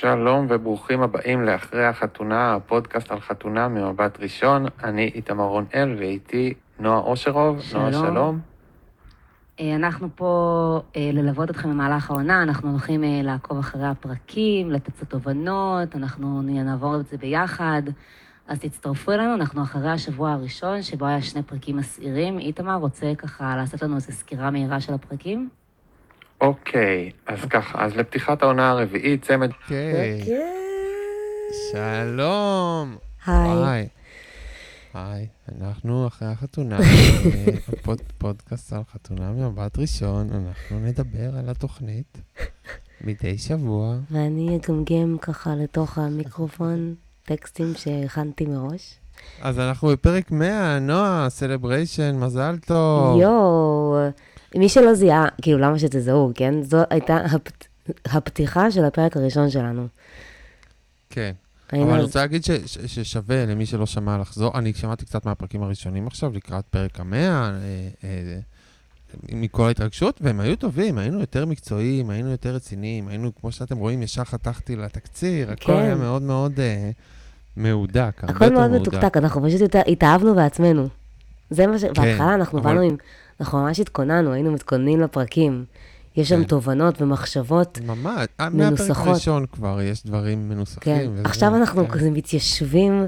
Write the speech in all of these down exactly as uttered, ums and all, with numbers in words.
שלום וברוכים הבאים לאחרי החתונה, הפודקאסט על חתונה ממבט ראשון. אני איתמר רונאל ואיתי נועה אושרוב. נועה, שלום. אנחנו פה ללוות אתכם במהלך העונה, אנחנו הולכים לעקוב אחרי הפרקים, לתת תובנות, אנחנו נעבור את זה ביחד, אז תצטרפו אלינו. אנחנו אחרי השבוע הראשון שבו היה שני פרקים מסעירים. איתמר, רוצה ככה לעשות לנו איזו סקירה מהירה של הפרקים? אוקיי, אז ככה, אז לפתיחת העונה הרביעית, צמד... אוקיי. שלום. היי. היי, אנחנו אחרי החתונה, פודקאסט על חתונה ממבט ראשון, אנחנו נדבר על התוכנית מדי שבוע. ואני אגמגם ככה לתוך המיקרופון טקסטים שהכנתי מראש. אז אנחנו בפרק מאה, נועה, סלבריישן, מזל טוב. יואו. מי שלא זיהה, כאילו למה שתזהו, כן? זו הייתה הפת... הפתיחה של הפרק הראשון שלנו. כן. אבל אני רוצה להגיד ש... ש... ששווה למי שלא שמע לחזור. אני שמעתי קצת מהפרקים הראשונים עכשיו, לקראת פרק המאה, אה, אה, אה, מכל ההתרגשות, והם היו טובים, היינו יותר מקצועיים, היינו יותר רציניים, היינו, כמו שאתם רואים, ישר חתכתי לתקציר, הכל כן. היה מאוד מאוד אה, מעודק. הכל מאוד מתוקתק, אנחנו פשוט יותר התאהבנו בעצמנו. זה מה ש... כן, בהתחלה אנחנו אבל... באנו עם... אנחנו ממש התכוננו, היינו מתכוננים לפרקים. יש שם תובנות ומחשבות ממש, מנוסחות. מהפרק ראשון כבר יש דברים מנוסחים. כן, עכשיו אנחנו כזה מתיישבים,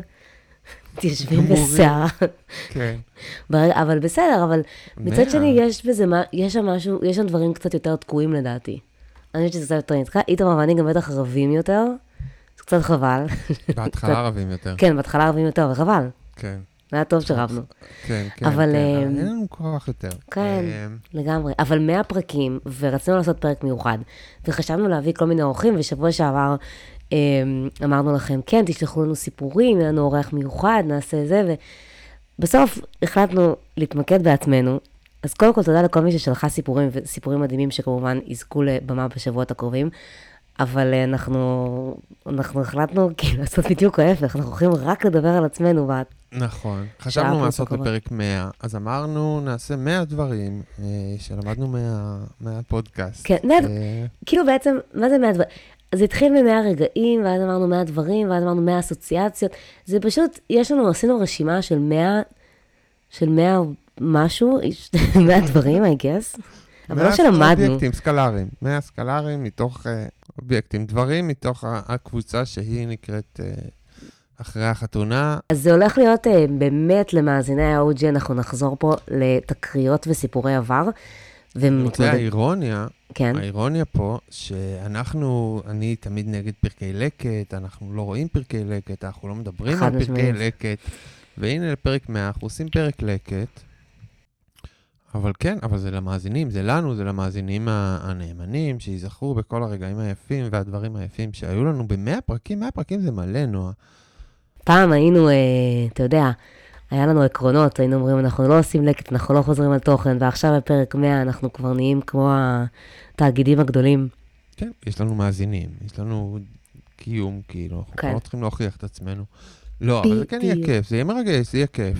מתיישבים בשיער. כן. אבל בסדר, אבל מצד שני יש בזה, יש שם משהו, יש שם דברים קצת יותר תקועים לדעתי. אני חושבת שזה יותר נתקע. איתמר ואני גם בטח רבים יותר, זה קצת חבל. בהתחלה רבים יותר. כן, בהתחלה רבים יותר, וחבל. כן. היה טוב שרבנו. כן, כן. אבל... אין לנו כוח יותר. כן, לגמרי. אבל מאה פרקים, ורצינו לעשות פרק מיוחד, וחשבנו להביא כל מיני אורחים, ושבוע שעבר אמרנו לכם, כן, תשלחו לנו סיפורים, יהיה לנו אורח מיוחד, נעשה זה, ובסוף החלטנו להתמקד בעצמנו. אז קודם כל תודה לכל מי ששלחה סיפורים, וסיפורים מדהימים שכמובן יזכו לבמה בשבועות הקרובים, אבל אנחנו, אנחנו החלטנו כאילו לעשות בדיוק ההפך, אנחנו הולכים רק לדבר על עצמנו. נכון, חשבנו לעשות לפרק מאה, אז אמרנו נעשה מאה דברים שלמדנו מהפודקאסט. כן, כאילו בעצם, מה זה מאה דברים? זה התחיל ממאה רגעים, ואז אמרנו מאה דברים, ואז אמרנו מאה אסוציאציות, זה פשוט, יש לנו, עשינו רשימה של מאה, של מאה משהו, מאה דברים, I guess. אבל לא שלמדנו. אובייקטים, סקלרים. מאה סקלרים מתוך אובייקטים. דברים מתוך הקבוצה שהיא נקראת אחרי החתונה. אז זה הולך להיות באמת למאזיני ה-או ג'י, אנחנו נחזור פה לתקריות וסיפורי עבר. זה האירוניה, האירוניה פה, שאנחנו, אני תמיד נגד פרקי לקט, אנחנו לא רואים פרקי לקט, אנחנו לא מדברים על פרקי לקט. והנה לפרק מאה, אנחנו עושים פרק לקט. אבל כן, אבל זה למאזינים, זה לנו, זה למאזינים הנאמנים, שיזכרו בכל הרגעים היפים והדברים היפים שהיו לנו במאה פרקים, מאה פרקים זה מלא, נועה. פעם היינו, אה, אתה יודע, היה לנו עקרונות, היינו אומרים, אנחנו לא עושים לקט, אנחנו לא חוזרים על תוכן, ועכשיו בפרק מאה אנחנו כבר נהיים כמו התאגידים הגדולים. כן, יש לנו מאזינים, יש לנו קיום, כאילו, אנחנו כן. לא צריכים להוכיח את עצמנו. לא, אבל זה כן יהיה כיף, זה יהיה מרגש, זה יהיה כיף.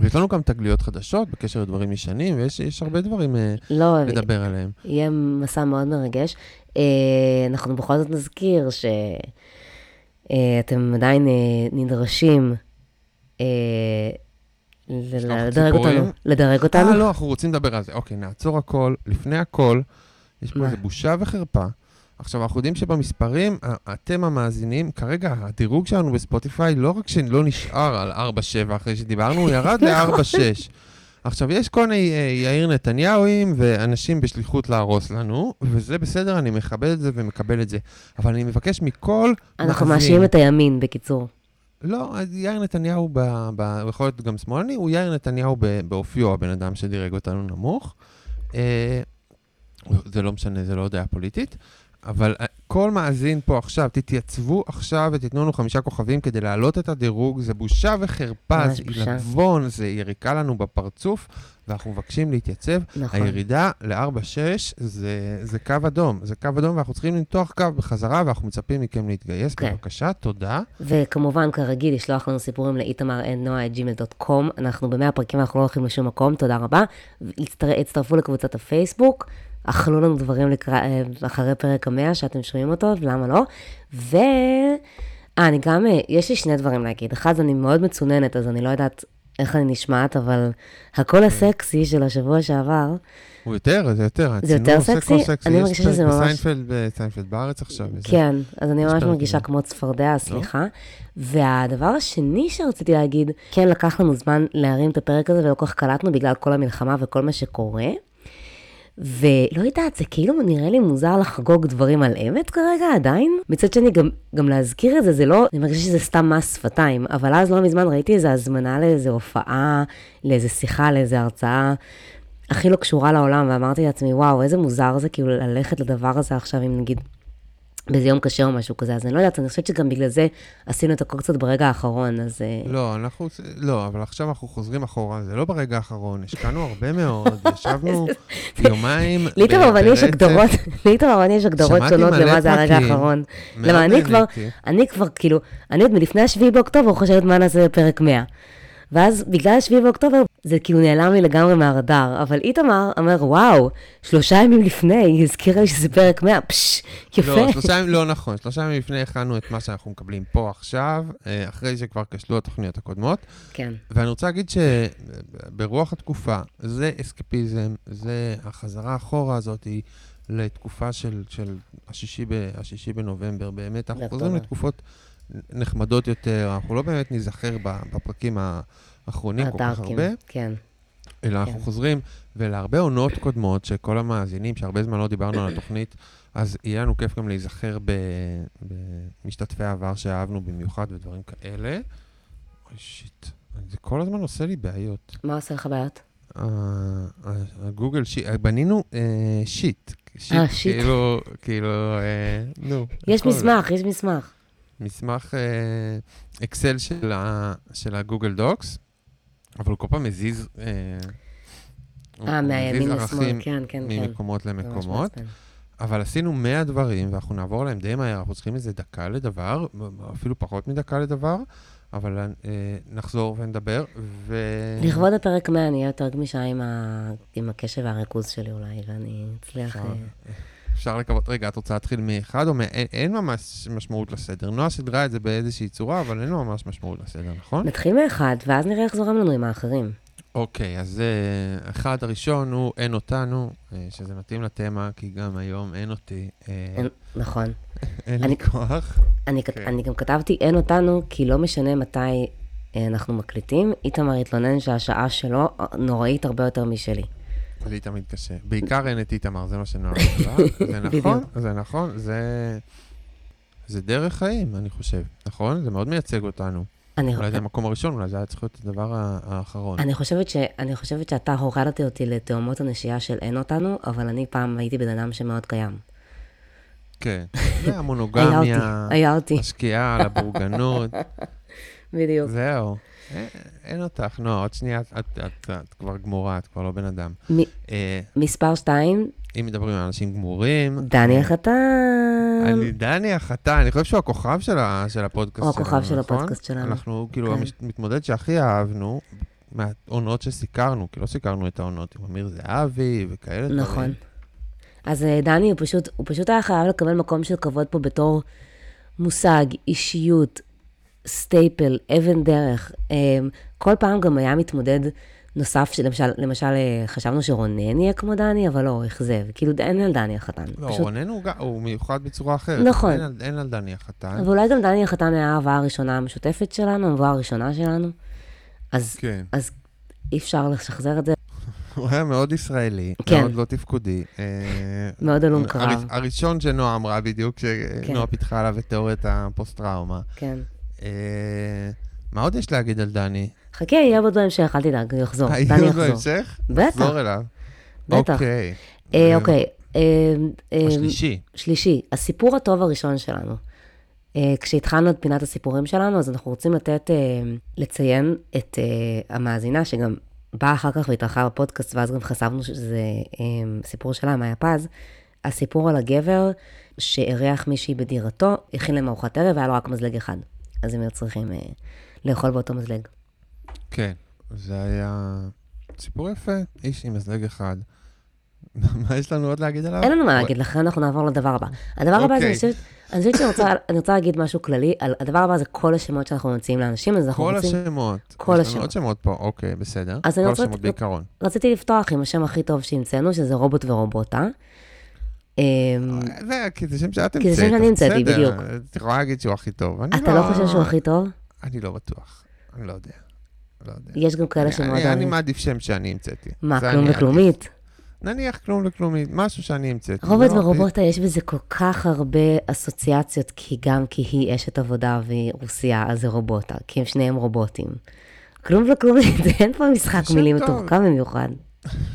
ויש לנו גם תגליות חדשות בקשר לדברים ישנים, ויש יש הרבה דברים לא, לדבר עליהם. יהיה מסע מאוד מרגש. אנחנו בכל זאת נזכיר שאתם עדיין נדרשים לדרג אותנו. לדרג אותנו? אה, לא, אנחנו רוצים לדבר על זה. אוקיי, נעצור הכל, לפני הכל, יש פה איזה בושה וחרפה. עכשיו, אנחנו יודעים שבמספרים, אתם המאזינים, כרגע הדירוג שלנו בספוטיפיי לא רק שלא נשאר על ארבע נקודה שבע אחרי שדיברנו, הוא ירד ל-ארבע נקודה שש. עכשיו, יש כל מיני יאיר נתניהוים ואנשים בשליחות להרוס לנו, וזה בסדר, אני מכבד את זה ומקבל את זה. אבל אני מבקש מכל... אנחנו מאשים את הימין, בקיצור. לא, יאיר נתניהו, יכול להיות גם שמאלני, הוא יאיר נתניהו באופיו, הבן אדם שדירג אותנו נמוך. זה לא משנה, זה לא דעה פוליטית. אבל כל מאזין פה עכשיו, תתייצבו עכשיו ותתנו לנו חמישה כוכבים כדי להעלות את הדירוג, זה בושה וחרפה, זה לבון, זה יריקה לנו בפרצוף, ואנחנו מבקשים להתייצב. נכון. הירידה ל-ארבע נקודה שש זה, זה קו אדום, זה קו אדום, ואנחנו צריכים למתוח קו בחזרה, ואנחנו מצפים מכם להתגייס. כן. בבקשה, תודה. וכמובן, כרגיל, לשלוח לנו סיפורים לאיתמר נועה את ג'ימייל דוט קום, אנחנו במאה הפרקים, אנחנו לא הולכים לשום מקום, תודה רבה. הצטרפו לקבוצת הפייסבוק. אכלו לנו דברים לקרא, אחרי פרק המאה שאתם שומעים אותו, ולמה לא? ו... אה, אני גם, יש לי שני דברים להגיד. אחד, אני מאוד מצוננת, אז אני לא יודעת איך אני נשמעת, אבל הכל הסקסי של השבוע שעבר... הוא יותר, זה יותר. זה יותר סקסי? אני מרגישה שזה ממש... בסיינפלד, בסיינפלד בארץ עכשיו. כן, אז אני ממש מרגישה כמו צפרדע, סליחה. והדבר השני שרציתי להגיד, כן, לקח לנו זמן להרים את הפרק הזה, ולא כך קלטנו בגלל כל המלחמה וכל מה שקורה. ולא יודעת, זה כאילו נראה לי מוזר לחגוג דברים על אמת כרגע, עדיין. מצד שני, גם, גם להזכיר את זה, זה לא, אני מרגישה שזה סתם מס שפתיים, אבל אז לא מזמן ראיתי איזו הזמנה לאיזו הופעה, לאיזו שיחה, לאיזו הרצאה, הכי לא קשורה לעולם, ואמרתי לעצמי, וואו, איזה מוזר זה כאילו ללכת לדבר הזה עכשיו, אם נגיד באיזה יום קשה או משהו כזה, אז אני לא יודעת, אני חושבת שגם בגלל זה עשינו את הכל קצת ברגע האחרון, אז... לא, אנחנו... לא, אבל עכשיו אנחנו חוזרים אחורה, זה לא ברגע האחרון, השקענו הרבה מאוד, ישבנו יומיים... לאיתמר ואני יש הגדרות, לאיתמר ואני יש הגדרות שונות למה זה הרגע האחרון. למה, אני כבר, אני כבר כאילו, אני עוד מלפני השביעי באוקטובר, חושבת מה נעשה בפרק מאה. ואז בגלל השביעי באוקטובר, זה כאילו נעלם לי לגמרי מהרדאר, אבל איתמר אמר, וואו, שלושה ימים לפני, היא הזכירה לי שזה פרק מאה, פשש, יפה. לא, שלושה ימים, לא נכון, שלושה ימים לפני הכנו את מה שאנחנו מקבלים פה עכשיו, אחרי שכבר כשלו התוכניות הקודמות. כן. ואני רוצה להגיד שברוח התקופה, זה אסקפיזם, זה החזרה אחורה הזאת, לתקופה של, של השישי, ב, השישי בנובמבר, באמת, אנחנו חוזרים לתקופות נחמדות יותר, אנחנו לא באמת נזכר בפרקים האחרונים כל כך הרבה, כן. אלא אנחנו חוזרים, ולהרבה עונות קודמות שכל המאזינים, שהרבה זמן לא דיברנו על התוכנית, אז יהיה לנו כיף גם להיזכר במשתתפי העבר שאהבנו במיוחד ודברים כאלה. אוי שיט, זה כל הזמן עושה לי בעיות. מה עושה לך בעיות? הגוגל שיט, בנינו שיט. אה, שיט. כאילו, כאילו, נו. יש מסמך, יש מסמך. מסמך אקסל של הגוגל דוקס, אבל הוא כל פעם מזיז ערכים ממקומות למקומות, אבל עשינו מאה דברים, ואנחנו נעבור להם די מהר, אנחנו צריכים איזה דקה לדבר, אפילו פחות מדקה לדבר, אבל נחזור ונדבר. לכבוד הפרק מאה, אני אהיה יותר גמישה עם הקשב והריכוז שלי אולי, ואני אצליח... אפשר לקוות, רגע, את רוצה להתחיל מאחד או מה... אין, אין ממש משמעות לסדר. נועה סדרה את זה באיזושהי צורה, אבל אין ממש משמעות לסדר, נכון? נתחיל מאחד, ואז נראה איך זורם לנו עם האחרים. אוקיי, אז אחד הראשון הוא אין אותנו, שזה מתאים לתמה, כי גם היום אין אותי. אין, נכון. אין אני, לי כוח. אני, okay. אני גם כתבתי אין אותנו, כי לא משנה מתי אנחנו מקליטים, איתמר התלונן שהשעה שלו נוראית הרבה יותר משלי. לי תמיד קשה. בעיקר אין את איתמר, זה מה שנוער. זה נכון, זה נכון, זה דרך חיים, אני חושב. נכון? זה מאוד מייצג אותנו. אולי זה המקום הראשון, אולי זה היה צריך להיות הדבר האחרון. אני חושבת שאתה הורדת אותי לתאומות הנשייה של אין אותנו, אבל אני פעם הייתי בן אדם שמאוד קיים. כן. זה המונוגמיה, השקיעה על הבורגנות. בדיוק. זהו. אין אותך, נועה, עוד שנייה, את כבר גמורה, את כבר לא בן אדם. מספר שתיים. אם מדברים על אנשים גמורים. דני החתן. דני החתן, אני חושב שהוא הכוכב של הפודקאסט שלנו, נכון? הכוכב של הפודקאסט שלנו. אנחנו, כאילו, המתמודד שהכי אהבנו, מהעונות שסיקרנו, כי לא סיקרנו את העונות, עם אמיר זהבי וכאלה. נכון. אז דני, הוא פשוט היה חייב לקבל מקום של כבוד פה בתור מושג, אישיות, סטייפל, אבן דרך, כל פעם גם היה מתמודד נוסף, למשל, למשל חשבנו שרונן יהיה כמו דני, אבל לא, אכזב, כאילו אין על דני החתן. לא, פשוט... רונן הוא, הוא מיוחד בצורה אחרת, נכון. אין, אין על דני החתן. ואולי גם דני החתן היה ההבאה הראשונה המשותפת שלנו, ההבאה הראשונה שלנו, אז, כן. אז אי אפשר לשחזר את זה. הוא היה מאוד ישראלי, כן. מאוד לא תפקודי. מאוד אלום קרב. הר, הראשון שנועה אמרה בדיוק, שנועה כן. פיתחה עליו את תיאוריית הפוסט-טראומה. כן. מה עוד יש להגיד על דני? חכה, יהיה עוד בהמשך, אל תדאג, הוא יחזור. יהיה עוד בהמשך? בטח. נחזור אליו. אוקיי. אוקיי. השלישי. שלישי. הסיפור הטוב הראשון שלנו. כשהתחלנו את פינת הסיפורים שלנו, אז אנחנו רוצים לתת, לציין את המאזינה, שגם באה אחר כך והתארחה בפודקאסט, ואז גם חשבנו שזה סיפור שלה, מאיה פז. הסיפור על הגבר שאירח מישהי בדירתו, הכין להם ארוחת ערב, והיה לו רק מזלג אחד. אז הם צריכים אה, לאכול באותו מזלג. כן, זה היה סיפור יפה, איש עם מזלג אחד, מה יש לנו עוד להגיד עליו? אין לנו מה להגיד, לכן אנחנו נעבור לדבר הבא. הדבר הבא זה, אני חושבת שאני רוצה להגיד משהו כללי, הדבר הבא זה כל השמות שאנחנו מציעים לאנשים, כל השמות. כל השמות. יש לנו עוד שמות פה, אוקיי, בסדר. כל השמות בעיקרון. רציתי לפתוח עם השם הכי טוב שהמצאנו, שזה רובוט ורובוטה. זה, כי זה שם שאת המצאת. כי זה שם שאני המצאתי, בדיוק. אתה יכולה להגיד שהוא הכי טוב. אתה לא חושב שהוא הכי טוב? אני לא בטוח, אני לא יודע. יש גם כאלה שמות. אני מעדיף שם שאני המצאתי. מה, כלום וכלומית? נניח כלום לכלומית, משהו שאני המצאתי. רובוט ורובוטה יש בזה כל כך הרבה אסוציאציות, כי גם כי היא אשת עבודה ורוסיה, אז זה רובוטה, כי הם שניהם רובוטים. כלום וכלומית, אין פה משחק מילים מתוחכם במיוחד.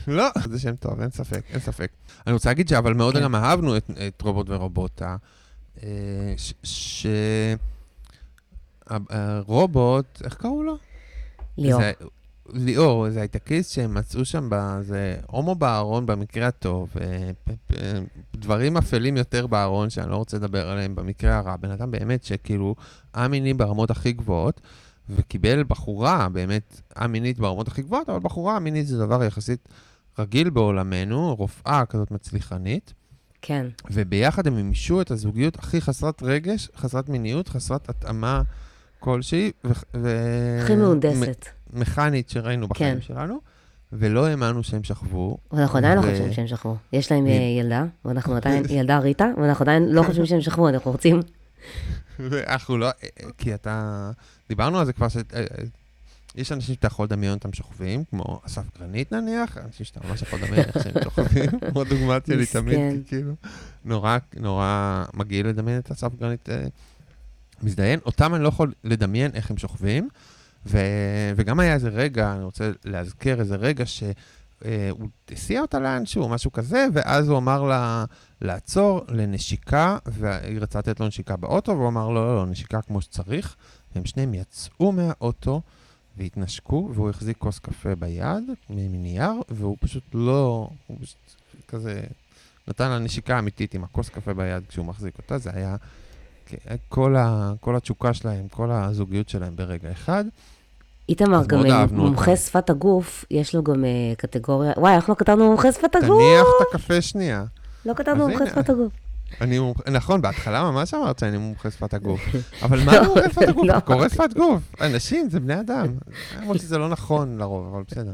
לא, זה שם טוב, אין ספק, אין ספק. אני רוצה להגיד שאבל מאוד גם אהבנו את רובוט ורובוטה, שרובוט, איך קראו לו? ליאור. ליאור, זה הייתה כיס שהם מצאו שם בזה, הומו בארון במקרה הטוב, דברים אפלים יותר בארון שאני לא רוצה לדבר עליהם במקרה הרע, בן אדם באמת שכאילו אמיני ברמות הכי גבוהות, וקיבל בחורה באמת אמינית ברמות הכי גבוהות, אבל בחורה אמינית זה דבר יחסית רגיל בעולמנו, רופאה כזאת מצליחנית. כן. וביחד הם מימשו את הזוגיות הכי חסרת רגש, חסרת מיניות, חסרת התאמה כלשהי. הכי מהונדסת. מכנית שראינו בחיים שלנו, ולא האמנו שהם שכבו. ואנחנו עדיין לא חושבים שהם שכבו. יש להם ילדה, ואנחנו עדיין ילדה ריטה, ואנחנו עדיין לא חושבים שהם שכבו, אנחנו רוצים... ואנחנו לא... כי אתה... דיברנו על זה כבר ש... יש אנשים שאתה יכול לדמיון אותם שוכבים, כמו אסף גרנית נניח, אנשים שאתה ממש יכול לדמיון איך שהם שוכבים, כמו דוגמת שלי תמיד, כאילו, נורא, נורא מגיע לדמיין את אסף גרנית מזדיין. אותם אני לא יכול לדמיין איך הם שוכבים, וגם היה איזה רגע, אני רוצה להזכר איזה רגע ש... הוא הסיע אותה לאנשהו, משהו כזה, ואז הוא אמר לה לעצור לנשיקה, והיא רצה לתת לו נשיקה באוטו, והוא אמר לו, לא, לא, נשיקה כמו שצריך, והם שניהם יצאו מהאוטו, והתנשקו, והוא החזיק כוס קפה ביד, מנייר, והוא פשוט לא, הוא פשוט כזה, נתן לה נשיקה אמיתית עם הכוס קפה ביד, כשהוא מחזיק אותה, זה היה כל, ה, כל התשוקה שלהם, כל הזוגיות שלהם ברגע אחד, איתמר גם מומחה שפת הגוף, יש לו גם קטגוריה... וואי, אנחנו לא כתבנו מומחה שפת הגוף. תניח את הקפה שנייה. לא כתבנו מומחה שפת הגוף. נכון, בהתחלה ממש אמרת שאני מומחה שפת הגוף. אבל מה מומחה שפת הגוף? אתה קורא שפת גוף. אנשים, זה בני אדם. אמרתי שזה לא נכון לרוב, אבל בסדר.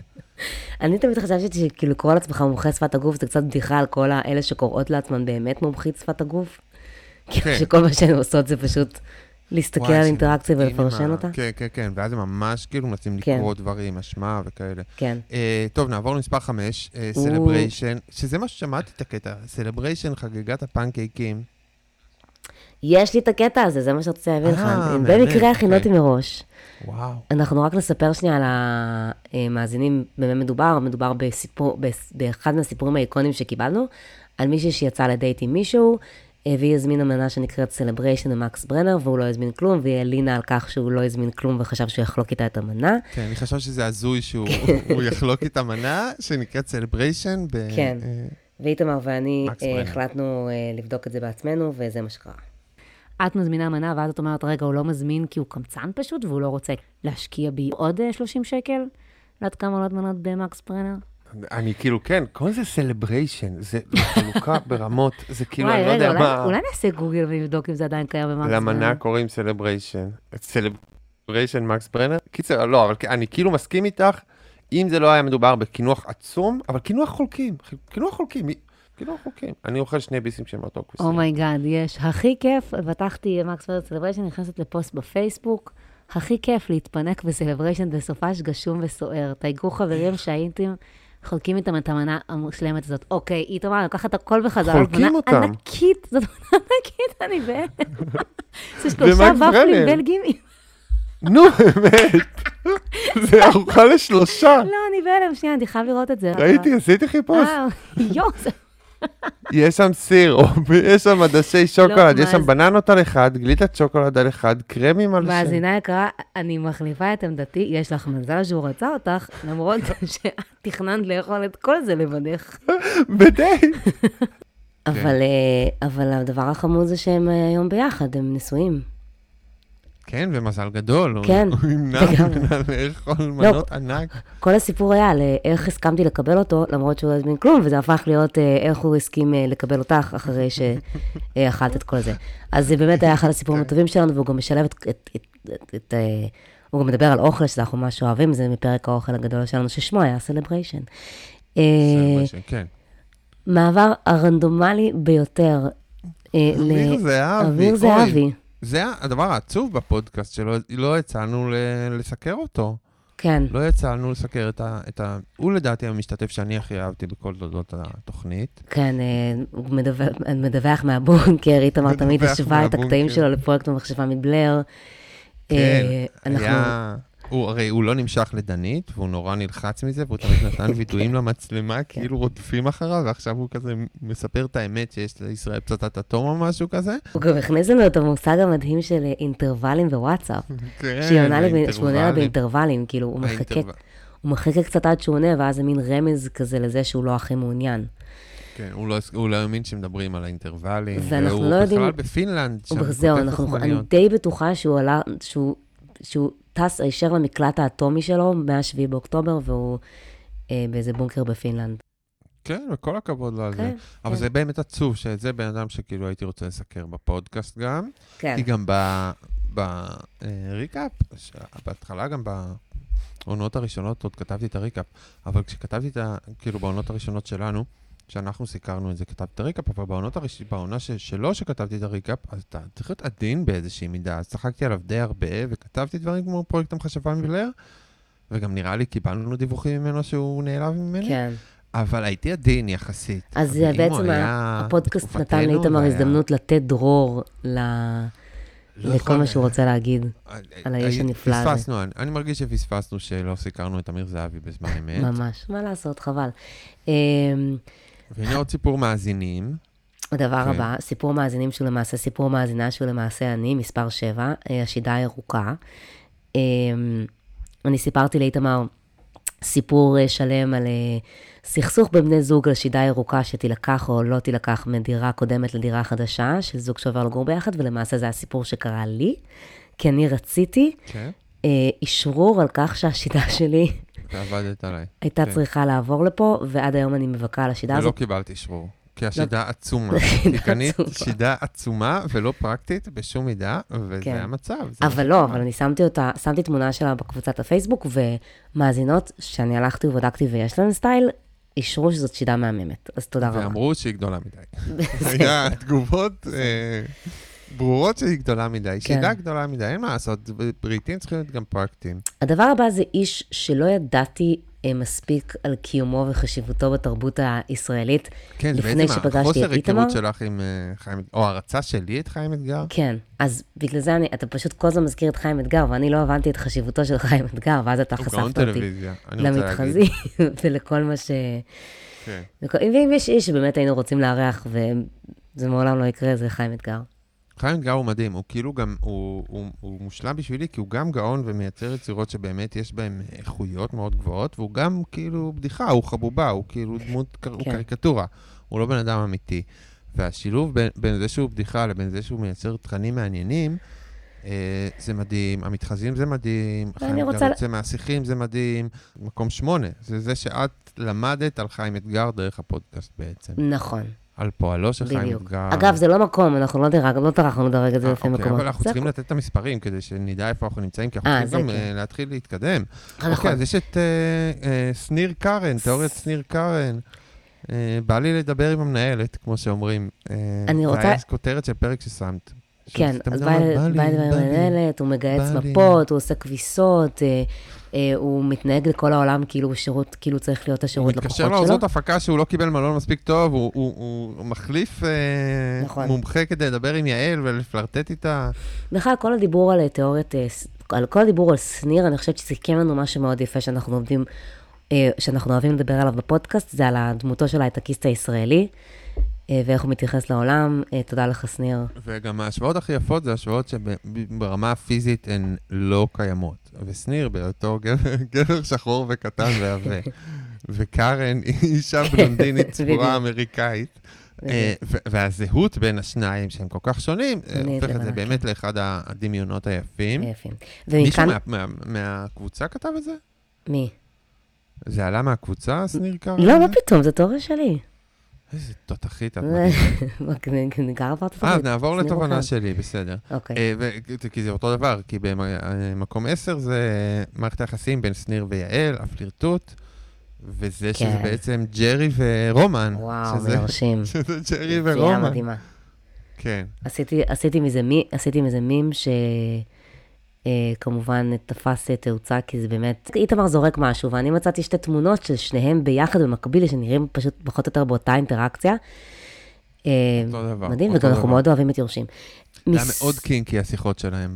אני תמיד חשבתי שכאילו לקרוא לעצמך מומחה שפת הגוף, זה קצת בדיחה על כל האלה שקוראות לעצמן באמת מומחית שפת הגוף. כאילו שכל מה שהן עושות זה פשוט... להסתכל על אינטראקציה ולפרשן אותה? כן, כן, כן, ואז הם ממש כאילו מנסים לקרוא דברים, אשמה וכאלה. כן. טוב, נעבור למספר חמש, סלבריישן, שזה מה ששמעתי את הקטע, סלבריישן, חגיגת הפנקייקים. יש לי את הקטע הזה, זה מה שרציתי להביא לך. במקרה הכינותי מראש. וואו. אנחנו רק נספר שנייה על המאזינים במה מדובר, מדובר באחד מהסיפורים האיקונים שקיבלנו, על מישהו שיצא לדייט עם מישהו, והיא הזמינה מנה שנקראת סלבריישן ומקס ברנר, והוא לא הזמין כלום, והיא הלינה על כך שהוא לא הזמין כלום, וחשב שהוא יחלוק איתה את המנה. כן, אני חושב שזה הזוי שהוא יחלוק איתה מנה, שנקראת סלבריישן. כן, ואיתמר ואני החלטנו לבדוק את זה בעצמנו, וזה מה שקרה. את מזמינה מנה, ואז את אומרת, רגע, הוא לא מזמין כי הוא קמצן פשוט, והוא לא רוצה להשקיע בי עוד שלושים שקל, לעד כמה עוד מנות במקס ברנר. אני כאילו, כן, כל זה סלבריישן, זה חלוקה ברמות, זה כאילו, אני לא יודע מה... אולי נעשה גוגל ונבדוק אם זה עדיין קיים במקס ברנר. למנה קוראים סלבריישן, סלבריישן מקס ברנר? קיצר, לא, אבל אני כאילו מסכים איתך, אם זה לא היה מדובר בכינוח עצום, אבל כינוח חולקים, כינוח חולקים, כינוח חולקים. אני אוכל שני ביסים של מאותו כוסים. אומייגאד, יש, הכי כיף, פתחתי מקס ברנר סלבריישן, נכנסת לפוסט בפייסבוק, הכי כיף להתפנק בסלבריישן בסופש גשום וסוער. תייגו חברים שהייתם חולקים איתם את המנה המשלמת הזאת. אוקיי, היא תאמרה, אני לוקחת הכל בחזרה. חולקים אותם. ענקית, זאת מנה ענקית, אני באמת. זה שלושה ופלים בלגים. נו, באמת. זה ארוחה לשלושה. לא, אני בלם, שנייה, אני חייב לראות את זה. ראיתי, עשיתי חיפוש. יוס. יש שם סיר, יש שם עדשי שוקולד, יש שם בננות על אחד, גליטת שוקולד על אחד, קרמים על שם. והזינה יקרה, אני מחליפה את עמדתי, יש לך מזל שהוא רצה אותך, למרות שאת תכננת לאכול את כל זה לבדך. בדייט. אבל הדבר החמוד זה שהם היום ביחד, הם נשואים. כן, ומזל גדול. כן. הוא ימנע ממנה לאכול מנות ענק. כל הסיפור היה על איך הסכמתי לקבל אותו, למרות שהוא לא הזמין כלום, וזה הפך להיות איך הוא הסכים לקבל אותך אחרי שאכלת את כל זה. אז זה באמת היה אחד הסיפורים הטובים שלנו, והוא גם משלב את... הוא גם מדבר על אוכל, שאנחנו ממש אוהבים, זה מפרק האוכל הגדול שלנו, ששמו היה סלבריישן. סלבריישן, כן. מעבר הרנדומלי ביותר. אמיר זהבי. אמיר זהבי. זה הדבר העצוב בפודקאסט, שלא יצאנו לסקר אותו. כן. לא יצאנו לסקר את ה... הוא לדעתי המשתתף שאני הכי אהבתי בכל תולדות התוכנית. כן, מדווח מהבונקר, איתמר תמיד השווה את הקטעים שלו לפרויקט המחשבה מבלר. כן, היה... הוא, הרי הוא לא נמשך לדנית, והוא נורא נלחץ מזה, והוא תמיד נתן וידועים למצלמה, כאילו רודפים אחריו, ועכשיו הוא כזה מספר את האמת שיש לישראל פצצת אטום או משהו כזה. הוא גם הכניס לנו את המושג המדהים של אינטרוולים ווואטסאפ. כן, האינטרוולים. שהוא עונה לה באינטרוולים, כאילו הוא מחכה, הוא מחכה קצת עד שהוא עונה, ואז זה מין רמז כזה לזה שהוא לא הכי מעוניין. כן, הוא לא יאמין שמדברים על האינטרוולים, והוא בכלל בפינלנד. זהו, אני די בטוחה שהוא טס הישר למקלט האטומי שלו מהשביעי באוקטובר, והוא באיזה בונקר בפינלנד. כן, וכל הכבוד לו על זה. אבל זה באמת עצוב, שזה בן אדם שכאילו הייתי רוצה לסקר בפודקאסט גם. כן. כי גם בריקאפ, בהתחלה גם ב... בעונות הראשונות, עוד כתבתי את הריקאפ, אבל כשכתבתי את ה... כאילו בעונות הראשונות שלנו, שאנחנו סיקרנו את זה, כתבתי את הריקאפ, אבל בעונות הראשית, בעונה שלא שכתבתי את הריקאפ, אז אתה צריך להיות עדין באיזושהי מידה, אז צחקתי עליו די הרבה, וכתבתי דברים כמו פרויקט המחשבה מבלר, וגם נראה לי קיבלנו דיווחים ממנו שהוא נעלב ממני, כן. אבל הייתי עדין יחסית. אז בעצם הפודקאסט נתן לאיתמר הזדמנות לתת דרור ל... לכל מה שהוא רוצה להגיד על האיש הנפלא הזה. פספסנו, אני מרגיש שפספסנו שלא סיקרנו את אמיר זהבי בזמן אמת. ממש, מה לעשות, חבל. והנה עוד סיפור מאזינים. הדבר הבא, סיפור מאזינים שהוא למעשה, סיפור מאזינה שהוא למעשה אני, מספר שבע, השידה הירוקה. אני סיפרתי לאיתמר סיפור שלם על סכסוך בבני זוג על שידה ירוקה שתילקח או לא תילקח מדירה קודמת לדירה חדשה, של זוג שעובר לגור ביחד, ולמעשה זה הסיפור שקרה לי, כי אני רציתי אישרור על כך שהשידה שלי הייתה צריכה לעבור לפה, ועד היום אני מבקה על השידה הזאת. ולא קיבלתי אישרור, כי השידה עצומה. היא קנית שידה עצומה ולא פרקטית בשום מידה, וזה המצב. אבל לא, אבל אני שמתי אותה, שמתי תמונה שלה בקבוצת הפייסבוק, ומאזינות שאני הלכתי ובדקתי ויש להן סטייל, אישרו שזאת שידה מהממת, אז תודה רבה. ואמרו שהיא גדולה מדי. היה תגובות ברורות שהיא גדולה מדי, שידה גדולה מדי, אין מה לעשות, בריתים צריכים להיות גם פרקטיים. הדבר הבא זה איש שלא ידעתי מספיק על קיומו וחשיבותו בתרבות הישראלית, כן, לפני שפגשתי את איתמר. חוסר היכרות שלך עם חיים, או הרצה שלי את חיים אתגר? כן, אז בגלל זה אני, אתה פשוט כל הזמן מזכיר את חיים אתגר, ואני לא הבנתי את חשיבותו של חיים אתגר, ואז אתה חשפת אותי למתחזים ולכל מה ש... כן. ואם יש איש שבאמת היינו רוצים לארח, וזה מעולם לא יקרה, זה חיים אתגר. חיים אתגר הוא מדהים, הוא כאילו גם, הוא, הוא, הוא מושלם בשבילי, כי הוא גם גאון ומייצר יצירות שבאמת יש בהן איכויות מאוד גבוהות, והוא גם כאילו בדיחה, הוא חבובה, הוא כאילו דמות, הוא קריקטורה, הוא לא בן אדם אמיתי. והשילוב בין, בין זה שהוא בדיחה לבין זה שהוא מייצר תכנים מעניינים, אה, זה מדהים, המתחזים זה מדהים, חיים אתגר רוצה... יוצא מהשיחים זה מדהים, מקום שמונה, זה זה שאת למדת על חיים אתגר דרך הפודקאסט בעצם. נכון. על פועלו של חיים אתגר. אגב, זה לא מקום, אנחנו לא דרג, לא טרחנו לדרג את זה לפי מקומות. אבל אנחנו צריכים לתת את המספרים, כדי שנדע איפה אנחנו נמצאים, כי אנחנו צריכים גם להתחיל להתקדם. אוקיי, אז יש את סניר קרן, תיאוריית סניר קרן. בא לי לדבר עם המנהלת, כמו שאומרים. אני רוצה... זה כותרת של פרק ששמת. כן, אז בא לי לדבר עם המנהלת, הוא מגייס מפות, הוא עושה כביסות... הוא מתנהג לכל העולם כאילו שירות, כאילו צריך להיות השירות לקוחות שלו. הוא מתקשר לעוזות הפקה שהוא לא קיבל מלון מספיק טוב, הוא מחליף מומחה כדי לדבר עם יעל ולפלרטט איתה. בכלל, כל הדיבור על תיאוריית, על כל הדיבור על סניר, אני חושבת שסיכם לנו משהו מאוד יפה שאנחנו עובדים, שאנחנו אוהבים לדבר עליו בפודקאסט, זה על הדמותו של ההייטקיסט הישראלי, ואיך הוא מתייחס לעולם. תודה לך, סניר. וגם ההשוואות הכי יפות זה השוואות שברמה הפיזית הן לא קיימות. וסניר, באותו גבר שחור וקטן ועווה. וקרן היא אישה בלונדינית צפורה אמריקאית. והזהות בין השניים, שהם כל כך שונים, הופך את זה באמת לאחד הדמיונות היפים. מישהו מהקבוצה כתב את זה? מי? זה עלה מהקבוצה, שניר קרן? לא, מה פתאום, זה תיאוריה שלי. איזה תותחית. אז נעבור לתובנה שלי, בסדר. כי זה אותו דבר, כי במקום עשר זה מערכת היחסים בין שניר ויעל, הפלירטוט, וזה שזה בעצם ג'רי ורומן. וואו, מרשים. שזה ג'רי ורומן. תהיה מדהימה. כן. עשיתי מזה מים ש... כמובן תפס תאוצה, כי זה באמת, איתמר זורק משהו, ואני מצאתי שתי תמונות של שניהם ביחד במקביל, שנראים פשוט פחות או יותר באותה אינטראקציה. מדהים, וגם אנחנו מאוד אוהבים את יורשים. זה מאוד קינקי השיחות שלהם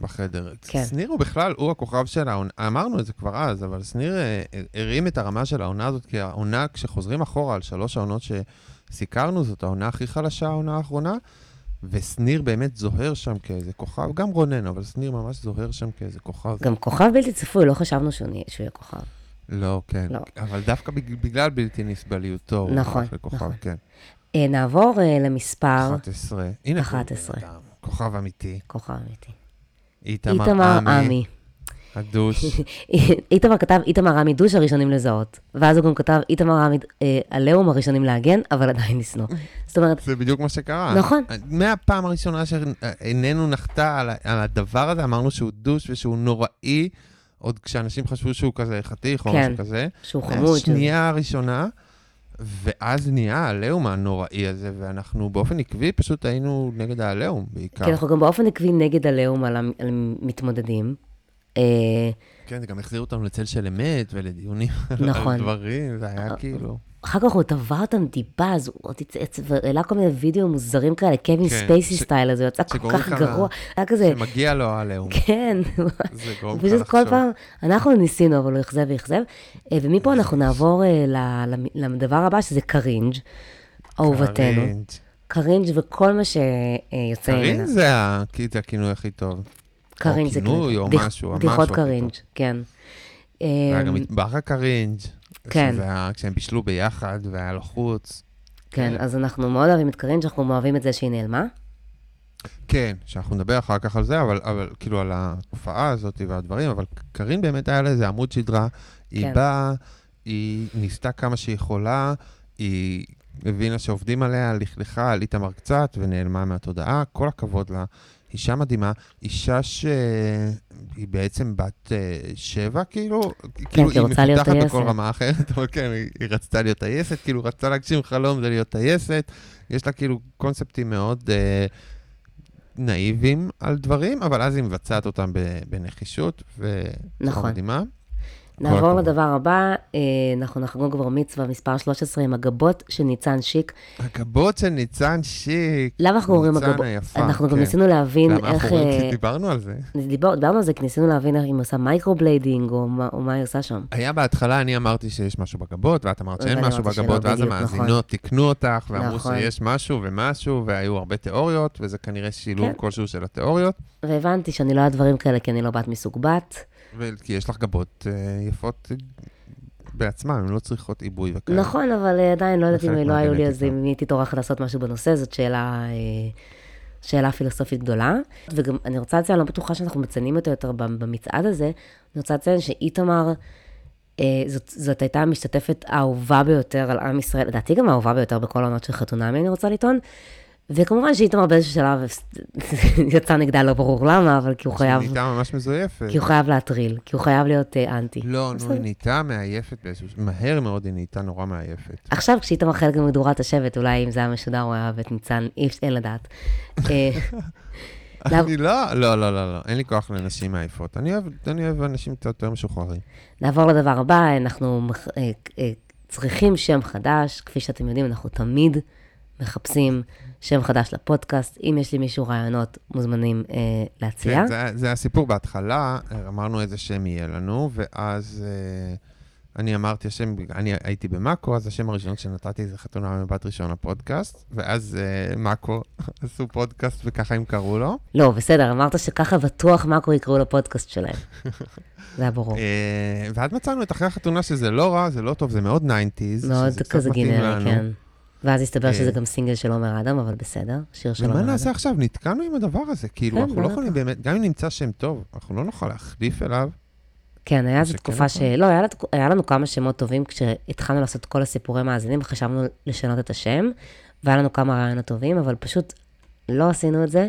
בחדר. סניר הוא בכלל, הוא הכוכב של העונה, אמרנו את זה כבר אז, אבל סניר הרים את הרמה של העונה הזאת, כי העונה, כשחוזרים אחורה על שלוש העונות שסיקרנו, זאת העונה הכי חלשה, העונה האחרונה, וסניר באמת זוהר שם כאיזה כוכב, גם רונן, אבל סניר ממש זוהר שם כאיזה כוכב. גם כוכב בלתי צפוי, לא חשבנו שהוא יהיה כוכב. לא, כן. אבל דווקא בגלל בלתי נסבליותו. נכון, נכון. נעבור למספר... אחת עשרה. הנה, כוכב אמיתי. כוכב אמיתי. איתמר עמי. הדוש. איתמר כתב, איתמר עמי דוש הראשונים לזהות. ואז הוא גם כתב, איתמר עמי הלאום הראשונים להגן, אבל עדיין נסנו. זאת אומרת... זה בדיוק מה שקרה. נכון. מהפעם הראשונה שאיננו נחתה על הדבר הזה, אמרנו שהוא דוש ושהוא נוראי, עוד כשאנשים חשבו שהוא כזה חתיך או משהו כזה. שהוא חמוד. השנייה הראשונה, ואז נהיה הלאום הנוראי הזה, ואנחנו באופן עקבי פשוט היינו נגד הלאום בעיקר. כן, אנחנו גם באופן עקבי נגד הלאום על המתמודדים. כן, זה גם החזיר אותם לצל של אמת ולדיונים על דברים, זה היה כאילו... אחר כך הוא טבע אותם דיבה, אז הוא העלה כל מיני וידאו מוזרים כאלה, קווין ספייסי סטייל הזה, הוא יצא כל כך גרוע, היה כזה... שמגיע לו הלאום. כן. זה גרום כאן לחשוב. פשוט כל פעם, אנחנו ניסינו, אבל הוא יחזב ויחזב, ומפה אנחנו נעבור לדבר הבא, שזה קרינג', אהובתנו. קרינג' וכל מה שיוצא... קרינג' זה הכינוי הכי טוב. קרינג' זה כינוי, בדיחות קרינג', כן. היה גם מטבח הקרינג', כשהם בישלו ביחד והיה לחוץ. כן, אז אנחנו מאוד אוהבים את קרינג', אנחנו אוהבים את זה שהיא נעלמה. כן, שאנחנו נדבר אחר כך על זה, אבל כאילו על ההופעה הזאת והדברים, אבל קרין באמת היה לה איזה עמוד שדרה, היא באה, היא ניסתה כמה שהיא יכולה, היא הבינה שעובדים עליה, לכלכה, על איתמר קצת ונעלמה מהתודעה, כל הכבוד לה. אישה מדהימה, אישה שהיא בעצם בת שבע, כאילו, כאילו היא מפתחת בכל רמה אחרת, אבל כן, היא רצתה להיות טייסת, כאילו רצתה להגשים חלום זה להיות טייסת, יש לה כאילו קונספטים מאוד נאיבים על דברים, אבל אז היא מבצעת אותם בנחישות, וזה מדהימה. נעבור לדבר הבא, אנחנו נחגוג בר מצווה מספר שלוש עשרה עם הגבות של ניצן שיק. הגבות של ניצן שיק. למה אנחנו אומרים הגבות? אנחנו גם ניסינו להבין איך... למה אנחנו אומרים שדיברנו על זה? דיברנו על זה כי ניסינו להבין איך היא עושה מייקרובליידינג או מה היא עושה שם. היה בהתחלה, אני אמרתי שיש משהו בגבות, ואת אמרת שאין משהו בגבות, ואז המאזינות תיקנו אותך, ואמרו שיש משהו ומשהו, והיו הרבה תיאוריות, וזה כנראה שילוב כלשהו של התיאוריות. והבנתי שאני לא יודעת דברים כאלה, כי אני לא בת מסוג בת. כי יש לך גבות יפות בעצמן, הן לא צריכות עיבוי וכאלה. נכון, אבל עדיין לא יודעת אם לא היו לי, אז אם הייתי תורך לעשות משהו בנושא, זאת שאלה, שאלה פילוסופית גדולה. וגם אני רוצה לציין, אני לא בטוחה שאנחנו מציינים אותו יותר במצעד הזה, אני רוצה לציין שאיתמר, זאת, זאת הייתה המשתתפת האהובה ביותר על עם ישראל, לדעתי גם האהובה ביותר בכל העונות של חתונמי, אני רוצה לטעון, וכמובן שאיתמר באיזשהו שלב יצא נגדה, לא ברור למה, אבל כי הוא חייב... נהייתה ממש מזויפת. כי הוא חייב להטריל, כי הוא חייב להיות אנטי. לא, נו, היא נהייתה מעייפת באיזשהו... מהר מאוד היא נהייתה נורא מעייפת. עכשיו, כשאיתמר חלק מדורת השבט, אולי אם זה המשודר, הוא היה בית ניצן, אין לדעת. אני לא, לא, לא, לא, אין לי כוח לנשים מעייפות. אני אוהב אנשים קצת יותר משוחררים. נעבור לדבר הבא, אנחנו צריכים שם חדש, כפי שאתם יודעים, אנחנו תמיד מחפשים שם חדש לפודקאסט. אם יש לי מישהו רעיונות, מוזמנים אה, להציע. כן, זה, זה הסיפור בהתחלה, אמרנו איזה שם יהיה לנו, ואז אה, אני אמרתי, השם, אני הייתי במאקו, אז השם הראשון שנתתי זה חתונה מבט ראשון לפודקאסט, ואז אה, מאקו עשו פודקאסט וככה הם קראו לו. לא, בסדר, אמרת שככה בטוח מאקו יקראו לפודקאסט שלהם. זה היה ברור. אה, ועד מצאנו את אחרי החתונה שזה לא רע, זה לא טוב, זה מאוד ניינטיז. מאוד כזה גינרי, כן. ואז הסתבר שזה גם סינגל של עומר אדם, אבל בסדר, שיר של עומר אדם. למה נעשה עכשיו? נתקענו עם הדבר הזה, כאילו, אנחנו לא יכולים באמת, גם אם נמצא שם טוב, אנחנו לא נוכל להחליף אליו. כן, היה זו תקופה שלא, היה לנו כמה שמות טובים, כשהתחלנו לעשות כל הסיפורי מאזינים, חשבנו לשנות את השם, והיה לנו כמה רעיונות טובים, אבל פשוט לא עשינו את זה.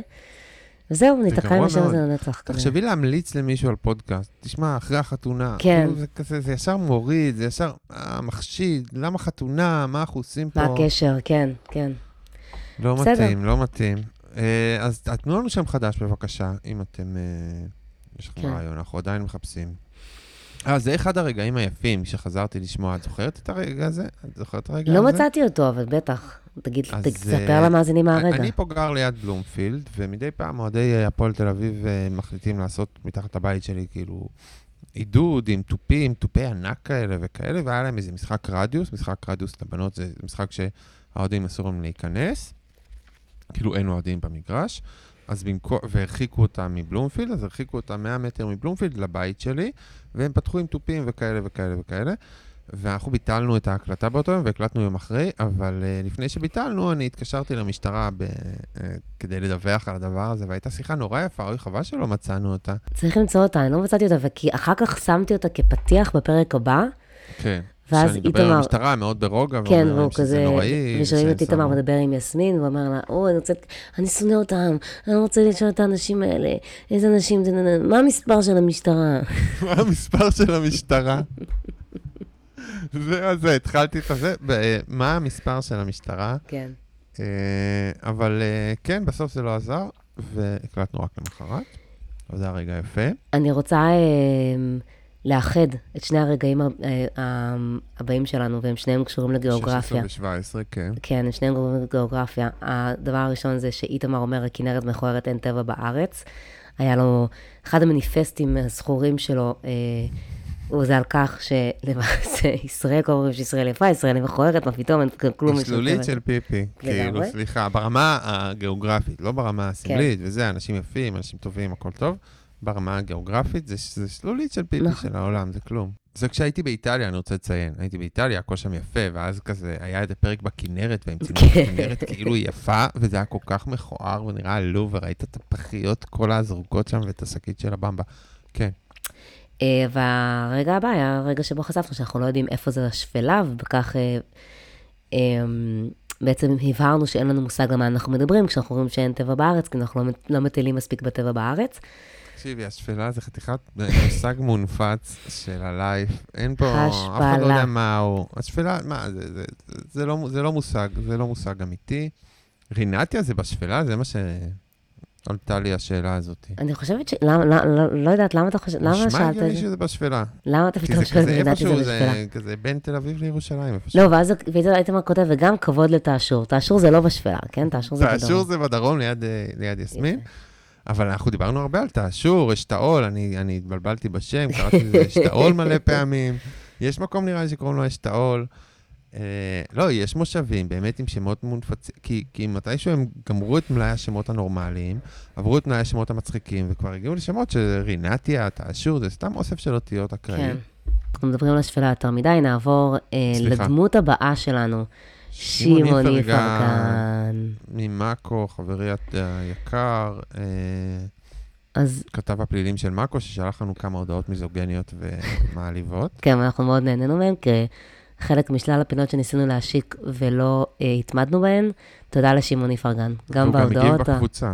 וזהו, נתקע עם השם הזה לנצח. תחשבי להמליץ למישהו על פודקאסט, תשמע, אחרי החתונה, זה ישר מוריד, זה ישר מחשיד, למה חתונה, מה אנחנו עושים פה? מה הקשר, כן, כן. לא מתאים, לא מתאים. אז תנו לנו שם חדש, בבקשה, אם אתם, יש לכם רעיון, אנחנו עדיין מחפשים. אז זה אחד הרגעים היפים שחזרתי לשמוע, את זוכרת את הרגע הזה? את זוכרת את הרגע הזה? לא מצאתי אותו, אבל בטח. תגיד, תספר למאזינים מהרגע. אני פה גר ליד בלומפילד, ומדי פעם מועדי הפועל תל אביב מחליטים לעשות מתחת הבית שלי, כאילו, עידוד עם טופים, טופי ענק כאלה וכאלה, והיה להם איזה משחק רדיוס, משחק רדיוס לבנות, זה משחק שהאוהדים אסורים להיכנס, כאילו אין אוהדים במגרש, אז במקום, והרחיקו אותם מבלומפילד, אז הרחיקו אותם מאה מטר מבלומפילד לבית שלי, והם פתחו עם טופים וכאלה וכאלה וכאלה, ואנחנו ביטלנו את ההקלטה באותו יום, והקלטנו יום אחרי, אבל uh, לפני שביטלנו, אני התקשרתי למשטרה ב, uh, כדי לדווח על הדבר הזה, והייתה שיחה נורא יפה, אוי חבל שלא מצאנו אותה. צריך למצוא אותה, אני לא מצאתי אותה, וכי אחר כך שמתי אותה כפתיח בפרק הבא. כן, שאני מדבר על המשטרה, מאוד ברוגע, כן, ואומר להם שזה נוראי. ושומעים את איתמר מדבר עם יסמין, הוא אמר לה, או, אני, רוצה... אני שונא אותם, אני רוצה לשאול את האנשים האלה, איזה אנשים, מה המספר של המשטרה? מה המספר של המשטרה? זהו, זה, התחלתי את זה, מה המספר של המשטרה? כן. אבל כן, בסוף זה לא עזר, והקלטנו רק למחרת, וזה הרגע יפה. אני רוצה לאחד את שני הרגעים הבאים שלנו, והם שניהם קשורים לגיאוגרפיה. שש עשרה ושבע עשרה, כן. כן, הם שניהם קשורים לגיאוגרפיה. הדבר הראשון זה שאיתמר אומר, הכנרת מכוערת, אין טבע בארץ. היה לו אחד המניפסטים הזכורים שלו, וזה על כך שלמעשה ישראל, כל אומרים שישראל יפה, ישראל מכוערת, מה פתאום, כלום יש לו טבע. שלולית של פיפי, כאילו, סליחה, ברמה הגיאוגרפית, לא ברמה הסמלית, וזה, אנשים יפים, אנשים טובים, הכל טוב. ברמה הגיאוגרפית, זה, זה שלולית של פיפי של העולם, זה כלום. זה כשהייתי באיטליה, אני רוצה לציין, הייתי באיטליה, הכל שם יפה, ואז כזה, היה את הפרק בכנרת, והם צילמו את הכנרת כאילו יפה, וזה היה כל כך מכוער, ונראה עלוב, וראית את הפחיות, כל הזרוקות שם, ואת השקית של הבמבה. כן. והרגע הבא היה הרגע שבו חשפנו, שאנחנו לא יודעים איפה זה השפלה, ובכך בעצם הבהרנו שאין לנו מושג למה אנחנו מדברים, כשאנחנו רואים שאין טבע בארץ, כי אנחנו לא מטיילים מספיק בטבע בארץ. תקשיבי, השפלה זה חתיכת מושג מונפץ של הלייף. אין פה, אף אחד לא יודע מה הוא. השפלה, מה, זה לא מושג, זה לא מושג אמיתי. רינתיה זה בשפלה, זה מה ש... עולתה לי השאלה הזאת. אני חושבת ש... לא יודעת, למה אתה חושבת... למה שאלת... נשמע הגיוני שזה בשפלה. למה אתה פתאום חושבת לדעתי זה בשפלה? כי זה כזה בין תל אביב לירושלים. לא, ואז הייתם רק כותב, וגם כבוד לתאשור. תאשור זה לא בשפלה, כן? תאשור זה בדרום. תאשור זה בדרום, ליד יסמין. אבל אנחנו דיברנו הרבה על תאשור, אשתאול, אני התבלבלתי בשם, קראתי לזה אשתאול מלא פעמים. יש מקום נראה לי שקוראים לו אשתאול. לא, יש מושבים, באמת עם שמות מונפצים, כי מתישהו הם גמרו את מלאי השמות הנורמליים, עברו את מלאי השמות המצחיקים, וכבר הגיעו לשמות של רינתיה, תאשור, זה סתם אוסף של אותיות אקראיים. כן, אנחנו מדברים על השפלה יותר מדי, נעבור לדמות הבאה שלנו, שמעוני פרקן. ממאקו, חברי היקר, כתב הפלילים של מאקו, ששלח לנו כמה הודעות מיזוגניות ומעליבות. כן, אנחנו מאוד נהנינו מהם, כי... חלק משלל הפינות שניסינו להשיק ולא אה, התמדנו בהן, תודה לשמעוני פרגן. גם בהודעות... הוא גם מגיב בקבוצה.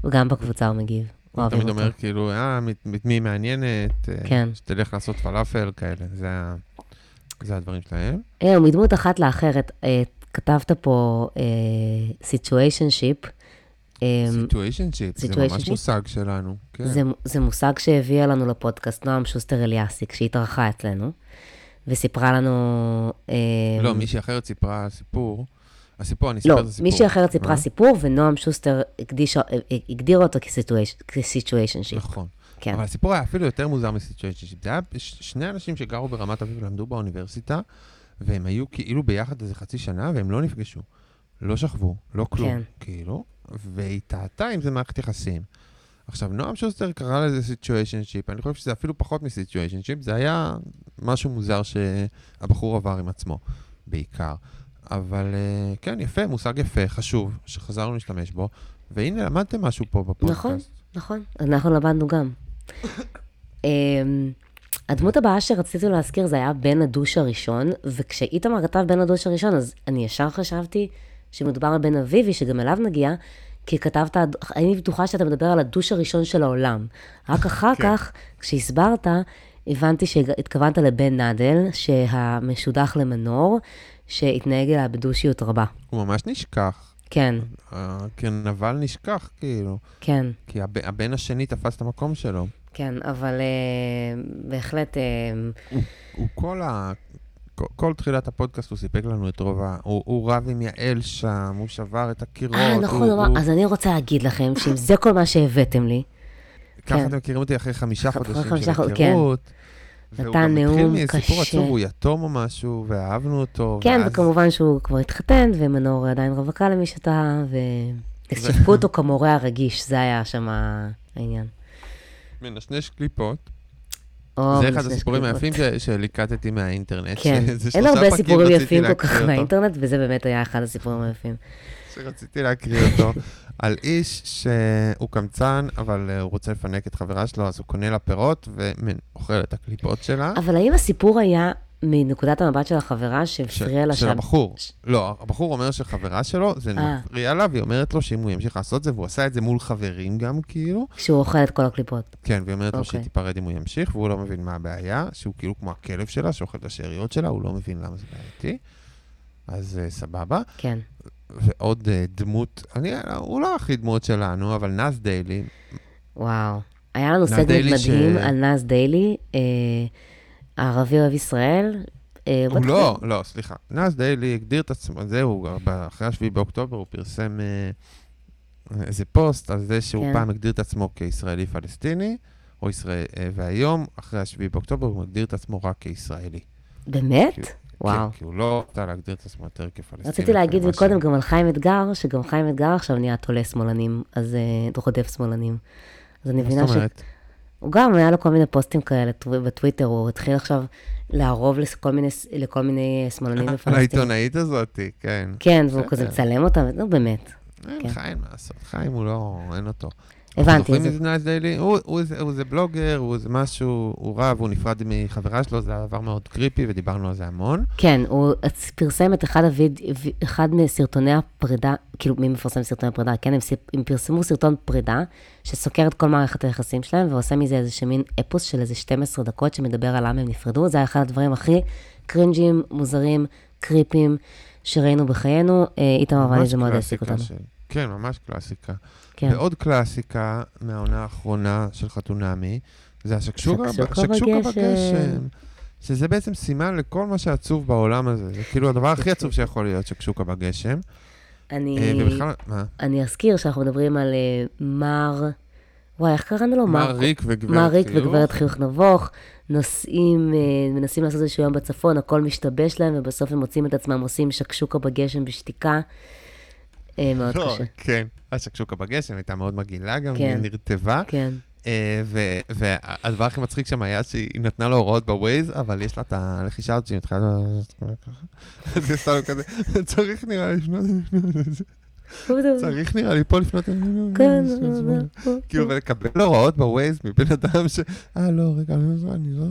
הוא גם בקבוצה הוא מגיב. הוא תמיד אומר כאילו, אה, מי מעניינת, כן. שתלך לעשות פלאפל כאלה, זה, זה הדברים שלהם. אה, מדמות אחת לאחרת, אה, כתבת פה אה, situationship. אה, situationship, זה ממש מושג שלנו. כן. זה, זה מושג שהביאה לנו לפודקאסט, נועם שוסטר אליאסיק, שהתארחה אצלנו. וסיפרה לנו... לא, מישהי אחרת סיפרה סיפור. הסיפור, אני סיפרת הסיפור. לא, מישהי אחרת סיפרה סיפור, ונועם שוסטר הגדיר אותו כסיטואשנשיפ. נכון. אבל הסיפור היה אפילו יותר מוזר מסיטואשנשיפ. זה היה שני אנשים שגרו ברמת אביב ולמדו באוניברסיטה, והם היו כאילו ביחד איזה חצי שנה, והם לא נפגשו. לא שכבו, לא כלום, כאילו. והיא טעתה עם זה מערכת יחסים. עכשיו, נועם שוסטר קרא לזה סיטואשנשיפ, אני חושב שזה אפילו פחות מסיטואשנשיפ, זה היה משהו מוזר שהבחור עבר עם עצמו, בעיקר. אבל כן, יפה, מושג יפה, חשוב, שחזרנו להשתמש בו, והנה למדתם משהו פה בפודקאסט. נכון, נכון, אנחנו למדנו גם. הדמות הבאה שרציתי להזכיר זה היה בן הדוש הראשון, וכשאיתמר כתב בן הדוש הראשון, אז אני ישר חשבתי שמדובר על בן אביבי, שגם אליו נגיע, כי כתבת, אני בטוחה שאתה מדבר על הדוש הראשון של העולם. רק אחר כך, כשהסברת, הבנתי שהתכוונת לבן נדל, שהמשודח למנור, שהתנהג אליו בדושיות רבה. הוא ממש נשכח. כן. כן, אבל נשכח, כאילו. כן. כי הבן השני תפס את המקום שלו. כן, אבל בהחלט... הוא כל ה... כל תחילת הפודקאסט הוא סיפק לנו את רובה, הוא רב עם יעל שם, הוא שבר את הקירות. אה, נכון, אז אני רוצה להגיד לכם, שאם זה כל מה שהבאתם לי. ככה אתם מכירים אותי אחרי חמישה חודשים של הכירות. והוא גם התחיל מסיפור עצוב, הוא יתום או משהו, ואהבנו אותו. כן, וכמובן שהוא כבר התחתן, ומנור עדיין רווקה למי שאתה, ושיפקו אותו כמורה הרגיש, זה היה שם העניין. מנשנש קליפות. זה אחד הסיפורים היפים שליקטתי מהאינטרנט. כן, אין הרבה סיפורים יפים כל כך מהאינטרנט, וזה באמת היה אחד הסיפורים היפים. שרציתי להקריא אותו, על איש שהוא קמצן, אבל הוא רוצה לפנק את חברה שלו, אז הוא קונה לה פירות ואוכל את הקליפות שלה. אבל האם הסיפור היה מנקודת המבט של החברה שהפריע לה? של הבחור. לא, הבחור אומר שחברה שלו, זה מפריע לה, והיא אומרת לו שאם הוא ימשיך לעשות זה, והוא עשה את זה מול חברים גם כאילו. כשהוא אוכל את כל הקליפות. כן, והיא אומרת לו שהיא תיפרד אם הוא ימשיך, והוא לא מבין מה הבעיה, שהוא כאילו כמו הכלב שלה, שאוכל את השאריות שלה, הוא לא מבין למה זה בעייתי. אז סבבה. כן. ועוד דמות, אני, הוא לא הכי דמות שלנו, אבל נס דיילי. וואו. היה לנו סגמנט מדהים על נס דיילי, הערבי אוהב ישראל. לא, לא, סליחה. נס דיילי הגדיר את עצמו, זהו, אחרי השביעי באוקטובר הוא פרסם איזה פוסט על זה שהוא פעם הגדיר את עצמו כישראלי פלסטיני, והיום, אחרי השביעי באוקטובר, הוא מגדיר את עצמו רק כישראלי. באמת? וואו. כי הוא לא רוצה להגדיר את עצמו יותר כפלסטיני. רציתי להגיד מקודם גם על חיים אתגר, שגם חיים אתגר עכשיו נהיה תולה שמאלנים, אז הוא חוטף שמאלנים. אז אני מבינה ש... זאת אומרת? הוא גם, היה לו כל מיני פוסטים כאלה בטוויטר, הוא התחיל עכשיו לערוב לכל מיני שמאלנים בפלסטינים. לעיתונאית הזאת, כן. כן, והוא כזה מצלם אותם, נו באמת. אין חיים לעשות, חיים הוא לא, אין אותו. הבנתי. הוא זה בלוגר, הוא זה משהו, הוא רב, הוא נפרד מחברה שלו, זה דבר מאוד קריפי, ודיברנו על זה המון. כן, הוא פרסם את אחד מסרטוני הפרידה, כאילו מי מפרסם סרטוני הפרידה, כן, הם פרסמו סרטון פרידה, שסוקר את כל מערכת היחסים שלהם, ועושה מזה איזשהו מין אפוס של איזה שתים עשרה דקות, שמדבר על למה הם נפרדו, זה היה אחד הדברים הכי קרינג'ים, מוזרים, קריפים, שראינו בחיינו, איתמר ואני זה מאוד העסיק אותנו. כן, ממש קלאסיקה. כן. ועוד קלאסיקה מהעונה האחרונה של חתונמי, זה השקשוקה, השקשוקה בגשם, שזה בעצם סימן לכל מה שעצוב בעולם הזה. זה כאילו הדבר הכי עצוב שיכול להיות, שקשוקה בגשם. אני, ובכלל, מה? אני אזכיר שאנחנו מדברים על מר, וואי, איך קראנו לו? מר ריק וגברת חיוך. מר ריק וגברת חיוך נבוך, נוסעים, מנסים לעשות איזשהו יום בצפון, הכל משתבש להם, ובסוף הם מוצאים את עצמם, עושים שקשוקה בגשם בשתיקה. מאוד קשה. כן, השקשוקה בגשם הייתה מאוד מגעילה גם, היא נרטבה. כן. והדבר הכי מצחיק שם היה שהיא נתנה לו הוראות בווייז, אבל יש לה את הלחישה עוד שהיא מתחילה... אז היא עשתה לו כזה, צריך נראה לפנות... צריך נראה לי פה לפנות... כאילו, ולקבל הוראות בווייז מבן אדם ש... אה, לא, רגע, אני לא...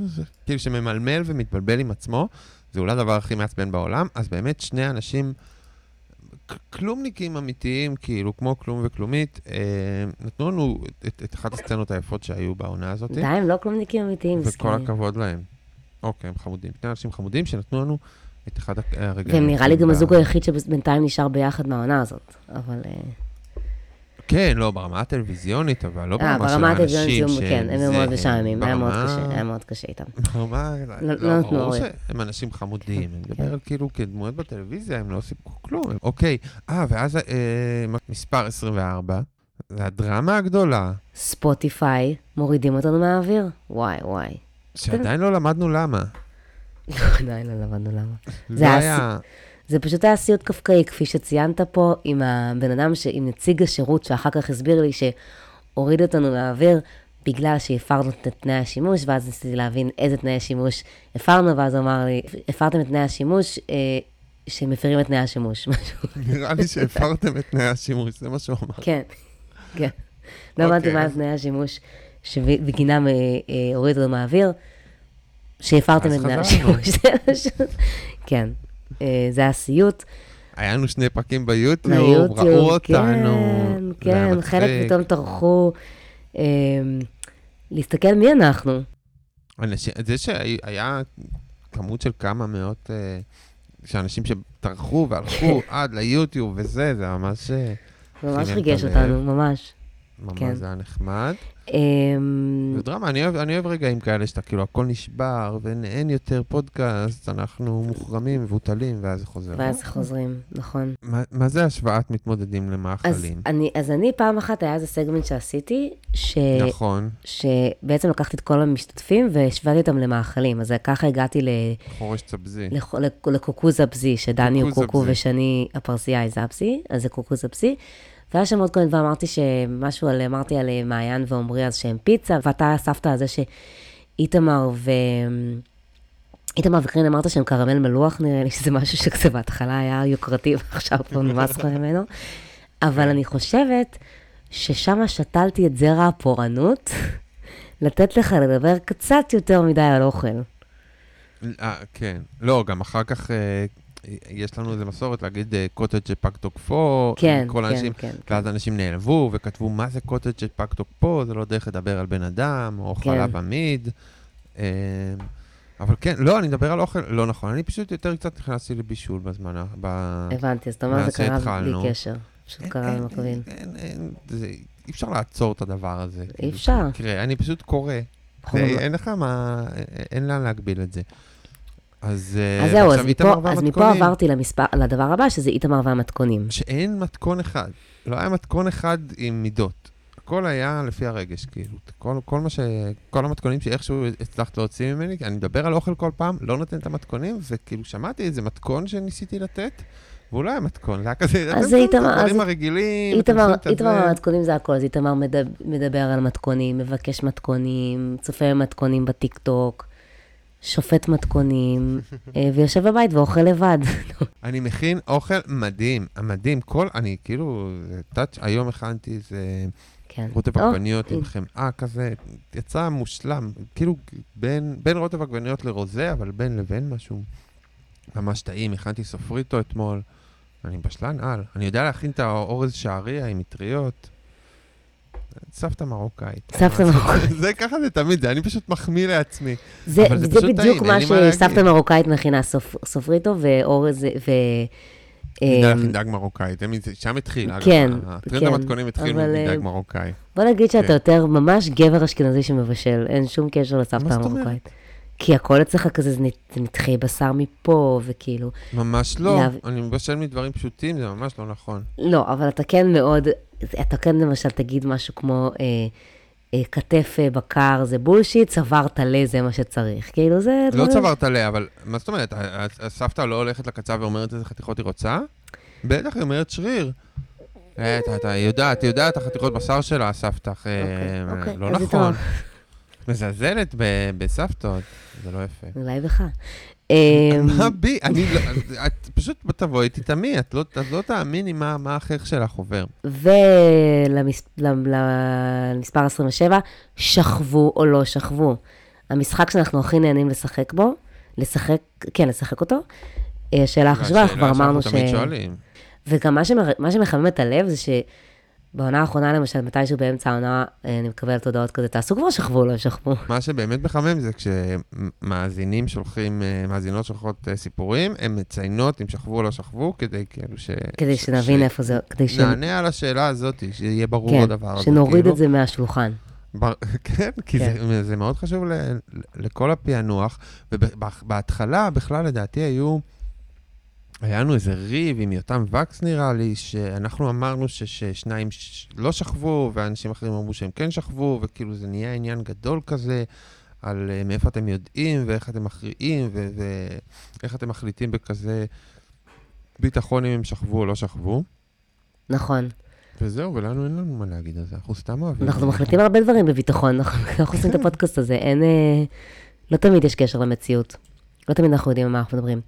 כאילו, שממלמל ומתבלבל עם עצמו, זה אולי הדבר הכי מעצבן בעולם, אז באמת שני אנשים... כלומניקים אמיתיים, כאילו, כמו כלום וכלומית, נתנו לנו את אחת הסצנות היפות שהיו בעונה הזאת. די, הם לא כלומניקים אמיתיים. וכל הכבוד להם. אוקיי, הם חמודים. שני אנשים חמודים שנתנו לנו את אחד הרגעים. והם נראה לי גם הזוג היחיד שבינתיים נשאר ביחד מהעונה הזאת, אבל... כן, לא, ברמה הטלוויזיונית, אבל לא ברמה של האנשים ש... כן, הם מאוד משעמים, היה מאוד קשה, היה מאוד קשה איתם. ברמה, לא נתנו רואי. הם אנשים חמודים, אני מדבר כאילו כדמויות בטלוויזיה, הם לא עושים כלום. אוקיי, אה, ואז מספר עשרים וארבע, זה הדרמה הגדולה. ספוטיפיי, מורידים אותנו מהאוויר? וואי, וואי. שעדיין לא למדנו למה. עדיין לא למדנו למה. זה היה... זה פשוט היה סיוט קפקאי, כפי שציינת פה, עם הבן אדם, ש... עם נציג השירות, שאחר כך הסביר לי שהוריד אותנו מהאוויר, בגלל שהפרנו את תנאי השימוש, ואז ניסיתי להבין איזה תנאי השימוש הפרנו, ואז אמר לי, הפרתם את תנאי השימוש, אה, שמפרים את תנאי השימוש. נראה לי שהפרתם את תנאי השימוש, זה מה שהוא אמר. כן, כן. לא אמרתי מה תנאי השימוש שבגינם הורידו לו מהאוויר, שהפרתם את תנאי השימוש. כן, זה הסיוט. היה לנו שני פרקים ביוטיוב, ראו אותנו. כן, כן, חלק פתאום טרחו להסתכל מי אנחנו. זה שהיה כמות של כמה מאות... שאנשים שטרחו והלכו עד ליוטיוב וזה, זה ממש... ממש ריגש אותנו, ממש. ממש, זה היה נחמד. זה דרמה, אני אוהב רגעים כאלה שאתה כאילו הכל נשבר, ואין יותר פודקאסט, אנחנו מוחרמים ואוטלים, ואז חוזרים. ואז חוזרים, נכון. מה זה השוואת מתמודדים למאכלים? אז אני פעם אחת, היה איזה סגמנט שעשיתי, נכון. שבעצם לקחתי את כל המשתתפים, והשוויתי אותם למאכלים, אז ככה הגעתי לחורש צבזי. לקוקו זבזי, שדני הוא קוקו ושני הפרסייה היא זבזי, אז זה קוקו זבזי. והיה שם עוד קודם דבר, אמרתי שמשהו על, אמרתי על מעיין ואומרי אז שהם פיצה, ואתה אספת על זה שאיתמר ו... איתמר וקרין אמרת שהם קרמל מלוח, נראה לי שזה משהו שכזה בהתחלה היה יוקרתי, ועכשיו פה נמאס לך ממנו. אבל אני חושבת ששם שתלתי את זרע הפורענות, לתת לך לדבר קצת יותר מדי על אוכל. כן, לא, גם אחר כך... יש לנו איזה מסורת להגיד קוטג' שפג תוקפו, כן, כל האנשים, כן, כן. ואז אנשים נעלבו וכתבו מה זה קוטג' שפג תוקפו, זה לא דרך לדבר על בן אדם, או כן. חלב עמיד. אבל כן, לא, אני מדבר על אוכל, לא נכון, אני פשוט יותר קצת נכנסתי לבישול בזמן. הבנתי, זאת אומרת, זה קרה בלי קשר, פשוט קרה במקביל. אי אפשר לעצור את הדבר הזה. אי אפשר. תראה, אני פשוט קורא, אין לך מה, אין לאן להגביל את זה. אז זהו, אז מפה עברתי לדבר הבא, שזה איתמר והמתכונים. שאין מתכון אחד, לא היה מתכון אחד עם מידות. הכל היה לפי הרגש, כאילו. כל המתכונים שאיכשהו הצלחת להוציא ממני, אני מדבר על אוכל כל פעם, לא נותן את המתכונים, וכאילו שמעתי איזה מתכון שניסיתי לתת, והוא לא היה מתכון, זה היה כזה, אז איתמר והמתכונים זה הכל, אז איתמר מדבר על מתכונים, מבקש מתכונים, צופה מתכונים בטיק-טוק, שופט מתכונים, ויושב בבית ואוכל לבד. אני מכין אוכל מדהים, מדהים, כל, אני כאילו, טאץ', היום הכנתי איזה רוטב עגבניות עם חמאה כזה, יצא מושלם, כאילו בין רוטב עגבניות לרוזה, אבל בין לבין משהו ממש טעים, הכנתי סופריטו אתמול, אני בשלן על, אני יודע להכין את האורז שעריה עם מטריות, סבתא מרוקאית. סבתא מרוקאית. זה ככה זה תמיד, זה אני פשוט מחמיא לעצמי. זה בדיוק מה שסבתא מרוקאית מכינה סופריטו ואורז ו... נדע לך דג מרוקאית, שם התחיל. כן. הטרנד המתכונים התחיל מדג מרוקאי. בוא נגיד שאתה יותר ממש גבר אשכנזי שמבשל, אין שום קשר לסבתא המרוקאית. כי הכל אצלך כזה, זה נתחי בשר מפה, וכאילו... ממש לא, אני מבשל מדברים פשוטים, זה ממש לא נכון. לא, אבל אתה כן מאוד... אתה כן למשל תגיד משהו כמו אה, אה, כתף אה, בקר זה בולשיט, צוואר תלה זה מה שצריך. כאילו זה... לא צוואר תלה, אבל מה זאת אומרת? הסבתא לא הולכת לקצה ואומרת איזה חתיכות היא רוצה? בטח היא אומרת שריר. אתה יודעת, אתה יודעת החתיכות בשר שלה, הסבתא. לא נכון. מזלזלת בסבתות, זה לא יפה. אולי בך. מה בי? את פשוט תבואי, תתאמי, את לא תאמיני מה החייך שלך עובר. ולמספר עשרים ושבע, שכבו או לא שכבו. המשחק שאנחנו הכי נהנים לשחק בו, לשחק, כן, לשחק אותו. השאלה החשובה, כבר אמרנו ש... וגם מה שמחמם את הלב זה ש... בעונה האחרונה, למשל, מתישהו באמצע העונה, אני מקבלת הודעות כזה, תעשו כבר שכבו, לא שכבו. מה שבאמת בחמם זה כשמאזינים שולחים, מאזינות שולחות סיפורים, הן מציינות אם שכבו או לא שכבו, כדי כאילו ש... כדי שנבין איפה זה... נענה על השאלה הזאת, שיהיה ברור הדבר. כן, שנוריד את זה מהשולחן. כן, כי זה מאוד חשוב לכל הפענוח, ובהתחלה, בכלל, לדעתי, היו... היינו איזה ריב עם יותם וקס נראה לי, שאנחנו אמרנו ששניים לא שכבו, ואנשים אחרים אמרו שהם כן שכבו, וכאילו זה נהיה עניין גדול כזה, על מאיפה אתם יודעים, ואיך אתם מכריעים, ואיך אתם מחליטים בכזה ביטחון אם הם שכבו או לא שכבו. נכון. וזהו, ולנו אין לנו מה להגיד על זה, אנחנו סתם אוהבים. אנחנו מחליטים הרבה דברים בביטחון, אנחנו עושים את הפודקאסט הזה, אין, לא תמיד יש קשר למציאות. לא תמיד אנחנו יודעים על מה אנחנו מדברים.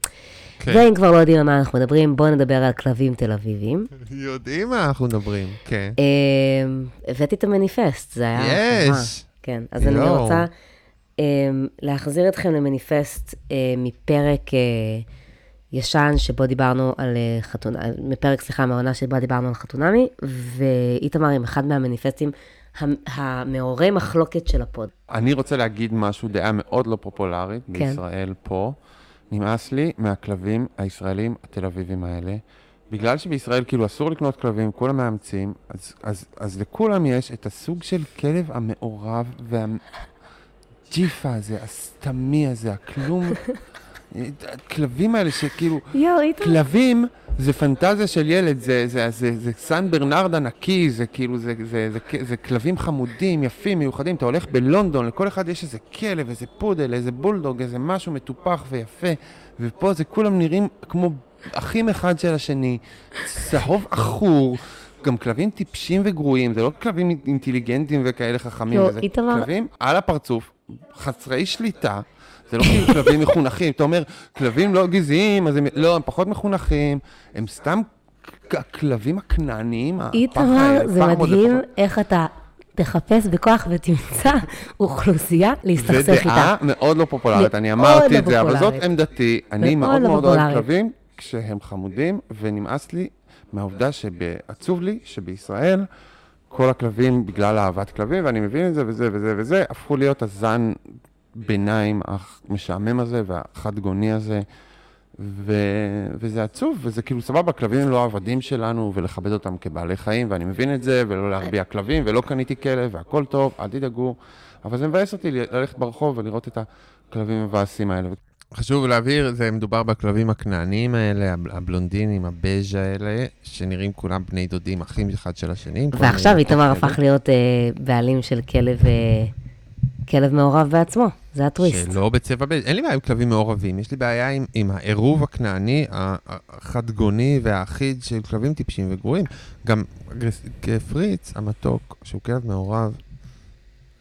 ואם כבר לא יודעים על מה אנחנו מדברים, בואו נדבר על כלבים תל אביבים. יודעים מה אנחנו מדברים, כן. הבאתי את המניפסט, זה היה... יש! כן, אז אני רוצה להחזיר אתכם למניפסט מפרק ישן שבו דיברנו על חתונה, מפרק, סליחה, מהעונה שבה דיברנו על חתונמי, ואיתמר עם אחד מהמניפסטים המעוררי מחלוקת של הפוד. אני רוצה להגיד משהו, דעה מאוד לא פופולרית בישראל פה. נמאס לי מהכלבים הישראלים התל אביבים האלה, בגלל שבישראל כאילו אסור לקנות כלבים, כולם מאמצים, אז, אז, אז לכולם יש את הסוג של כלב המעורב והג'יפה הזה, הסתמי הזה, הכלום, הכלבים האלה שכאילו, כלבים זה פנטזיה של ילד, זה, זה, זה, זה, זה סן ברנרד ענקי, זה כאילו, זה, זה, זה, זה, זה כלבים חמודים, יפים, מיוחדים, אתה הולך בלונדון, לכל אחד יש איזה כלב, איזה פודל, איזה בולדוג, איזה משהו מטופח ויפה, ופה זה כולם נראים כמו אחים אחד של השני, צהוב אחור, גם כלבים טיפשים וגרועים, זה לא כלבים אינטליגנטים וכאלה חכמים, זה כלבים על הפרצוף, חסרי שליטה, זה לא כאילו כלבים מחונכים, אתה אומר, כלבים לא גזעיים, אז הם, לא, הם פחות מחונכים, הם סתם הכלבים הכנעניים, איתמר, זה מדהים איך אתה תחפש בכוח ותמצא אוכלוסייה להסתכסך איתה. זה דעה מאוד לא פופולרית, אני אמרתי את זה, אבל זאת עמדתי, אני מאוד מאוד אוהב כלבים, כשהם חמודים, ונמאס לי מהעובדה שעצוב לי שבישראל כל הכלבים, בגלל אהבת כלבים, ואני מבין את זה וזה וזה וזה, הפכו להיות הזן ביניים המשעמם הזה והחד-גוני הזה, ו- וזה עצוב, וזה כאילו סבבה, כלבים הם לא העבדים שלנו, ולכבד אותם כבעלי חיים, ואני מבין את זה, ולא להרביע כלבים, ולא קניתי כלב, והכל טוב, אל תדאגו, אבל זה מבאס אותי ללכת ברחוב ולראות את הכלבים המבאסים האלה. חשוב להבהיר, זה מדובר בכלבים הכנעניים האלה, הבלונדינים, הבז' האלה, שנראים כולם בני דודים, אחים אחד של השני. ועכשיו איתמר הפך להיות בעלים של כלב, כלב מעורב בעצמו, זה הטוויסט. שלא בצבע בז', אין לי בעיה עם כלבים מעורבים, יש לי בעיה עם, עם העירוב הכנעני, החדגוני והאחיד של כלבים טיפשים וגרועים. גם כפריץ המתוק, שהוא כלב מעורב,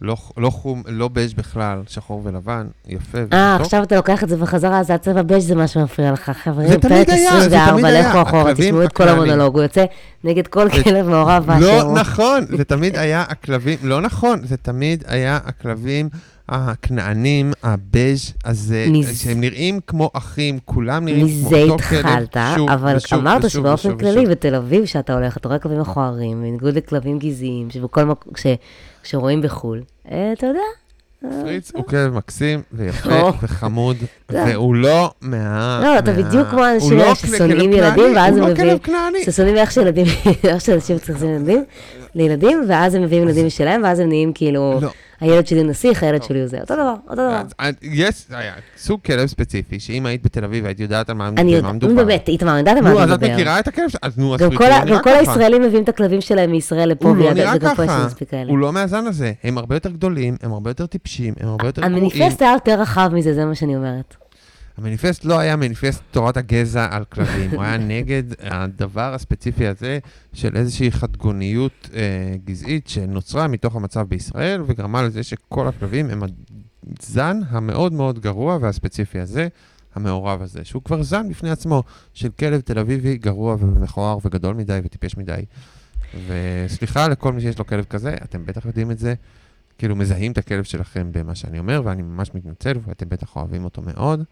לא, לא חום, לא בז' בכלל, שחור ולבן, יפה ומתוק. אה, עכשיו אתה לוקח את זה בחזרה, אז הצבע בז' זה מה שמפריע לך, חברים. זה תמיד היה, זה תמיד היה. לכו אחורה, תשמעו את כל המונולוג, הוא יוצא נגד כל כלב מעורב. לא נכון, זה תמיד היה הכלבים, לא נכון, זה תמיד היה הכלבים הכנענים, הבז' הזה, שהם נראים כמו אחים, כולם נראים כמו אותו כלב. מזה התחלת, אבל אמרת שבאופן כללי בתל אביב, שאתה הולך, אתה רואה כלבים מכוערים, בניגוד לכלבים גזעיים, שבכל מקום, כשרואים בחול, אתה יודע? פריץ הוא כלב מקסים ויפה וחמוד, והוא לא מה... לא, אתה בדיוק כמו אנשים ששונאים ילדים, ואז הם מביאים... ששונאים איך שילדים, איך שאנשים צריכים לילדים, ואז הם מביאים ילדים שלהם, ואז הם נהיים כאילו... הילד שלי נסיך, הילד שלי הוא זה. אותו דבר, אותו דבר. יש, היה סוג כלב ספציפי, שאם היית בתל אביב, היית יודעת על מה מדבר. אני באמת, איתמר, אני יודעת על מה מדבר. נו, אז את מכירה את הכלב, אז נו, הספיקו, הוא נראה ככה. גם כל הישראלים מביאים את הכלבים שלהם מישראל לפה, הוא לא נראה ככה, הוא לא מהזן הזה. הם הרבה יותר גדולים, הם הרבה יותר טיפשים, הם הרבה יותר גרועים. המניפסט היה יותר רחב מזה, זה מה שאני אומרת. המניפסט לא היה מניפסט תורת הגזע על כלבים, הוא היה נגד הדבר הספציפי הזה של איזושהי חדגוניות אה, גזעית שנוצרה מתוך המצב בישראל וגרמה לזה שכל הכלבים הם הזן המאוד מאוד גרוע והספציפי הזה, המעורב הזה, שהוא כבר זן בפני עצמו של כלב תל אביבי גרוע ומכוער וגדול מדי וטיפש מדי. וסליחה לכל מי שיש לו כלב כזה, אתם בטח יודעים את זה, כאילו מזהים את הכלב שלכם במה שאני אומר ואני ממש מתנצל ואתם בטח אוהבים אותו מאוד.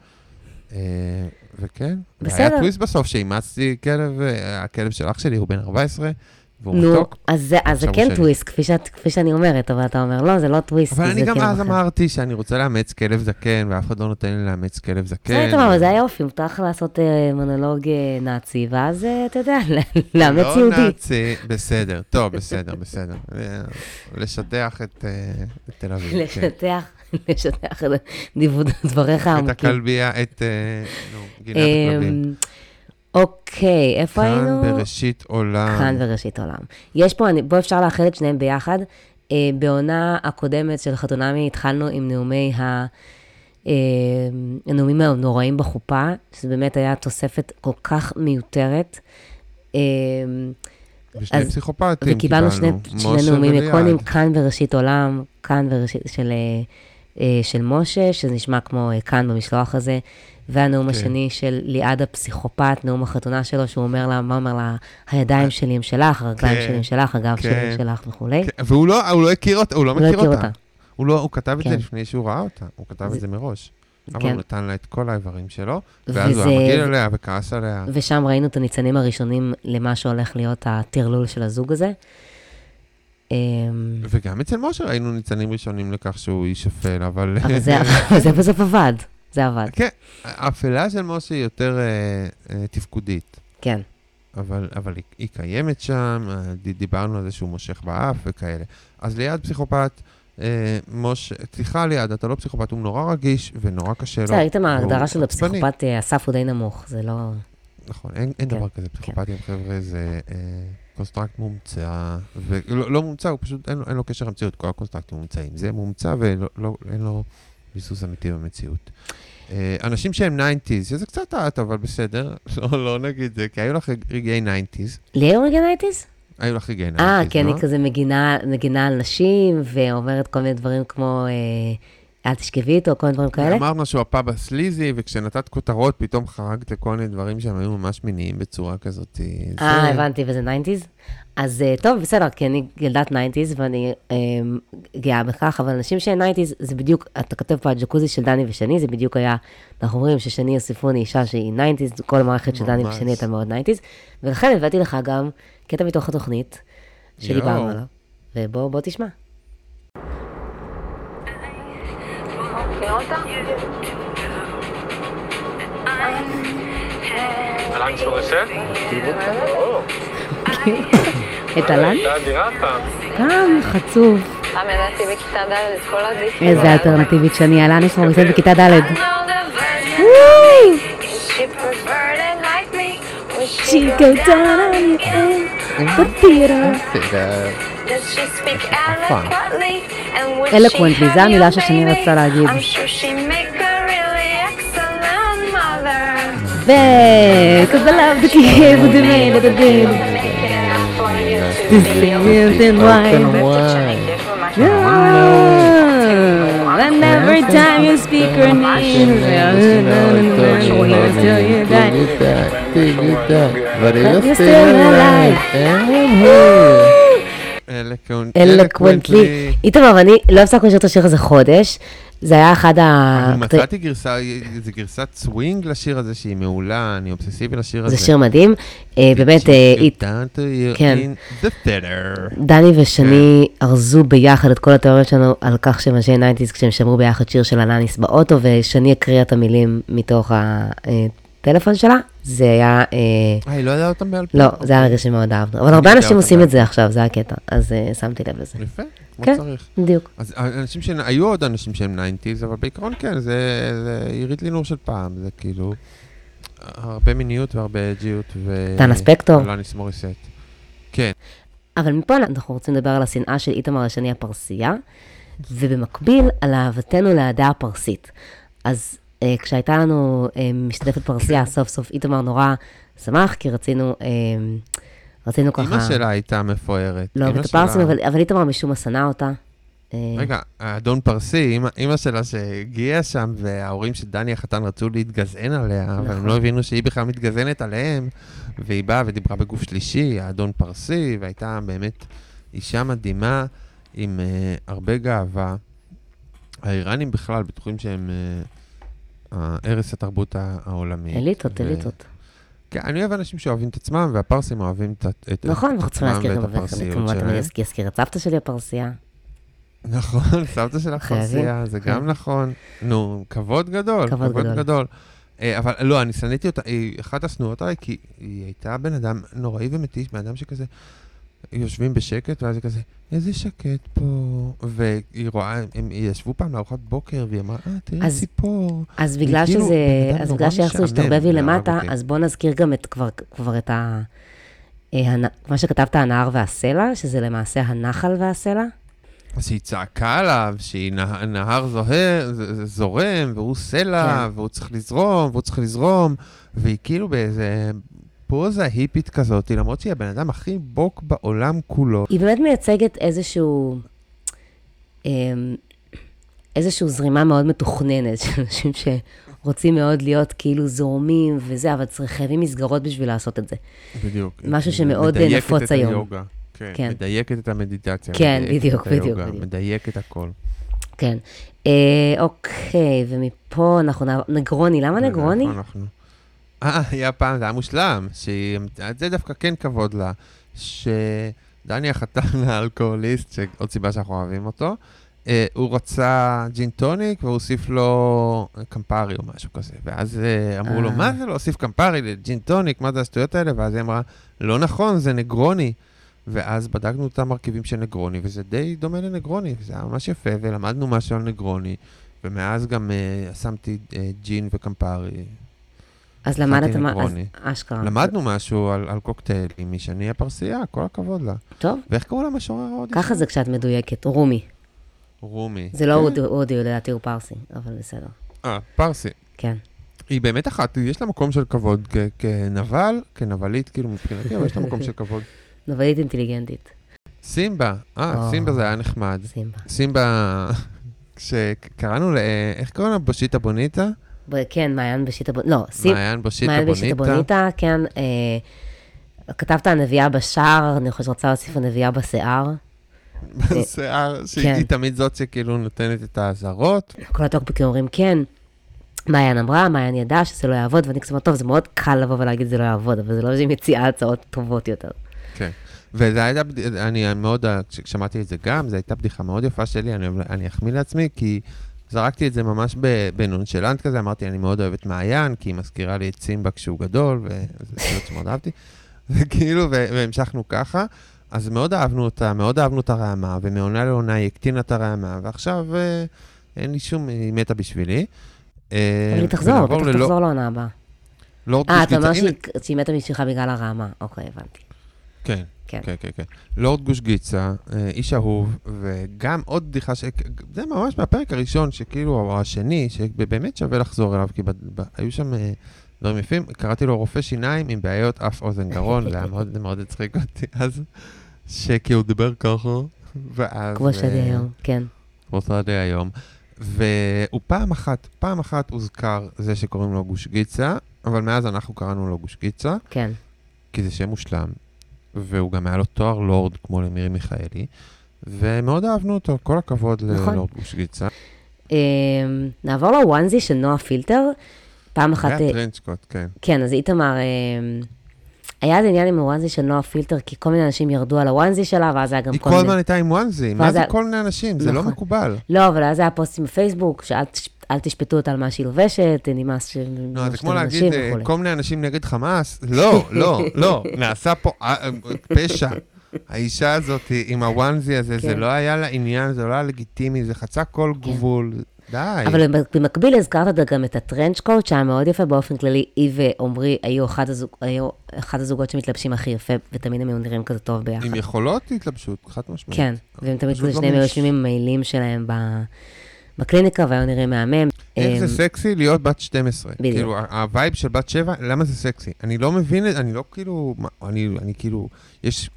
וכן, היה טוויסט בסוף שאימצתי כלב, הכלב של אח שלי הוא בן ארבע עשרה, והוא מתוק. אז זה כן טוויסט, כפי שאני אומרת, אבל אתה אומר, לא, זה לא טוויסט. אבל אני גם אז אמרתי שאני רוצה לאמץ כלב זקן, ואף אחד לא נותן לי לאמץ כלב זקן. זה היה יופי, מותח לעשות מונולוג נאצי, ואז אתה יודע, לאמץ יהודי. לא נאצי, בסדר, טוב, בסדר, בסדר. לשטח את תל אביב. לשטח. לשטח את דבריך העמוקים. את הכלבייה, את גינת הכלבים. אוקיי, איפה היינו? כאן בראשית עולם. כאן בראשית עולם. יש פה, בוא אפשר לאחד את שניהם ביחד. בעונה הקודמת של חתונמי התחלנו עם נאומי ה... הנאומים הנוראים בחופה, שזה באמת היה תוספת כל כך מיותרת. ושני פסיכופטים קיבלנו. וקיבלנו שני נאומים איקונים, כאן בראשית עולם, כאן בראשית של משה, שזה נשמע כמו כאן במשלוח הזה, והנאום השני של ליעד הפסיכופת, נאום החתונה שלו, שהוא אומר לה, מה אומר לה, הידיים שלי הם שלך, הרגליים שלי הם שלך, הגב שלי הם שלך וכו'. והוא לא הכיר אותה, הוא לא מכיר אותה. הוא כתב את זה לפני שהוא ראה אותה, הוא כתב את זה מראש. אבל הוא נתן לה את כל האיברים שלו, ואז הוא מגיל עליה וכעס עליה. ושם ראינו את הניצנים הראשונים למה שהולך להיות הטרלול של הזוג הזה. וגם אצל משה ראינו ניצנים ראשונים לכך שהוא איש אפל, אבל... אבל זה בסוף עבד. זה עבד. כן, האפלה של משה היא יותר תפקודית. כן. אבל היא קיימת שם, דיברנו על זה שהוא מושך באף וכאלה. אז ליד פסיכופת... מוש, סליחה ליד, אתה לא פסיכופת, הוא נורא רגיש ונורא קשה לו. זה, ראיתם ההגדרה של הפסיכופת, הסף הוא די נמוך, זה לא... נכון, אין דבר כזה, פסיכופתיה, חבר'ה, זה קונסטרקט מומצא, ולא מומצא, הוא פשוט, אין לו קשר למציאות, כל הקונסטרקטים מומצאים, זה מומצא ואין לו ביסוס אמיתי במציאות. אנשים שהם ניינטיז, שזה קצת טעת, אבל בסדר, לא נגיד זה, כי היו לך רגעי ניינטיז. ליהו רגעי ניינטיז? היו לך רגעי ניינטיז, לא? אה, כן, היא כזה מגינה על נשים, ואומרת כל מיני דברים כמו, אל תשכבי איתו, כל מיני דברים כאלה. אמרנו שהוא הפאב הסליזי, וכשנתת כותרות, פתאום חרגת לכל מיני דברים שהם היו ממש מיניים בצורה כזאת. אה, הבנתי, וזה ניינטיז? אז טוב, בסדר, כי אני ילדת ניינטיז, ואני גאה בכך, אבל אנשים שהם ניינטיז, זה בדיוק, אתה כתב פה הג'קוזי של דני ושני, זה בדיוק היה, אנחנו אומרים ששני יוסיפוני אישה שהיא ניינטיז, כל המערכת של דני ושני הייתה מאוד ניינטיז, ולכן הבאתי לך גם קטע מתוך התוכנית שדיברנו עליו, ובוא תשמע. אלן שלו רשת? את אלן? גם חצוב. איזה אלטרנטיבית שאני, אלן שלו רשת בכיתה ד'. She goes down on your end, but theater Does she speak eloquently? Eloquently, זו המילה ששני רצה להגיד. I'm sure she make a really excellent mother. Because I love the kid who demanded a bit. This is the wife. And every time you speak her name, she will tell you that. But you're still alive eloquently. איתמר, אני לא הפסקנו לשיר את השיר הזה חודש, זה היה אחד ה... מצאתי גרסה, זה גרסת סווינג לשיר הזה שהיא מעולה, אני אובססיבי לשיר הזה. זה שיר מדהים, באמת... דני ושני ארזו ביחד את כל התיאוריות שלנו על כך שמשי ניינטיז כשהם שמרו ביחד שיר של אלניס באוטו, ושני הקריאה את המילים מתוך ה... טלפון שלה, זה היה... אה, היא לא ידעה אותם בעל פה. לא, זה היה רגע שמאוד אהבנו. אבל הרבה אנשים עושים את זה עכשיו, זה הקטע. אז שמתי לב לזה. יפה, כמו צריך. כן, בדיוק. אז אנשים שהיו עוד אנשים שהם ניינטיז, אבל בעיקרון כן, זה עירית לינור של פעם, זה כאילו... הרבה מיניות והרבה אג'יות ו... טנה ספקטור. לא נסמור לסט. כן. אבל מפה אנחנו רוצים לדבר על השנאה של איתמר השני הפרסייה, ובמקביל על אהבתנו לעדה הפרסית. אז... כשהייתה לנו משתתפת פרסייה, סוף סוף איתמר נורא שמח, כי רצינו, רצינו ככה... אמא שלה הייתה מפוארת. לא, את הפרסים, אבל איתמר משום מה שנא אותה. רגע, האדון פרסי, אמא שלה שהגיעה שם, וההורים של דני החתן רצו להתגזען עליה, אבל הם לא הבינו שהיא בכלל מתגזענת עליהם, והיא באה ודיברה בגוף שלישי, האדון פרסי, והייתה באמת אישה מדהימה, עם הרבה גאווה. האיראנים בכלל בטוחים שהם... ערס התרבות העולמית. אליטות, אליטות. אני אוהב אנשים שאוהבים את עצמם, והפרסים אוהבים את עצמם. נכון, אנחנו צריכים להזכיר גם בפרסיות. כמובן, אני אזכיר את סבתא שלי הפרסייה. נכון, סבתא שלי הפרסייה, זה גם נכון. נו, כבוד גדול. כבוד גדול. אבל לא, אני סניתי אותה, אחת הסנועות עליי, כי היא הייתה בן אדם נוראי ומתיש, בן אדם שכזה... יושבים בשקט, ואז היא כזה, איזה שקט פה, והיא רואה, הם ישבו פעם לארוחת בוקר, והיא אמרה, אה, תראי ציפור. אז בגלל שזה, אז בגלל שיחסו שתרבב לי למטה, אז בואו נזכיר גם כבר את ה... מה שכתבת, הנהר והסלע, שזה למעשה הנחל והסלע. אז היא צעקה עליו, שהיא נהר זורם, והוא סלע, והוא צריך לזרום, והוא צריך לזרום, והיא כאילו באיזה... פוזה היפית כזאת, למרות שהיא הבן אדם הכי בוק בעולם כולו. היא באמת מייצגת איזשהו, איזשהו זרימה מאוד מתוכננת של אנשים רוצים מאוד להיות כאילו זורמים וזה, אבל צריכים מסגרות בשביל לעשות את זה. בדיוק. משהו שמאוד נפוץ היום. מדייקת את היוגה. כן. מדייקת את המדיטציה. כן, בדיוק, בדיוק. מדייקת הכל. כן. אוקיי, ומפה אנחנו נגרוני. למה נגרוני? אה, היה פעם, זה היה מושלם. זה דווקא כן כבוד לה. שדני החתן האלכוהוליסט, שעוד סיבה שאנחנו אוהבים אותו, הוא רצה ג'ינטוניק והוסיף לו קמפרי או משהו כזה, ואז אמרו לו, מה זה להוסיף קמפרי לג'ינטוניק, מה זה השטויות האלה? ואז היא אמרה, לא נכון, זה נגרוני. ואז בדקנו את המרכיבים של נגרוני, וזה די דומה לנגרוני, זה היה ממש יפה, ולמדנו משהו על נגרוני, ומאז גם שמתי ג'ין וקמפרי. אז למדנו משהו על קוקטייל עם משני הפרסייה, כל הכבוד לה. טוב. ואיך קראו לה משורר ההודי? ככה זה כשאת מדויקת, רומי. רומי. זה לא הודי, לדעתי הוא פרסי, אבל בסדר. אה, פרסי. כן. היא באמת אחת, יש לה מקום של כבוד כנבל, כנבלית, כאילו מבחינתי, אבל יש לה מקום של כבוד. נבלית אינטליגנטית. סימבה, אה, סימבה זה היה נחמד. סימבה. סימבה, כשקראנו, איך קראנו? בושיטה בוניטה? כן, מעיין בושיטה בוניטה, לא, סימבה. מעיין בושיטה בוניטה, כן. כתבת הנביאה בשער, אני חושב שרצה להוסיף הנביאה בשיער. בשיער, שהיא תמיד זאת שכאילו נותנת את האזהרות. כל הטוקבקים אומרים כן. מעיין אמרה, מעיין ידע שזה לא יעבוד, ואני כסומה, טוב, זה מאוד קל לבוא ולהגיד זה לא יעבוד, אבל זה לא שהיא מציעה הצעות טובות יותר. כן, וזה הייתה, אני מאוד, כששמעתי את זה גם, זו הייתה בדיחה מאוד יפה שלי, אני אחמיא לעצמי, כי זרקתי את זה ממש בנונשלנט כזה, אמרתי, אני מאוד אוהבת מעיין, כי היא מזכירה לי את סימבה כשהוא גדול, וזה סביבות שמאוד אהבתי, וכאילו, והמשכנו ככה, אז מאוד אהבנו אותה, מאוד אהבנו את הרעמה, ומעונה לעונה היא הקטינה את הרעמה, ועכשיו אין לי שום, היא מתה בשבילי. אבל תחזור, תחזור לעונה הבאה. אה, אתה אומר שהיא מתה בשבילך בגלל הרעמה, אוקיי, הבנתי. כן, כן, כן, כן. לורד גוש גיצה, איש אהוב, וגם עוד בדיחה, זה ממש מהפרק הראשון, שכאילו, או השני, שבאמת שווה לחזור אליו, כי היו שם דברים יפים, קראתי לו רופא שיניים עם בעיות אף אוזן גרון, זה מאוד הצחיק אותי אז, שכי הוא דיבר ככה, ואז... כמו שעדי היום, כן. כמו שעדי היום, והוא פעם אחת, פעם אחת הוזכר זה שקוראים לו גוש גיצה, אבל מאז אנחנו קראנו לו גוש גיצה, כן. כי זה שם מושלם. והוא גם היה לו תואר לורד, כמו למירי מיכאלי, ומאוד אהבנו אותו, כל הכבוד ללורד גושגיצה. נעבור לוואנזי של נועה פילטר, פעם אחת... היה טרנצ'קוט, כן. כן, אז איתמר, היה איזה עניין עם הוואנזי של נועה פילטר, כי כל מיני אנשים ירדו על הוואנזי שלה, ואז היה גם כל מיני... היא כל מיני הייתה עם וואנזי, מה זה כל מיני אנשים? זה לא מקובל. לא, אבל אז היה פוסטים בפייסבוק, שאלת... אל תשפטו אותה על מה שהיא לובשת, נמאס ש... לא, זה כמו להגיד, כל מיני אנשים נגד חמאס, לא, לא, לא, נעשה פה פשע. האישה הזאת עם הוואנזי הזה, זה לא היה לה עניין, זה לא היה לגיטימי, זה חצה כל גבול, די. אבל במקביל הזכרת גם את הטרנצ'קוט, שהיה מאוד יפה באופן כללי, היא ואומרי, היו אחד הזוגות שמתלבשים הכי יפה, ותמיד הם נראים כזה טוב ביחד. עם יכולות להתלבשות, חד משמעית. כן, והם תמיד שניהם יושבים עם המעילים שלהם ב... בקליניקה, והיום נראה מהמם. איך זה סקסי להיות בת שתים עשרה? בדיוק. כאילו, הווייב של בת שבע, למה זה סקסי? אני לא מבין, אני לא כאילו, אני כאילו, יש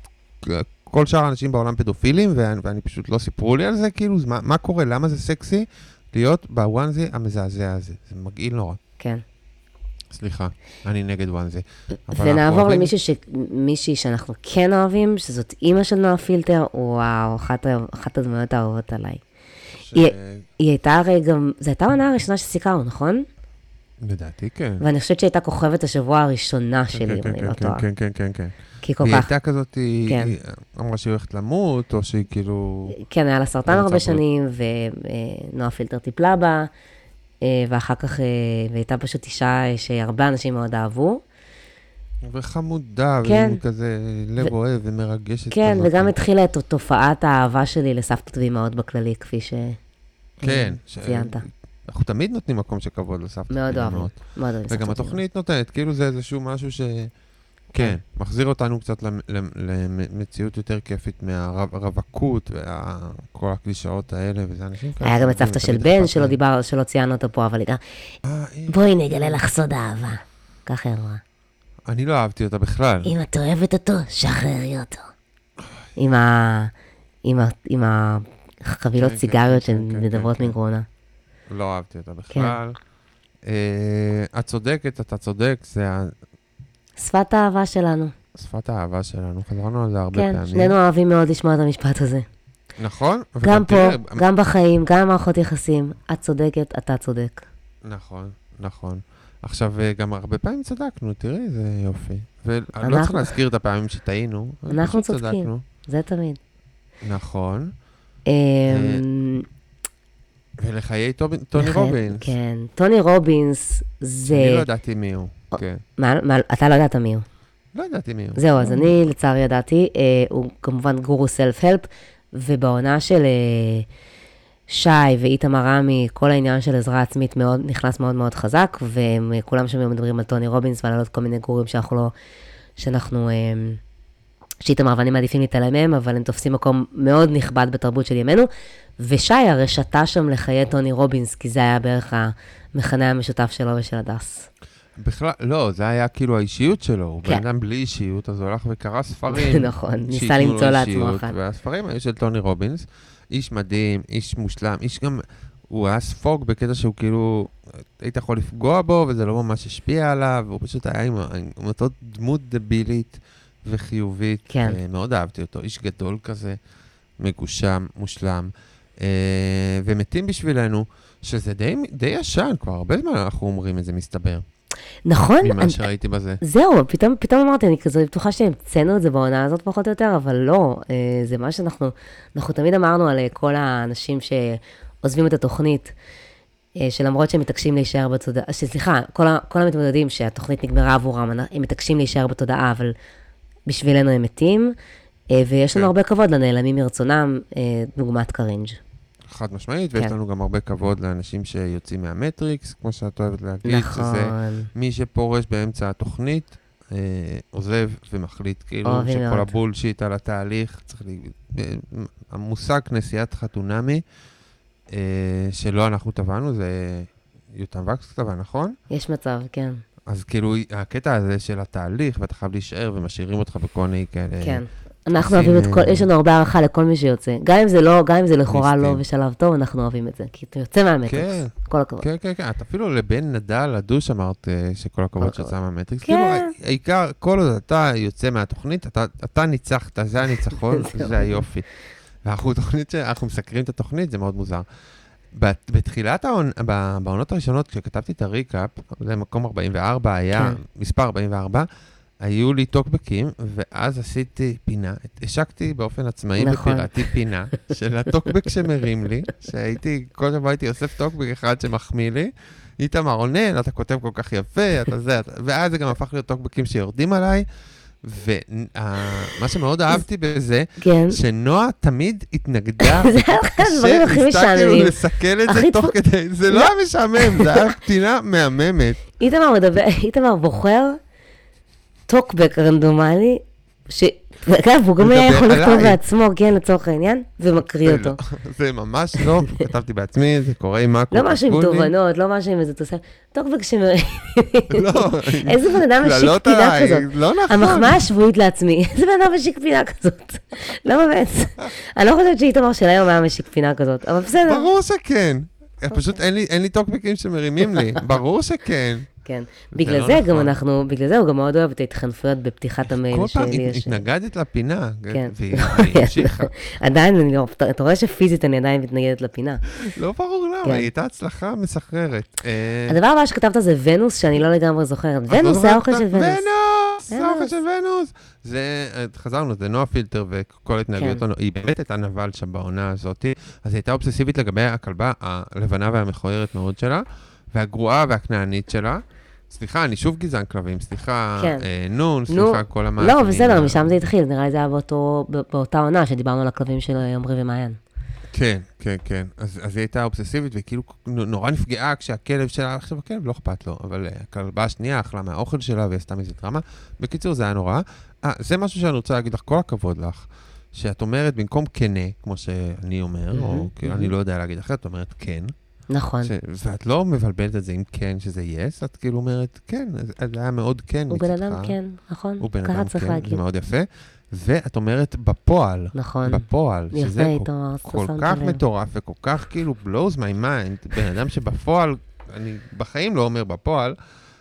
כל שאר האנשים בעולם פדופילים, ואני פשוט לא סיפרו לי על זה, כאילו, מה קורה? למה זה סקסי להיות בוואנזי המזעזע הזה? זה מגעיל נורא. כן. סליחה, אני נגד וואנזי. ונעבור למישהי שאנחנו כן אוהבים, שזאת אימא של נועה פילטר, וואו, אחת הדמויות האהובות עליי. היא הייתה הרי גם, זו הייתה העונה הראשונה שסיקרנו, נכון? לדעתי, כן. ואני חושבת שהייתה כוכבת השבוע הראשונה שלי, אם אני לא טועה. כן, כן, כן, כן. כי כל כך... היא הייתה כזאת, היא אמרה שהיא הולכת למות, או שהיא כאילו... כן, היה לה סרטן הרבה שנים, ונועה פילטר טיפלה בה, ואחר כך הייתה פשוט אישה שהרבה אנשים מאוד אהבו. וחמודה, וכזה לב אוהב ומרגשת. כן, וגם התחילה את תופעת האהבה שלי לסבתות ואימהות בכללי, כפי שציינת. אנחנו תמיד נותנים מקום שכבוד לסבתות ואימהות. מאוד אוהב. וגם התוכנית נותנת, כאילו זה איזשהו משהו ש... כן, מחזיר אותנו קצת למציאות יותר כיפית מהרווקות, וכל הקלישאות האלה, וזה אנשים כאלה. היה גם את סבתא של בן, שלא ציינו אותו פה, אבל איתה, בואי נגלה לך סוד האהבה. ככה אמרה. אני לא אהבתי אותה בכלל. אם את אוהבת אותו, שחררי אותו. עם ה... עם ה... עם החבילות סיגריות שמדברות מגרונה. לא אהבתי אותה בכלל. את צודקת, אתה צודק, זה... שפת האהבה שלנו. שפת האהבה שלנו, חזרנו על זה הרבה פעמים. כן, שנינו אוהבים מאוד לשמוע את המשפט הזה. נכון. גם פה, גם בחיים, גם מערכות יחסים. את צודקת, אתה צודק. נכון, נכון. עכשיו, גם הרבה פעמים צדקנו, תראי, זה יופי. ולא צריך להזכיר את הפעמים שטעינו. אנחנו צודקים, זה תמיד. נכון. ולחיי טוני רובינס. כן, טוני רובינס זה... אני לא ידעתי מי הוא. מה, אתה לא ידעת מי הוא? לא ידעתי מי הוא. זהו, אז אני לצערי ידעתי. הוא כמובן גורו סלף-הלפ, ובעונה של שי ואיתמר רמי, כל העניין של עזרה עצמית מאוד, נכנס מאוד מאוד חזק, וכולם שם מדברים על טוני רובינס, ועל עוד כל מיני גורים שאנחנו לא, שאנחנו, שאיתמר ואני מעדיפים להתעלם מהם, אבל הם תופסים מקום מאוד נכבד בתרבות של ימינו, ושי הרשתה שם לחיי טוני רובינס, כי זה היה בערך המכנה המשותף שלו ושל הדס. בכלל, לא, זה היה כאילו האישיות שלו, הוא בן אדם בלי אישיות, אז הוא הלך וקרא ספרים. נכון, ניסה למצוא לעצמו אחד. והספרים היו של טוני רובינס, איש מדהים, איש מושלם, איש גם, הוא היה ספוג בקטע שהוא כאילו, היית יכול לפגוע בו, וזה לא ממש השפיע עליו, הוא פשוט היה עם, עם אותו דמות דבילית וחיובית. כן. מאוד אהבתי אותו, איש גדול כזה, מגושם, מושלם, ומתים בשבילנו, שזה די, די ישן, כבר הרבה זמן אנחנו אומרים את זה מסתבר. נכון. ממה שראיתי בזה. זהו, פתאום, פתאום אמרתי, אני כזו בטוחה שהמצאנו את זה בעונה הזאת פחות או יותר, אבל לא, זה מה שאנחנו, אנחנו תמיד אמרנו על כל האנשים שעוזבים את התוכנית, שלמרות שהם מתעקשים להישאר בתודעה, שסליחה, כל, כל המתמודדים שהתוכנית נגמרה עבורם, הם מתעקשים להישאר בתודעה, אבל בשבילנו הם מתים, ויש לנו הרבה כבוד לנעלמים מרצונם, דוגמת קרינג'. חד משמעית, ויש לנו גם הרבה כבוד לאנשים שיוצאים מהמטריקס, כמו שאת אוהבת להגיד, שזה מי שפורש באמצע התוכנית, עוזב ומחליט, כאילו, שכל הבולשיט על התהליך, המושג נסיעת חתונמי, שלא אנחנו טבענו, זה יותם וקס טבע, נכון? יש מצב, כן. אז כאילו, הקטע הזה של התהליך, ואתה חייב להישאר, ומשאירים אותך בכל נהי כאלה. כן. אנחנו אוהבים את כל, יש לנו הרבה הערכה לכל מי שיוצא. גם אם זה לא, גם אם זה לכאורה לא בשלב טוב, אנחנו אוהבים את זה, כי אתה יוצא מהמטריקס, כל הכבוד. כן, כן, כן, את אפילו לבן נדל לדוש אמרת שכל הכבוד שיוצא מהמטריקס. כן. העיקר, כל עוד אתה יוצא מהתוכנית, אתה ניצחת, זה הניצחון, זה היופי. ואנחנו תוכנית, שאנחנו מסקרים את התוכנית, זה מאוד מוזר. בתחילת בעונות הראשונות, כשכתבתי את הריקאפ, זה מקום ארבעים וארבע היה, מספר ארבעים וארבע, היו לי טוקבקים, ואז עשיתי פינה, השקתי באופן עצמאי ופירעתי פינה של הטוקבק שמרים לי, שהייתי, כל שבוע הייתי אוסף טוקבק אחד שמחמיא לי, איתמר רונן, אתה כותב כל כך יפה, אתה זה, ואז זה גם הפך להיות טוקבקים שיורדים עליי, ומה שמאוד אהבתי בזה, שנועה תמיד התנגדה, שניסתה כאילו לסכל את זה תוך כדי, זה לא היה משעמם, זה היה פינה מהממת. איתמר בוחר, טוקבק רנדומלי, שאגב, הוא גם היה יכול לכתוב בעצמו, כן, לצורך העניין, ומקריא אותו. זה ממש לא, כתבתי בעצמי, זה קורה עם מקו. לא משהו עם תובנות, לא משהו עם איזה תוסף. טוקבק שמראה. לא. איזה בן אדם משיק פינה כזאת. המחמאה השבועית לעצמי. איזה בן אדם משיק פינה כזאת. לא באמת. אני לא חושבת שאיתמר של היום היה משיק פינה כזאת, אבל בסדר. ברור שכן. פשוט אין לי טוקבקים שמרימים לי. ברור שכן. כן, בגלל זה גם אנחנו, בגלל זה הוא גם מאוד אוהב את ההתחנפויות בפתיחת המייל שלי. כל פעם התנגדת לפינה, והיא המשיכה. עדיין, אתה רואה שפיזית אני עדיין מתנגדת לפינה. לא ברור למה, היא הייתה הצלחה מסחררת. הדבר הבא שכתבת זה ונוס, שאני לא לגמרי זוכרת. ונוס, זה האוכל של ונוס. ונוס, זה האוכל של ונוס. זה, חזרנו, זה נועה פילטר וכל התנהגויות, היא באמת הייתה נבל שם בעונה הזאת, אז היא הייתה אובססיבית לגבי הכלבה הלבנה והמכוערת מאוד שלה, והגרועה והכנענית שלה. סליחה, אני שוב גזען כלבים, סליחה, כן. אה, נון, סליחה, נו, כל המאזינים. לא, בסדר, משם זה התחיל, נראה לי זה היה באותו, באותה עונה שדיברנו על הכלבים של עמרי ומעיין. כן, כן, כן, אז, אז היא הייתה אובססיבית, וכאילו נורא נפגעה כשהכלב שלה, עכשיו הכלב לא אכפת לו, אבל הכלבה השנייה אכלה מהאוכל שלה, והיא עשתה מזה דרמה. בקיצור, זה היה נורא. אה, זה משהו שאני רוצה להגיד לך, כל הכבוד לך, שאת אומרת במקום כנה, כמו שאני אומר, mm-hmm, או mm-hmm. אני לא יודע להגיד אחרת, את אומרת כן. נכון. ואת לא מבלבלת את זה עם כן, שזה יס, את כאילו אומרת כן, אז היה מאוד כן. הוא בן אדם כן, נכון? הוא בן אדם כן, זה מאוד יפה. ואת אומרת בפועל, בפועל, שזה כל כך מטורף וכל כך כאילו blows my mind, בן אדם שבפועל אני בחיים לא אומר בפועל,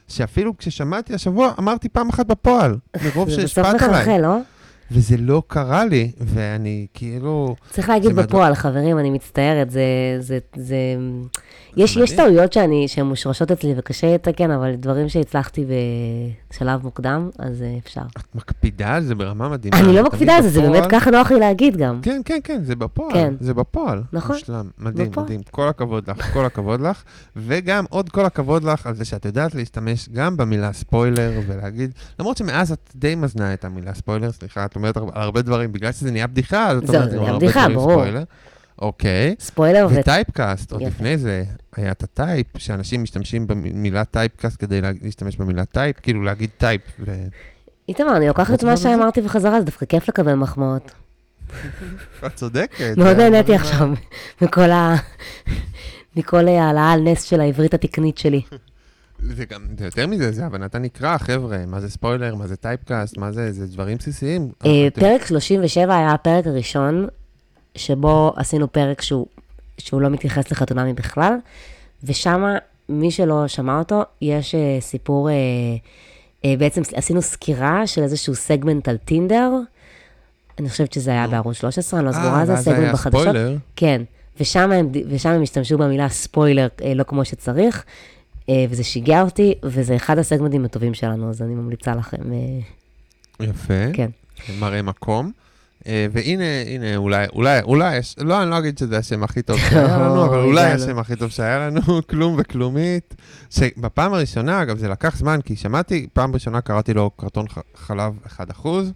שאפילו כששמעתי השבוע, אמרתי פעם אחת בפועל, מרוב שהשפעת עליי. וזה לא קרה לי, ואני כאילו... צריך להגיד בפועל, חברים, אני מצטערת, זה... יש טעויות שהן מושרשות אצלי, וקשה לתקן, אבל דברים שהצלחתי בשלב מוקדם, אז אפשר. את מקפידה על זה ברמה מדהימה. אני לא מקפידה על זה, זה באמת ככה נוח לי להגיד גם. כן, כן, כן, זה בפועל. זה בפועל. נכון. מדהים, מדהים. כל הכבוד לך, כל הכבוד לך. וגם עוד כל הכבוד לך על זה שאת יודעת להשתמש גם במילה ספוילר, ולהגיד, למרות שמאז את די מזנה את המילה ספוילר, סליחה, את אומרת הרבה דברים, בגלל שזה נהיה בדיחה, אז את אומרת, זה נהיה בדיחה, ברור. אוקיי. ספוילר וטייפקאסט, עוד לפני זה היה את הטייפ, שאנשים משתמשים במילה טייפקאסט כדי להשתמש במילה טייפ, כאילו להגיד טייפ. איתמר, אני לוקחת את מה שאמרתי בחזרה, זה דווקא כיף לקבל מחמאות. את צודקת. מאוד נהניתי עכשיו מכל העלאה על נס של העברית התקנית שלי. זה גם, זה יותר מזה, זה הבנת הנקרא, חבר'ה, מה זה ספוילר, מה זה טייפקאסט, מה זה, זה דברים בסיסיים. פרק שלושים ושבע היה הפרק הראשון, שבו עשינו פרק שהוא, שהוא לא מתייחס לחתונמי בכלל, ושמה, מי שלא שמע אותו, יש uh, סיפור, uh, uh, בעצם עשינו סקירה של איזשהו סגמנט על טינדר, אני חושבת שזה היה בערוץ שלוש עשרה, אני לא סגורה, זה סגמנט בחדשות. ספוילר. כן, ושם הם, ושם הם השתמשו במילה ספוילר, uh, לא כמו שצריך, uh, וזה שיגע אותי, וזה אחד הסגמנטים הטובים שלנו, אז אני ממליצה לכם. Uh... יפה, כן. מראה מקום. והנה, הנה, אולי, אולי, אולי, לא, אני לא אגיד שזה השם הכי טוב שהיה לנו, אבל אולי השם הכי טוב שהיה לנו, כלום וכלומית, שבפעם הראשונה, אגב, זה לקח זמן, כי שמעתי, פעם ראשונה קראתי לו קרטון חלב אחד אחוז,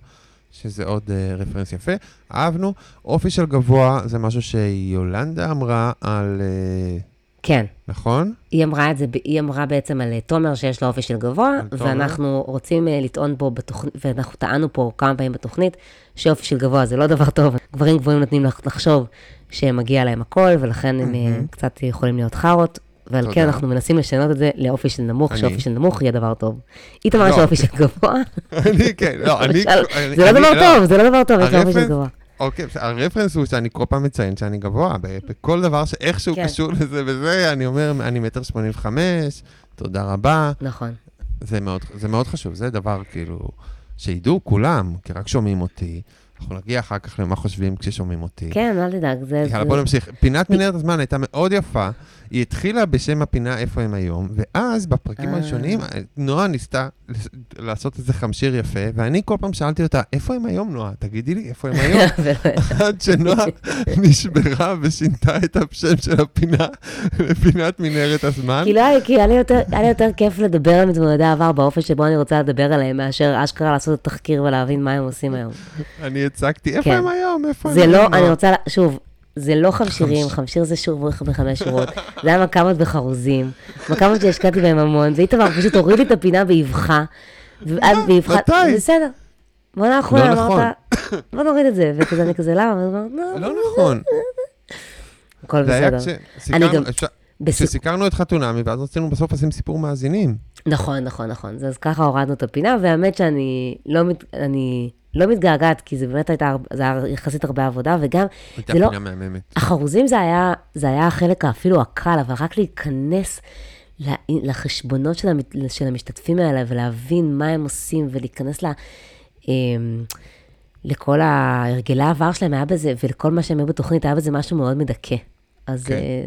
שזה עוד רפרנס יפה, אהבנו, אופי של גבוה, זה משהו שיולנדה אמרה על... כן. נכון? היא אמרה את זה, היא אמרה בעצם על תומר שיש לו אופי של גבוה, ואנחנו רוצים לטעון בו בתוכנית, ואנחנו טענו פה כמה פעמים בתוכנית, שאופי של גבוה זה לא דבר טוב. גברים גבוהים נותנים לחשוב שמגיע להם הכל, ולכן הם קצת יכולים להיות חרות, ועל כן אנחנו מנסים לשנות את זה לאופי של נמוך, שאופי של נמוך יהיה דבר טוב. היא תאמרה שאופי של גבוה. אני כן, לא, אני... זה לא דבר טוב, זה לא דבר טוב, יש אופי של גבוה. אוקיי, הרפרנס הוא שאני כל פעם מציין שאני גבוה, בכל דבר שאיכשהו קשור לזה וזה, אני אומר, אני מטר שמונים וחמש, תודה רבה. נכון. זה מאוד חשוב, זה דבר כאילו, שידעו כולם, כי רק שומעים אותי, אנחנו נגיע אחר כך למה חושבים כששומעים אותי. כן, אל תדאג, זה... יאללה, בוא נמשיך. פינת מנהרת הזמן הייתה מאוד יפה, היא התחילה בשם הפינה איפה הם היום, ואז בפרקים הראשונים, נועה ניסתה לעשות איזה חמשיר יפה, ואני כל פעם שאלתי אותה, איפה הם היום, נועה? תגידי לי, איפה הם היום? עד שנועה נשברה ושינתה את השם של הפינה לפינת מנהרת הזמן. כי לא, כי היה לי יותר כיף לדבר על מתמודדי העבר באופן שבו אני רוצה לדבר עליהם, מאשר אשכרה לעשות את התחקיר ולהבין מה הם עושים היום. אני הצגתי, איפה הם היום? זה לא, אני רוצה, שוב, זה לא חמשירים, חמשיר זה שור בחמש שורות, זה היה מקמות בחרוזים, מקמות שהשקעתי בהם המון, ואיתמר פשוט הוריד לי את הפינה באבחה, ואז באבחה, בסדר, בוא נכון, אמרת, בוא נוריד את זה, וכזה אני כזה, למה? לא נכון. הכל בסדר. כשסיכרנו את חתונמי, ואז רצינו בסוף לשים סיפור מאזינים. נכון, נכון, נכון, אז ככה הורדנו את הפינה, והאמת שאני לא מת... לא מתגעגעת, כי זה באמת הייתה, זה היה יחסית הרבה עבודה, וגם, זה לא, החרוזים זה היה, זה היה החלק אפילו הקל, אבל רק להיכנס לחשבונות של המשתתפים האלה, ולהבין מה הם עושים, ולהיכנס לה, לכל ההרגלי העבר שלהם היה בזה, ולכל מה שהם היו בתוכנית, היה בזה משהו מאוד מדכא. אז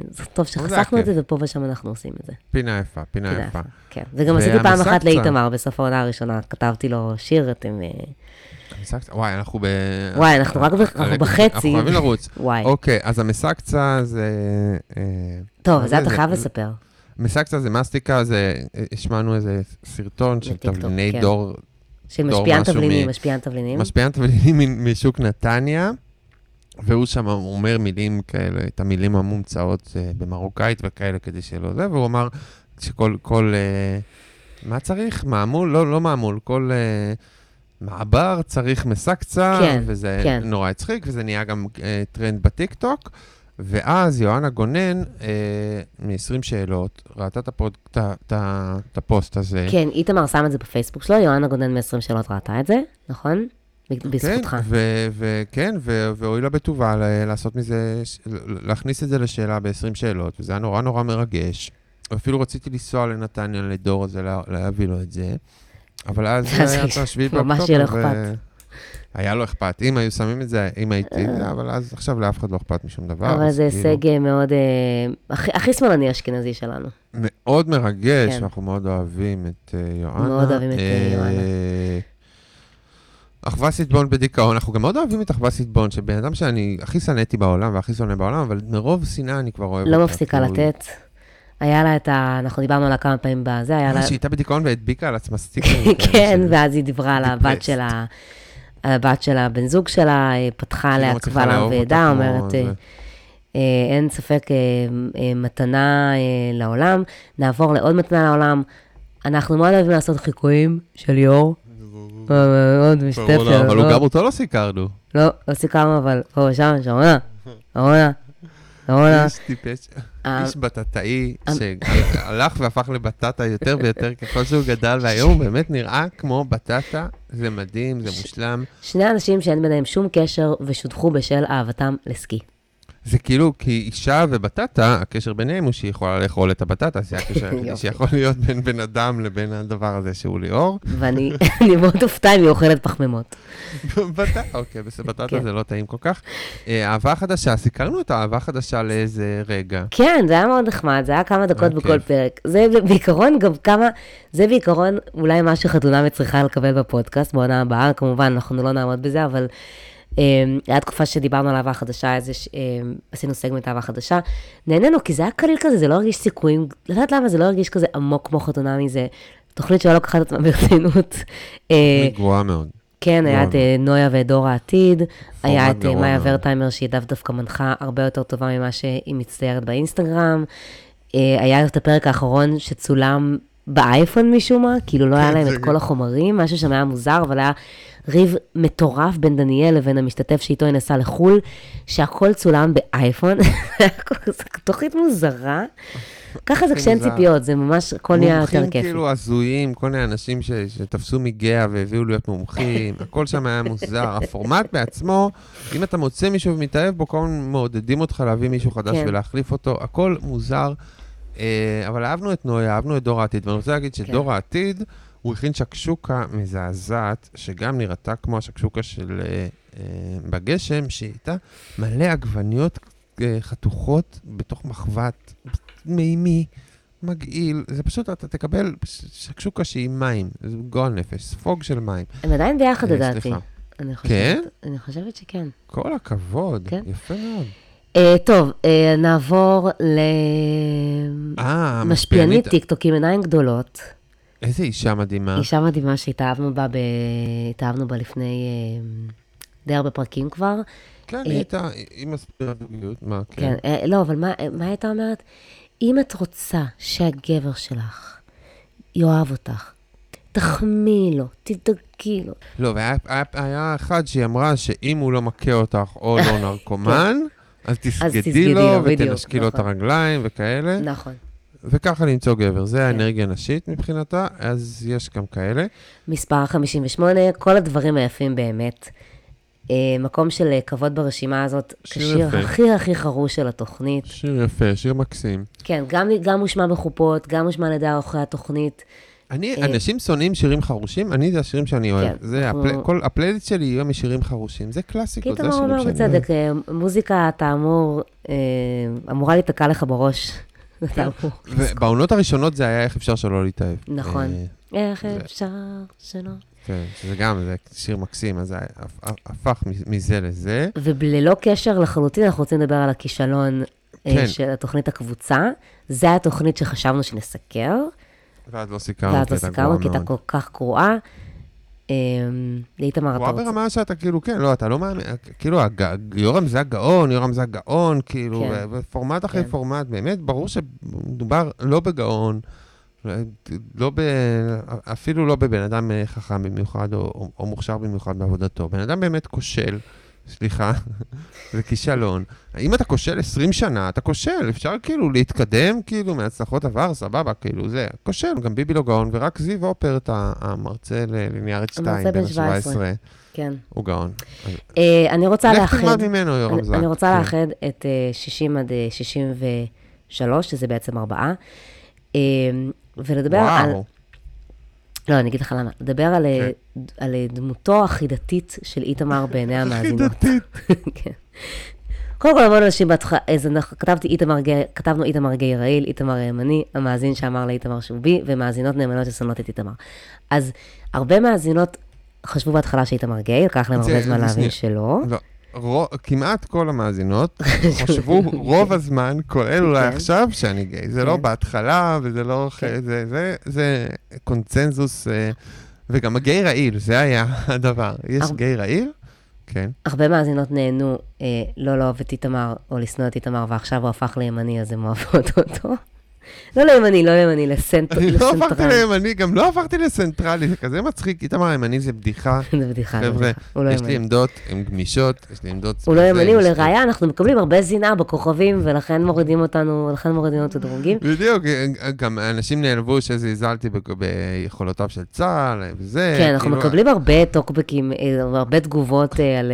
זה טוב שחסכנו את זה, ופה ושם אנחנו עושים את זה. פינה יפה, פינה יפה. כן, וגם עשיתי פעם אחת לאיתמר, בסוף העונה הראשונה, כתבתי לו שיר, אתם... וואי, אנחנו ב... וואי, אנחנו רק בחצי. אנחנו חייבים לרוץ. וואי. אוקיי, אז המסקצה זה... טוב, זה אתה חייב לספר. מסקצה זה מסטיקה, זה... השמענו איזה סרטון של תבליני דור... של משפיען תבלינים, משפיען תבלינים. משפיען תבלינים משוק נתניה, והוא שם אומר מילים כאלה, את המילים המומצאות במרוקאית וכאלה כדי שלא זה, והוא אמר שכל... מה צריך? מעמול? לא, לא מעמול, כל... מעבר צריך מסקצה, כן, וזה כן. נורא הצחיק, וזה נהיה גם אה, טרנד בטיקטוק, ואז יואנה גונן, אה, מ-עשרים שאלות, ראתה את הפוסט הזה. כן, איתמר שם את זה בפייסבוק שלו, יואנה גונן מ-עשרים שאלות ראתה את זה, נכון? בזכותך. כן, והואילה בטובה לעשות מזה, להכניס את זה לשאלה ב-עשרים שאלות, וזה היה נורא נורא מרגש. אפילו רציתי לנסוע לנתניה לדור הזה, להביא לו את זה, אבל אז היה את השביעי באוקטובר, היה לא אכפת. אם היו שמים את זה, אם הייתי, אבל אז עכשיו לאף אחד לא אכפת משום דבר. אבל זה הישג מאוד, הכי שמאלני אשכנזי שלנו. מאוד מרגש, אנחנו מאוד אוהבים את יואנה. מאוד אוהבים את יואנה. אחווה סיטבון בדיכאון, אנחנו גם מאוד אוהבים את אחווה סיטבון, שבן אדם שאני הכי שנאתי בעולם, והכי שנא בעולם, אבל מרוב שנאה אני כבר אוהב. לא מפסיקה לתת. היה לה את ה... אנחנו דיברנו עליה כמה פעמים בזה, היה לה... שהייתה בדיכאון והדביקה על עצמה סטיקה. כן, ואז היא דיברה על הבת שלה, הבת שלה, בן זוג שלה, פתחה עליה קבלה ועדה, אומרת, אין ספק מתנה לעולם, נעבור לעוד מתנה לעולם, אנחנו מאוד אוהבים לעשות חיקויים של ליאור, מאוד משתפר. אבל גם אותו לא סיכרנו. לא, לא סיכרנו, אבל פה שם, שרונה, שרונה. איש טיפש, איש בטטאי שהלך והפך לבטטה יותר ויותר ככל שהוא גדל, והיום הוא באמת נראה כמו בטטה, זה מדהים, זה מושלם. שני אנשים שאין ביניהם שום קשר ושודחו בשל אהבתם לסקי. זה כאילו, כי אישה ובטטה, הקשר ביניהם הוא שהיא יכולה לאכול את הבטטה, זה הקשר היחידי שיכול להיות בין בן אדם לבין הדבר הזה שהוא ליאור. ואני מאוד אופתע אם היא אוכלת פחמימות. בטטה, אוקיי, בטטה זה לא טעים כל כך. אהבה חדשה, סיכרנו את האהבה חדשה לאיזה רגע. כן, זה היה מאוד נחמד, זה היה כמה דקות בכל פרק. זה בעיקרון גם כמה, זה בעיקרון אולי מה שחתונה מצריכה לקבל בפודקאסט, בעונה הבאה, כמובן אנחנו לא נעמוד בזה, אבל... היה תקופה שדיברנו על אהבה חדשה, עשינו סגמנט אהבה חדשה, נהנינו, כי זה היה קליל כזה, זה לא הרגיש סיכויים, לא יודעת למה, זה לא הרגיש כזה עמוק כמו חתונה מזה, תוכנית שלא לוקחת את המרצינות. גרועה מאוד. כן, היה את נויה ודור העתיד, היה את מאיה ורטיימר, שהיא דווקא מנחה הרבה יותר טובה ממה שהיא מצטיירת באינסטגרם, היה את הפרק האחרון שצולם באייפון משום מה, כאילו לא היה להם את כל החומרים, משהו שם היה מוזר, אבל היה ריב מטורף בין דניאל לבין המשתתף שאיתו היא נסעה לחול, שהכל צולם באייפון, זו תוכנית מוזרה, ככה זה כשאין ציפיות, זה ממש, הכל נהיה יותר כיף. מומחים כאילו הזויים, כל מיני אנשים שתפסו מגאה והביאו להיות מומחים, הכל שם היה מוזר, הפורמט בעצמו, אם אתה מוצא מישהו ומתאהב בו, כל מעודדים אותך להביא מישהו חדש ולהחליף אותו, הכל מוזר, אבל אהבנו את נויה, אהבנו את דור העתיד, ואני רוצה להגיד שדור העתיד, הוא הכין שקשוקה מזעזעת, שגם נראתה כמו השקשוקה של אה, בגשם, שהייתה מלא עגבניות אה, חתוכות בתוך מחוות, מימי, מגעיל. זה פשוט, אתה תקבל שקשוקה שהיא מים, זה גועל נפש, ספוג של מים. הם עדיין ביחד, לדעתי. אה, סליחה. אני חושבת, כן? אני חושבת שכן. כל הכבוד, כן? יפה מאוד. אה, טוב, אה, נעבור למשפיענית טיקטוק עם עיניים גדולות. איזה אישה מדהימה. אישה מדהימה שהתאהבנו בה, ב... התאהבנו בה לפני אה, די הרבה פרקים כבר. כן, אה, היא הייתה, היא מסבירה בגליות, מה? כן, כן אה, לא, אבל מה, מה הייתה אומרת? אם את רוצה שהגבר שלך יאהב אותך, תחמיא לו, תדאגי לו. לא, והיה היה, היה אחד שהיא אמרה שאם הוא לא מכה אותך או לא נרקומן, אז תסגדי לו ותנשקי לו את הרגליים וכאלה. נכון. וככה למצוא גבר, זה האנרגיה נשית מבחינתה, אז יש גם כאלה. מספר חמישים ושמונה, כל הדברים היפים באמת. מקום של כבוד ברשימה הזאת, כשיר הכי הכי חרוש של התוכנית. שיר יפה, שיר מקסים. כן, גם מושמע בחופות, גם מושמע על ידי אחרי התוכנית. אנשים שונאים שירים חרושים, אני זה השירים שאני אוהב. כל הפלייליסט שלי יהיו משירים חרושים, זה קלאסיקות. כי אתה אומר בצדק, מוזיקה אתה אמור, אמורה להתקע לך בראש. ובעונות הראשונות זה היה איך אפשר שלא להתאהב. נכון. איך אפשר שלא. כן, שזה גם, זה שיר מקסים, אז זה הפך מזה לזה. וללא קשר לחלוטין, אנחנו רוצים לדבר על הכישלון של התוכנית הקבוצה. זה היה התוכנית שחשבנו שנסקר. ואז לא סיכרנו, ואז לא סיכרנו, כי הייתה כל כך גרועה. לאיתמר, אתה רוצה. הוא ברמה שאתה כאילו, כן, לא, אתה לא מאמין, כאילו, יורם זה הגאון, יורם זה הגאון, כאילו, פורמט אחרי פורמט, באמת, ברור שמדובר לא בגאון, אפילו לא בבן אדם חכם במיוחד, או מוכשר במיוחד בעבודתו. בן אדם באמת כושל, סליחה, זה כישלון. אם אתה כושל עשרים שנה, אתה כושל, אפשר כאילו להתקדם, כאילו, מהצלחות עבר, סבבה, כאילו, זה כושל, גם ביבי לא גאון, ורק זיו אופרט, המרצה לליניארית שתיים, בן שבע עשרה, כן. הוא גאון. אני רוצה לאחד, אני רוצה לאחד את שישים עד שישים ושלוש, שזה בעצם ארבעה, ולדבר על... לא, אני אגיד לך למה. לדבר על דמותו החידתית של איתמר בעיני המאזינות. חידתית. כן. קודם כל, המון אנשים בהתחלה, אז כתבנו איתמר גיא רעיל, איתמר הימני, המאזין שאמר לאיתמר שהוא בי, ומאזינות נאמנות שסונות את איתמר. אז הרבה מאזינות חשבו בהתחלה שאיתמר גיא, לקח להם הרבה זמן להבין שלא. לא, כמעט כל המאזינות חשבו רוב הזמן, כולל אולי עכשיו, שאני גיא. זה לא בהתחלה, וזה לא... זה קונצנזוס, וגם הגיא רעיל, זה היה הדבר. יש גיא רעיל? כן. הרבה מאזינות נהנו אה, לא לאהוב את איתמר, או לשנוא את איתמר, ועכשיו הוא הפך לימני, אז הם אוהבות אותו. לא לימני, לא לימני, לסנטרלי. לא הפכתי לימני, גם לא הפכתי לסנטרלי, זה כזה מצחיק. איתמר הימני זה בדיחה. זה בדיחה, חבר'ה, יש לי עמדות, הן גמישות, יש לי עמדות... הוא לא ימני, ולראיה, אנחנו מקבלים הרבה זינה בכוכבים, ולכן מורידים אותנו, ולכן מורידים אותנו דרוגים. בדיוק, גם אנשים נעלבו שזלזלתי ביכולותיו של צה"ל, וזה... כן, אנחנו מקבלים הרבה טוקבקים, הרבה תגובות על...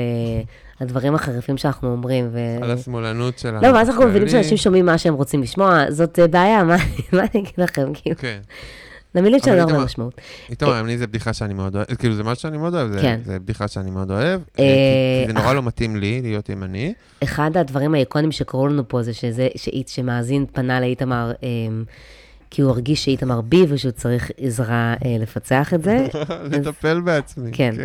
הדברים החריפים שאנחנו אומרים. על השמאלנות שלנו. לא, ואז אנחנו מבינים שאנשים שומעים מה שהם רוצים לשמוע, זאת בעיה, מה אני אגיד לכם? כן. למילים שלנו הרבה משמעות. איתו, אני, זה בדיחה שאני מאוד אוהב, כאילו זה משהו שאני מאוד אוהב, זה בדיחה שאני מאוד אוהב, זה נורא לא מתאים לי להיות ימני. אחד הדברים האיקונים שקראו לנו פה, זה שמאזין פנה לאיתמר, כי הוא הרגיש שאיתמר בי, ושהוא צריך עזרה לפצח את זה. לטפל בעצמי, כן.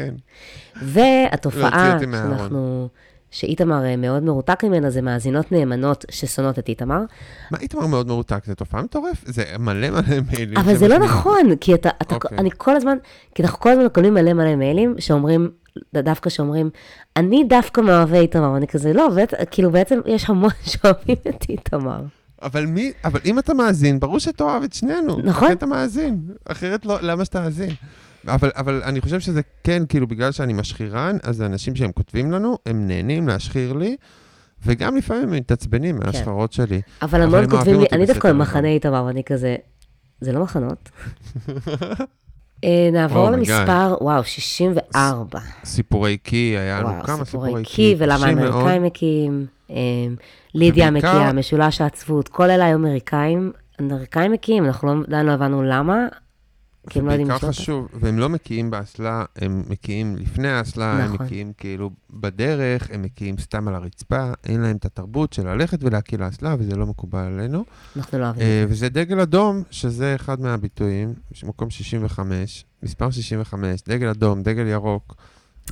והתופעה שאנחנו, שאיתמר מאוד מרותק ממנה, זה מאזינות נאמנות שסונות את איתמר. מה איתמר מאוד מרותק? זה תופעה מטורף? זה מלא מלא מיילים. אבל זה לא נכון, כי אני כל הזמן, כי אנחנו כל הזמן קוראים מלא מלא מיילים, שאומרים, דווקא שאומרים, אני דווקא מאוהבי איתמר, אני כזה לא, כאילו בעצם יש המון שאוהבים את איתמר. אבל מי, אבל אם אתה מאזין, ברור שתאהב את שנינו. נכון. אחרת אתה מאזין. אחרת לא, למה שאתה מאזין? אבל, אבל אני חושב שזה כן, כאילו, בגלל שאני משחירן, אז האנשים שהם כותבים לנו, הם נהנים להשחיר לי, וגם לפעמים הם מתעצבנים מהשחרות שלי. אבל המון כותבים לי, אני דווקא מחנה איתמר, ואני כזה, זה לא מחנות. נעבור למספר, וואו, שישים וארבע. סיפורי קי, היה לנו כמה סיפורי קי. ולמה האמריקאים מקים... לידיה מקיאה, משולש העצבות, כל אלה היו אמריקאים, אמריקאים מקיאים, אנחנו עדיין לא הבנו למה, כי הם לא יודעים לשלוט. חשוב, והם לא מקיאים באסלה, הם מקיאים לפני האסלה, הם מקיאים כאילו בדרך, הם מקיאים סתם על הרצפה, אין להם את התרבות של ללכת ולהקיא לאסלה, וזה לא מקובל עלינו. אנחנו לא אוהבים. וזה דגל אדום, שזה אחד מהביטויים, מקום שישים וחמש, מספר שישים וחמש, דגל אדום, דגל ירוק,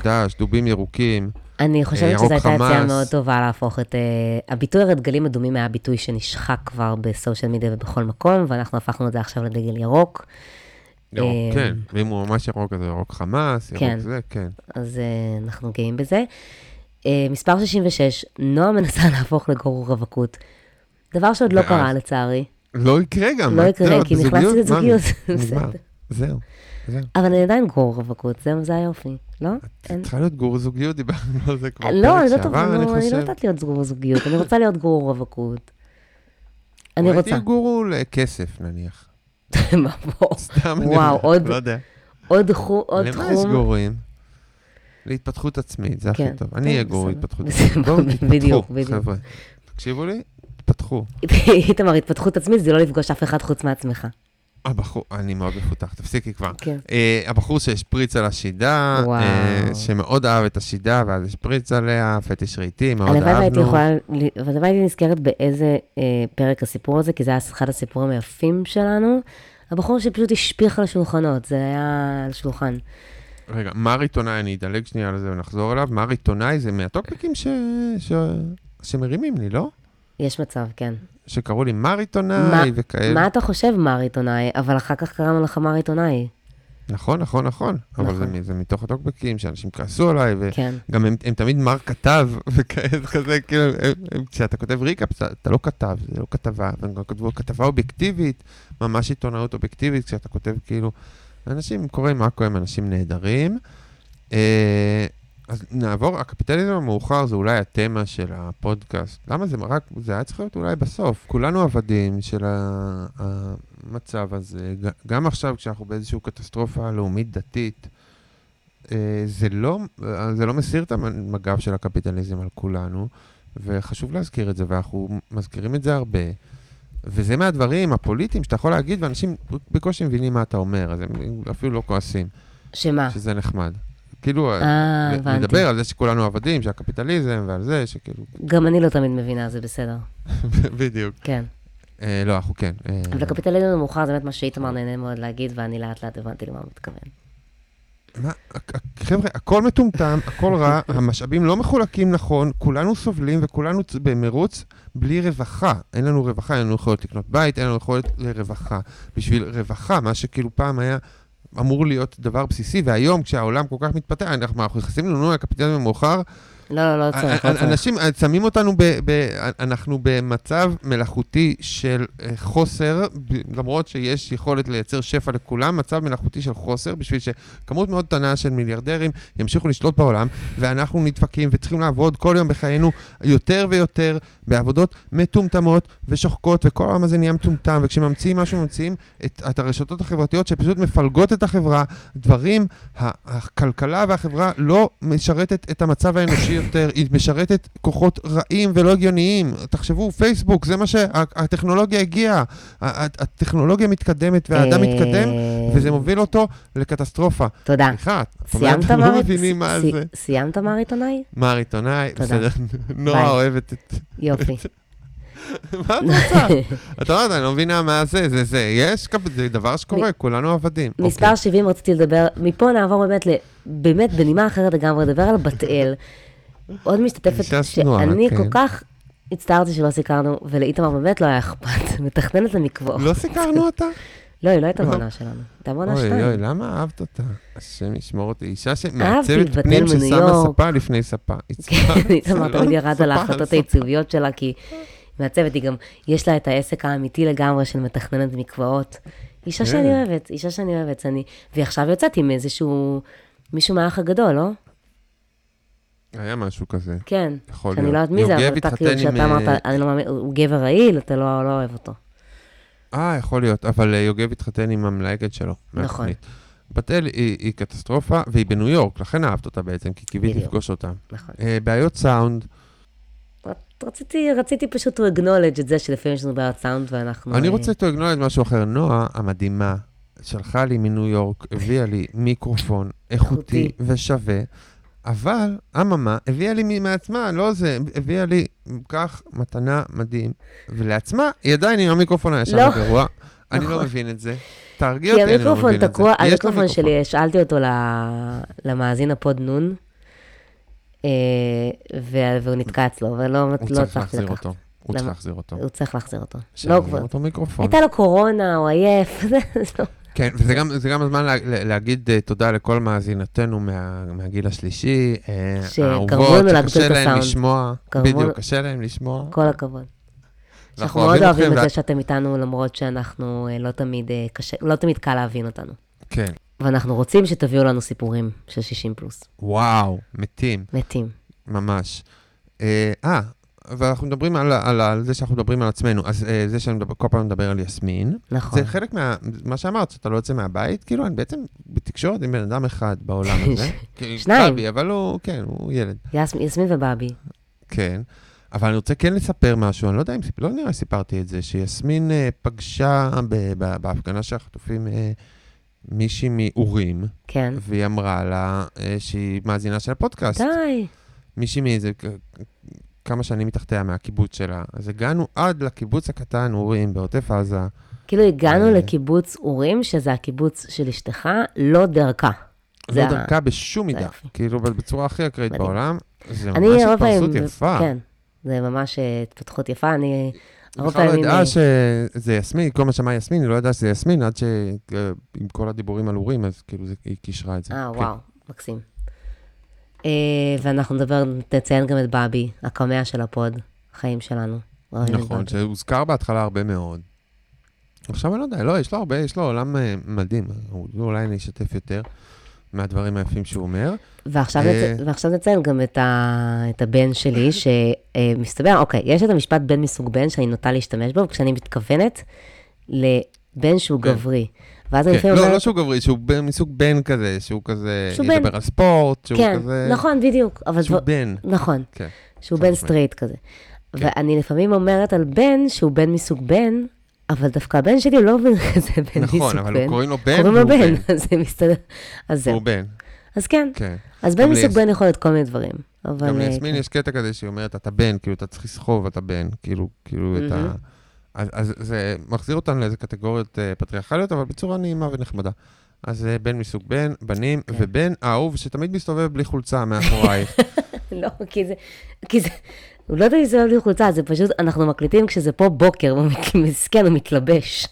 דש, דובים ירוקים, אני חושבת שזו הייתה הצעה מאוד טובה להפוך את... הביטוי הדגלים אדומים היה ביטוי שנשחק כבר בסושיאל מדיה ובכל מקום, ואנחנו הפכנו את זה עכשיו לדגל ירוק. ירוק, כן. ואם הוא ממש ירוק, אז ירוק חמאס, ירוק זה, כן. אז אנחנו גאים בזה. מספר שישים ושש, נועה מנסה להפוך לגורור רווקות. דבר שעוד לא קרה, לצערי. לא יקרה גם. לא יקרה, כי נכנסתי לזוגיות. זהו. אבל אני עדיין גור רווקות, זה היופי, לא? צריכה להיות גור זוגיות, דיברנו על זה כבר פרק שעבר, אני חושב. אני לא יודעת להיות גור זוגיות, אני רוצה להיות גור רווקות. אני רוצה. הייתי גור לכסף, נניח. מה פה? סתם, אני לא יודע. עוד תחום. למה יש גורים? להתפתחות עצמית, זה הכי טוב. אני אהיה גור להתפתחות עצמית. בדיוק, בדיוק. חבר'ה, תקשיבו לי, תפתחו. איתמר, התפתחות עצמית זה לא לפגוש אף אחד חוץ מעצמך. הבחור, אני מאוד מפותח, תפסיקי כבר. הבחור שהשפריץ על השידה, שמאוד אהב את השידה, ואז השפריץ עליה, פטיש ראיתי, מאוד אהבנו. הלוואי הייתי יכולה, הלוואי הייתי נזכרת באיזה פרק הסיפור הזה, כי זה היה אחד הסיפורים היפים שלנו. הבחור שפשוט השפיך על השולחנות, זה היה על שולחן. רגע, מר עיתונאי, אני אדלג שנייה על זה ונחזור אליו, מר עיתונאי זה מהטוקבקים שמרימים לי, לא? יש מצב, כן. שקראו לי מר עיתונאי וכאלה. מה אתה חושב מר עיתונאי? אבל אחר כך קראנו לך מר עיתונאי. נכון, נכון, נכון. אבל זה מתוך הטוקבקים שאנשים כעסו עליי, וגם הם תמיד מר כתב, וכזה, כאילו, כשאתה כותב ריקאפ, אתה לא כתב, זה לא כתבה, והם גם כותבו כתבה אובייקטיבית, ממש עיתונאות אובייקטיבית, כשאתה כותב כאילו, אנשים קוראים מאקו, הם אנשים נהדרים. אז נעבור, הקפיטליזם המאוחר זה אולי התמה של הפודקאסט. למה זה רק, זה היה צריך להיות אולי בסוף. כולנו עבדים של המצב הזה. גם עכשיו כשאנחנו באיזושהי קטסטרופה לאומית דתית, זה לא, זה לא מסיר את המגב של הקפיטליזם על כולנו, וחשוב להזכיר את זה, ואנחנו מזכירים את זה הרבה. וזה מהדברים הפוליטיים שאתה יכול להגיד, ואנשים בקושי מבינים מה אתה אומר, אז הם אפילו לא כועסים. שמה? שזה נחמד. כאילו, נדבר על זה שכולנו עבדים, שהקפיטליזם ועל זה, שכאילו... גם אני לא תמיד מבינה, זה בסדר. בדיוק. כן. לא, אנחנו כן. אבל הקפיטליזם המאוחר זה באמת מה שאיתמר נהנה מאוד להגיד, ואני לאט לאט הבנתי למה הוא מתכוון. מה, חבר'ה, הכל מטומטם, הכל רע, המשאבים לא מחולקים נכון, כולנו סובלים וכולנו במרוץ בלי רווחה. אין לנו רווחה, אין לנו יכולת לקנות בית, אין לנו יכולת לרווחה. בשביל רווחה, מה שכאילו פעם היה אמור להיות דבר בסיסי, והיום כשהעולם כל כך מתפתח, אנחנו נכנסים לנו לקפיטליזם המאוחר, לא, לא, לא צריך. אנשים שמים אותנו, אנחנו במצב מלאכותי של חוסר, למרות שיש יכולת לייצר שפע לכולם, מצב מלאכותי של חוסר, בשביל שכמות מאוד קטנה של מיליארדרים ימשיכו לשלוט בעולם, ואנחנו נדפקים וצריכים לעבוד כל יום בחיינו יותר ויותר, בעבודות מטומטמות ושוחקות, וכל העולם הזה נהיה מטומטם, וכשממציאים משהו, ממציאים את, את הרשתות החברתיות שפשוט מפלגות את החברה, דברים, הכלכלה והחברה לא משרתת את המצב האנושי יותר, היא משרתת כוחות רעים ולא הגיוניים. תחשבו, פייסבוק, זה מה שהטכנולוגיה הגיעה, הטכנולוגיה מתקדמת והאדם מתקדם, וזה מוביל אותו לקטסטרופה. תודה. סיימת מר עיתונאי? סיימת מר עיתונאי? מר עיתונאי, בסדר, נועה אוהבת את... יופי. מה את רוצה? אתה אומרת, אני לא מבינה מה זה, זה זה, יש דבר שקורה, כולנו עבדים. מספר שבעים רציתי לדבר, מפה נעבור באמת, באמת בנימה אחרת לגמרי, לדבר על בת אל, עוד משתתפת שאני כל כך הצטערתי שלא סיכרנו, ולאיתמר באמת לא היה אכפת, מתכננת למקוות. לא סיכרנו אותה? לא, היא לא הייתה מונה שלנו. הייתה מונה שלנו. אוי, אוי, למה אהבת אותה? השם ישמור אותי. אישה שמעצבת פנים ששמה ספה לפני ספה. כן, איתמר תמיד ירד על ההחלטות העיצוביות שלה, כי מעצבת היא גם, יש לה את העסק האמיתי לגמרי של מתכננת מקוואות. אישה שאני אוהבת, אישה שאני אוהבת. ועכשיו יוצאתי מאיזשהו, מישהו מהאח הגדול, לא? היה משהו כזה. כן, שאני לא יודעת מי זה, אבל אתה כאילו שאתה אמרת, הוא גבר רעיל, אתה לא אוהב אותו. אה, יכול להיות, אבל יוגב התחתן עם המלאגת שלו. נכון. בת אל היא קטסטרופה, והיא בניו יורק, לכן אהבת אותה בעצם, כי קיווית לפגוש אותה. נכון. בעיות סאונד. רציתי פשוט to acknowledge את זה, שלפעמים יש לנו בעיות סאונד, ואנחנו... אני רוצה to acknowledge משהו אחר. נועה המדהימה, שלחה לי מניו יורק, הביאה לי מיקרופון איכותי ושווה, אבל הממה הביאה לי מעצמה, לא זה, הביאה לי כך מתנה מדהים. ולעצמה, היא עדיין עם המיקרופון הישן הגרוע. אני לא מבין את זה. תרגיע אותי, אני לא מבין את זה. כי המיקרופון שלי, שאלתי אותו למאזין הפוד נון, והוא נתקע אצלו, ולא צריך לקחת. הוא צריך להחזיר אותו. הוא צריך להחזיר אותו. להחזיר אותו מיקרופון. הייתה לו קורונה, הוא עייף, זה לא... כן, וזה גם, זה גם הזמן לה, להגיד תודה לכל מאזינתנו מה, מהגיל השלישי, האהובות, שקשה להם לשמוע, בדיוק, קשה להם לשמוע. כל הכבוד. שאנחנו מאוד אוהבים את זה שאתם איתנו, למרות שאנחנו לא תמיד, קשה, לא תמיד קל להבין אותנו. כן. ואנחנו רוצים שתביאו לנו סיפורים של שישים פלוס. וואו, מתים. מתים. ממש. אה, ואנחנו מדברים על, על, על זה שאנחנו מדברים על עצמנו, אז אה, זה שאני מדבר, כל פעם מדבר על יסמין, נכון. זה חלק מה, מה שאמרת, שאתה לא יוצא מהבית, כאילו אני בעצם בתקשורת עם בן אדם אחד בעולם הזה, שניים, בבי, אבל הוא, כן, הוא ילד. יס, יסמין ובבי. כן, אבל אני רוצה כן לספר משהו, אני לא יודע אם, לא נראה, סיפרתי את זה, שיסמין אה, פגשה ב, ב, בהפגנה שהחטופים אה, מישהי מאורים, כן. והיא אמרה לה אה, שהיא מאזינה של הפודקאסט. די. מישהי מאיזה... כמה שנים מתחתיה מהקיבוץ שלה. אז הגענו עד לקיבוץ הקטן, אורים, בעוטף עזה. כאילו הגענו לקיבוץ אורים, שזה הקיבוץ של אשתך, לא דרכה. לא דרכה בשום מידה. כאילו בצורה הכי אקרית בעולם. זה ממש התפרסות יפה. כן, זה ממש התפתחות יפה. אני הרבה פעמים... אני לא ידעה שזה יסמין, כל מה שמע יסמין, אני לא ידעה שזה יסמין, עד שעם כל הדיבורים על אורים, אז כאילו היא קישרה את זה. אה, וואו, מקסים. ואנחנו נדבר, נציין גם את בבי, הקמע של הפוד, החיים שלנו. נכון, שהוזכר בהתחלה הרבה מאוד. עכשיו אני לא יודע, לא, יש לו הרבה, יש לו עולם מדהים, אולי אני אשתף יותר מהדברים היפים שהוא אומר. ועכשיו נציין גם את הבן שלי, שמסתבר, אוקיי, יש את המשפט בן מסוג בן, שאני נוטה להשתמש בו, וכשאני מתכוונת לבן שהוא גברי. לא, לא שהוא גברי, שהוא מסוג בן כזה, שהוא כזה, ידבר על ספורט, שהוא כזה... כן, נכון, בדיוק. שהוא בן. נכון, שהוא בן סטרייט כזה. ואני לפעמים אומרת על בן שהוא בן מסוג בן, אבל דווקא הבן שלי הוא לא בן כזה בן מסוג בן. נכון, אבל קוראים לו בן והוא בן. אז זה מסתדר. הוא בן. אז כן. אז בן מסוג בן יכול להיות כל מיני דברים. גם ליסמין יש קטע כזה שהיא אומרת, אתה בן, כאילו אתה צריך לסחוב, אתה בן, כאילו, כאילו את ה... אז זה מחזיר אותנו לאיזה קטגוריות פטריארכליות, אבל בצורה נעימה ונחמדה. אז בן מסוג בן, בנים, ובן אהוב, שתמיד מסתובב בלי חולצה מאחורייך. לא, כי זה... הוא לא יודע לי סובב לי חולצה, זה פשוט, אנחנו מקליטים כשזה פה בוקר, ומסכן, הוא מתלבש.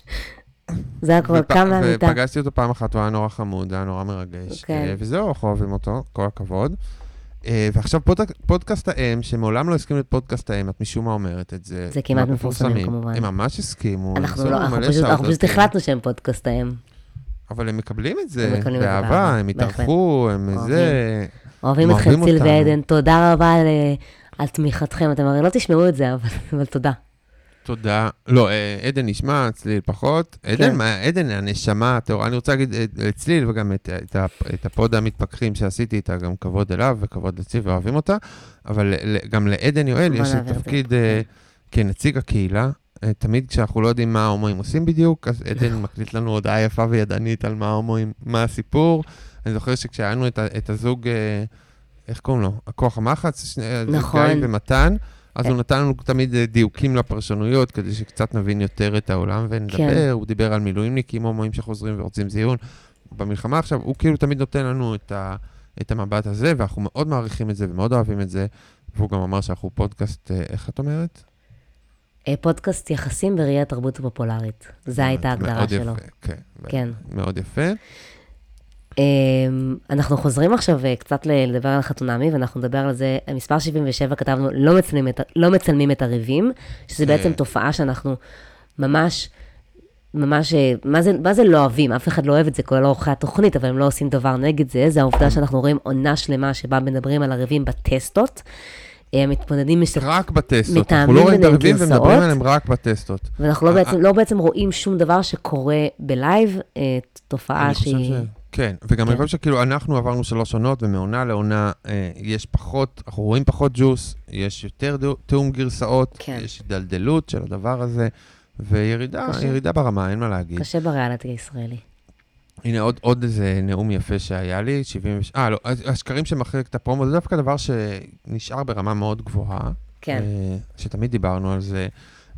זה היה כבר כמה מיטה. ופגשתי אותו פעם אחת, הוא היה נורא חמוד, היה נורא מרגש. וזהו, אנחנו אוהבים אותו, כל הכבוד. ועכשיו פודקאסט האם, שמעולם לא הסכים לפודקאסט האם, את משום מה אומרת את זה. זה כמעט מפורסמים, כמובן. הם ממש הסכימו. אנחנו לא, אנחנו פשוט החלטנו שהם פודקאסט האם. אבל הם מקבלים את זה, באהבה, הם התארחו, הם זה... אוהבים אתכם ציל ועדן, תודה רבה על תמיכתכם, אתם הרי לא תשמעו את זה, אבל תודה. תודה. לא, עדן נשמע, צליל פחות. עדן, עדן, הנשמה, אני רוצה להגיד לצליל, וגם את הפוד המתפקחים שעשיתי איתה, גם כבוד אליו וכבוד לצליל, ואוהבים אותה, אבל גם לעדן יואל יש תפקיד כנציג הקהילה, תמיד כשאנחנו לא יודעים מה ההומואים עושים בדיוק, אז עדן מקליט לנו הודעה יפה וידענית על מה ההומואים, מה הסיפור. אני זוכר שכשהיינו את הזוג, איך קוראים לו? הכוח המחץ, נכון. גיא ומתן, אז הוא נתן לנו תמיד דיוקים לפרשנויות, כדי שקצת נבין יותר את העולם ונדבר. הוא דיבר על מילואימניקים, הומואים שחוזרים ורוצים זיון. במלחמה עכשיו, הוא כאילו תמיד נותן לנו את המבט הזה, ואנחנו מאוד מעריכים את זה ומאוד אוהבים את זה. והוא גם אמר שאנחנו פודקאסט, איך את אומרת? פודקאסט יחסים בראייה תרבות פופולרית. זו הייתה ההגדרה שלו. כן. מאוד יפה. אנחנו חוזרים עכשיו קצת לדבר על חתונמי, ואנחנו נדבר על זה, מספר שבעים ושבע כתבנו, לא מצלמים את, לא מצלמים את הריבים, שזה בעצם תופעה שאנחנו ממש, ממש, מה זה, מה זה לא אוהבים? אף אחד לא אוהב את זה, כולל אורחי התוכנית, אבל הם לא עושים דבר נגד זה. זה העובדה שאנחנו רואים עונה שלמה שבה מדברים על הריבים בטסטות, הם מתמודדים רק בטסטות, אנחנו לא רואים דרבים ומדברים עליהם רק בטסטות. ואנחנו לא בעצם רואים שום דבר שקורה בלייב, תופעה שהיא... כן, וגם אני חושב שכאילו אנחנו עברנו שלוש עונות, ומעונה לעונה יש פחות, אנחנו רואים פחות ג'וס, יש יותר תאום גרסאות, יש דלדלות של הדבר הזה, וירידה ברמה, אין מה להגיד. קשה בריאליטי הישראלי. הנה עוד, עוד איזה נאום יפה שהיה לי, שבעים ושבע, אה, לא, השקרים שמחלק את הפרומו, זה דווקא דבר שנשאר ברמה מאוד גבוהה. כן. שתמיד דיברנו על זה,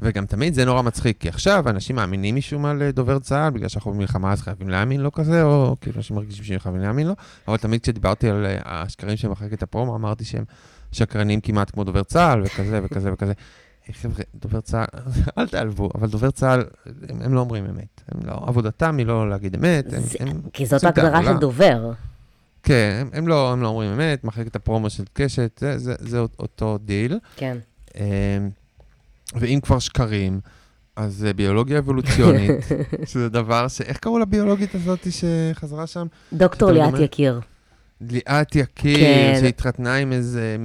וגם תמיד זה נורא מצחיק, כי עכשיו אנשים מאמינים משום מה לדובר צה"ל, בגלל שאנחנו במלחמה אז חייבים להאמין לו כזה, או כאילו אנשים מרגישים שהם חייבים להאמין לו, אבל תמיד כשדיברתי על השקרים שמחלק את הפרומו, אמרתי שהם שקרנים כמעט כמו דובר צה"ל, וכזה וכזה וכזה. חבר'ה, דובר צהל, אל תעלבו, אבל דובר צהל, הם, הם לא אומרים אמת. הם לא, עבודתם היא לא להגיד אמת. הם, זה, הם, כי זאת הגדרה של דובר. כן, הם, הם, לא, הם לא אומרים אמת, מחלקת הפרומו של קשת, זה, זה, זה אותו דיל. כן. ואם כבר שקרים, אז ביולוגיה אבולוציונית, שזה דבר ש... איך קראו לביולוגית הזאת שחזרה שם? דוקטור ליאת יקיר. ליאט יקיר, שהתחתנה עם איזה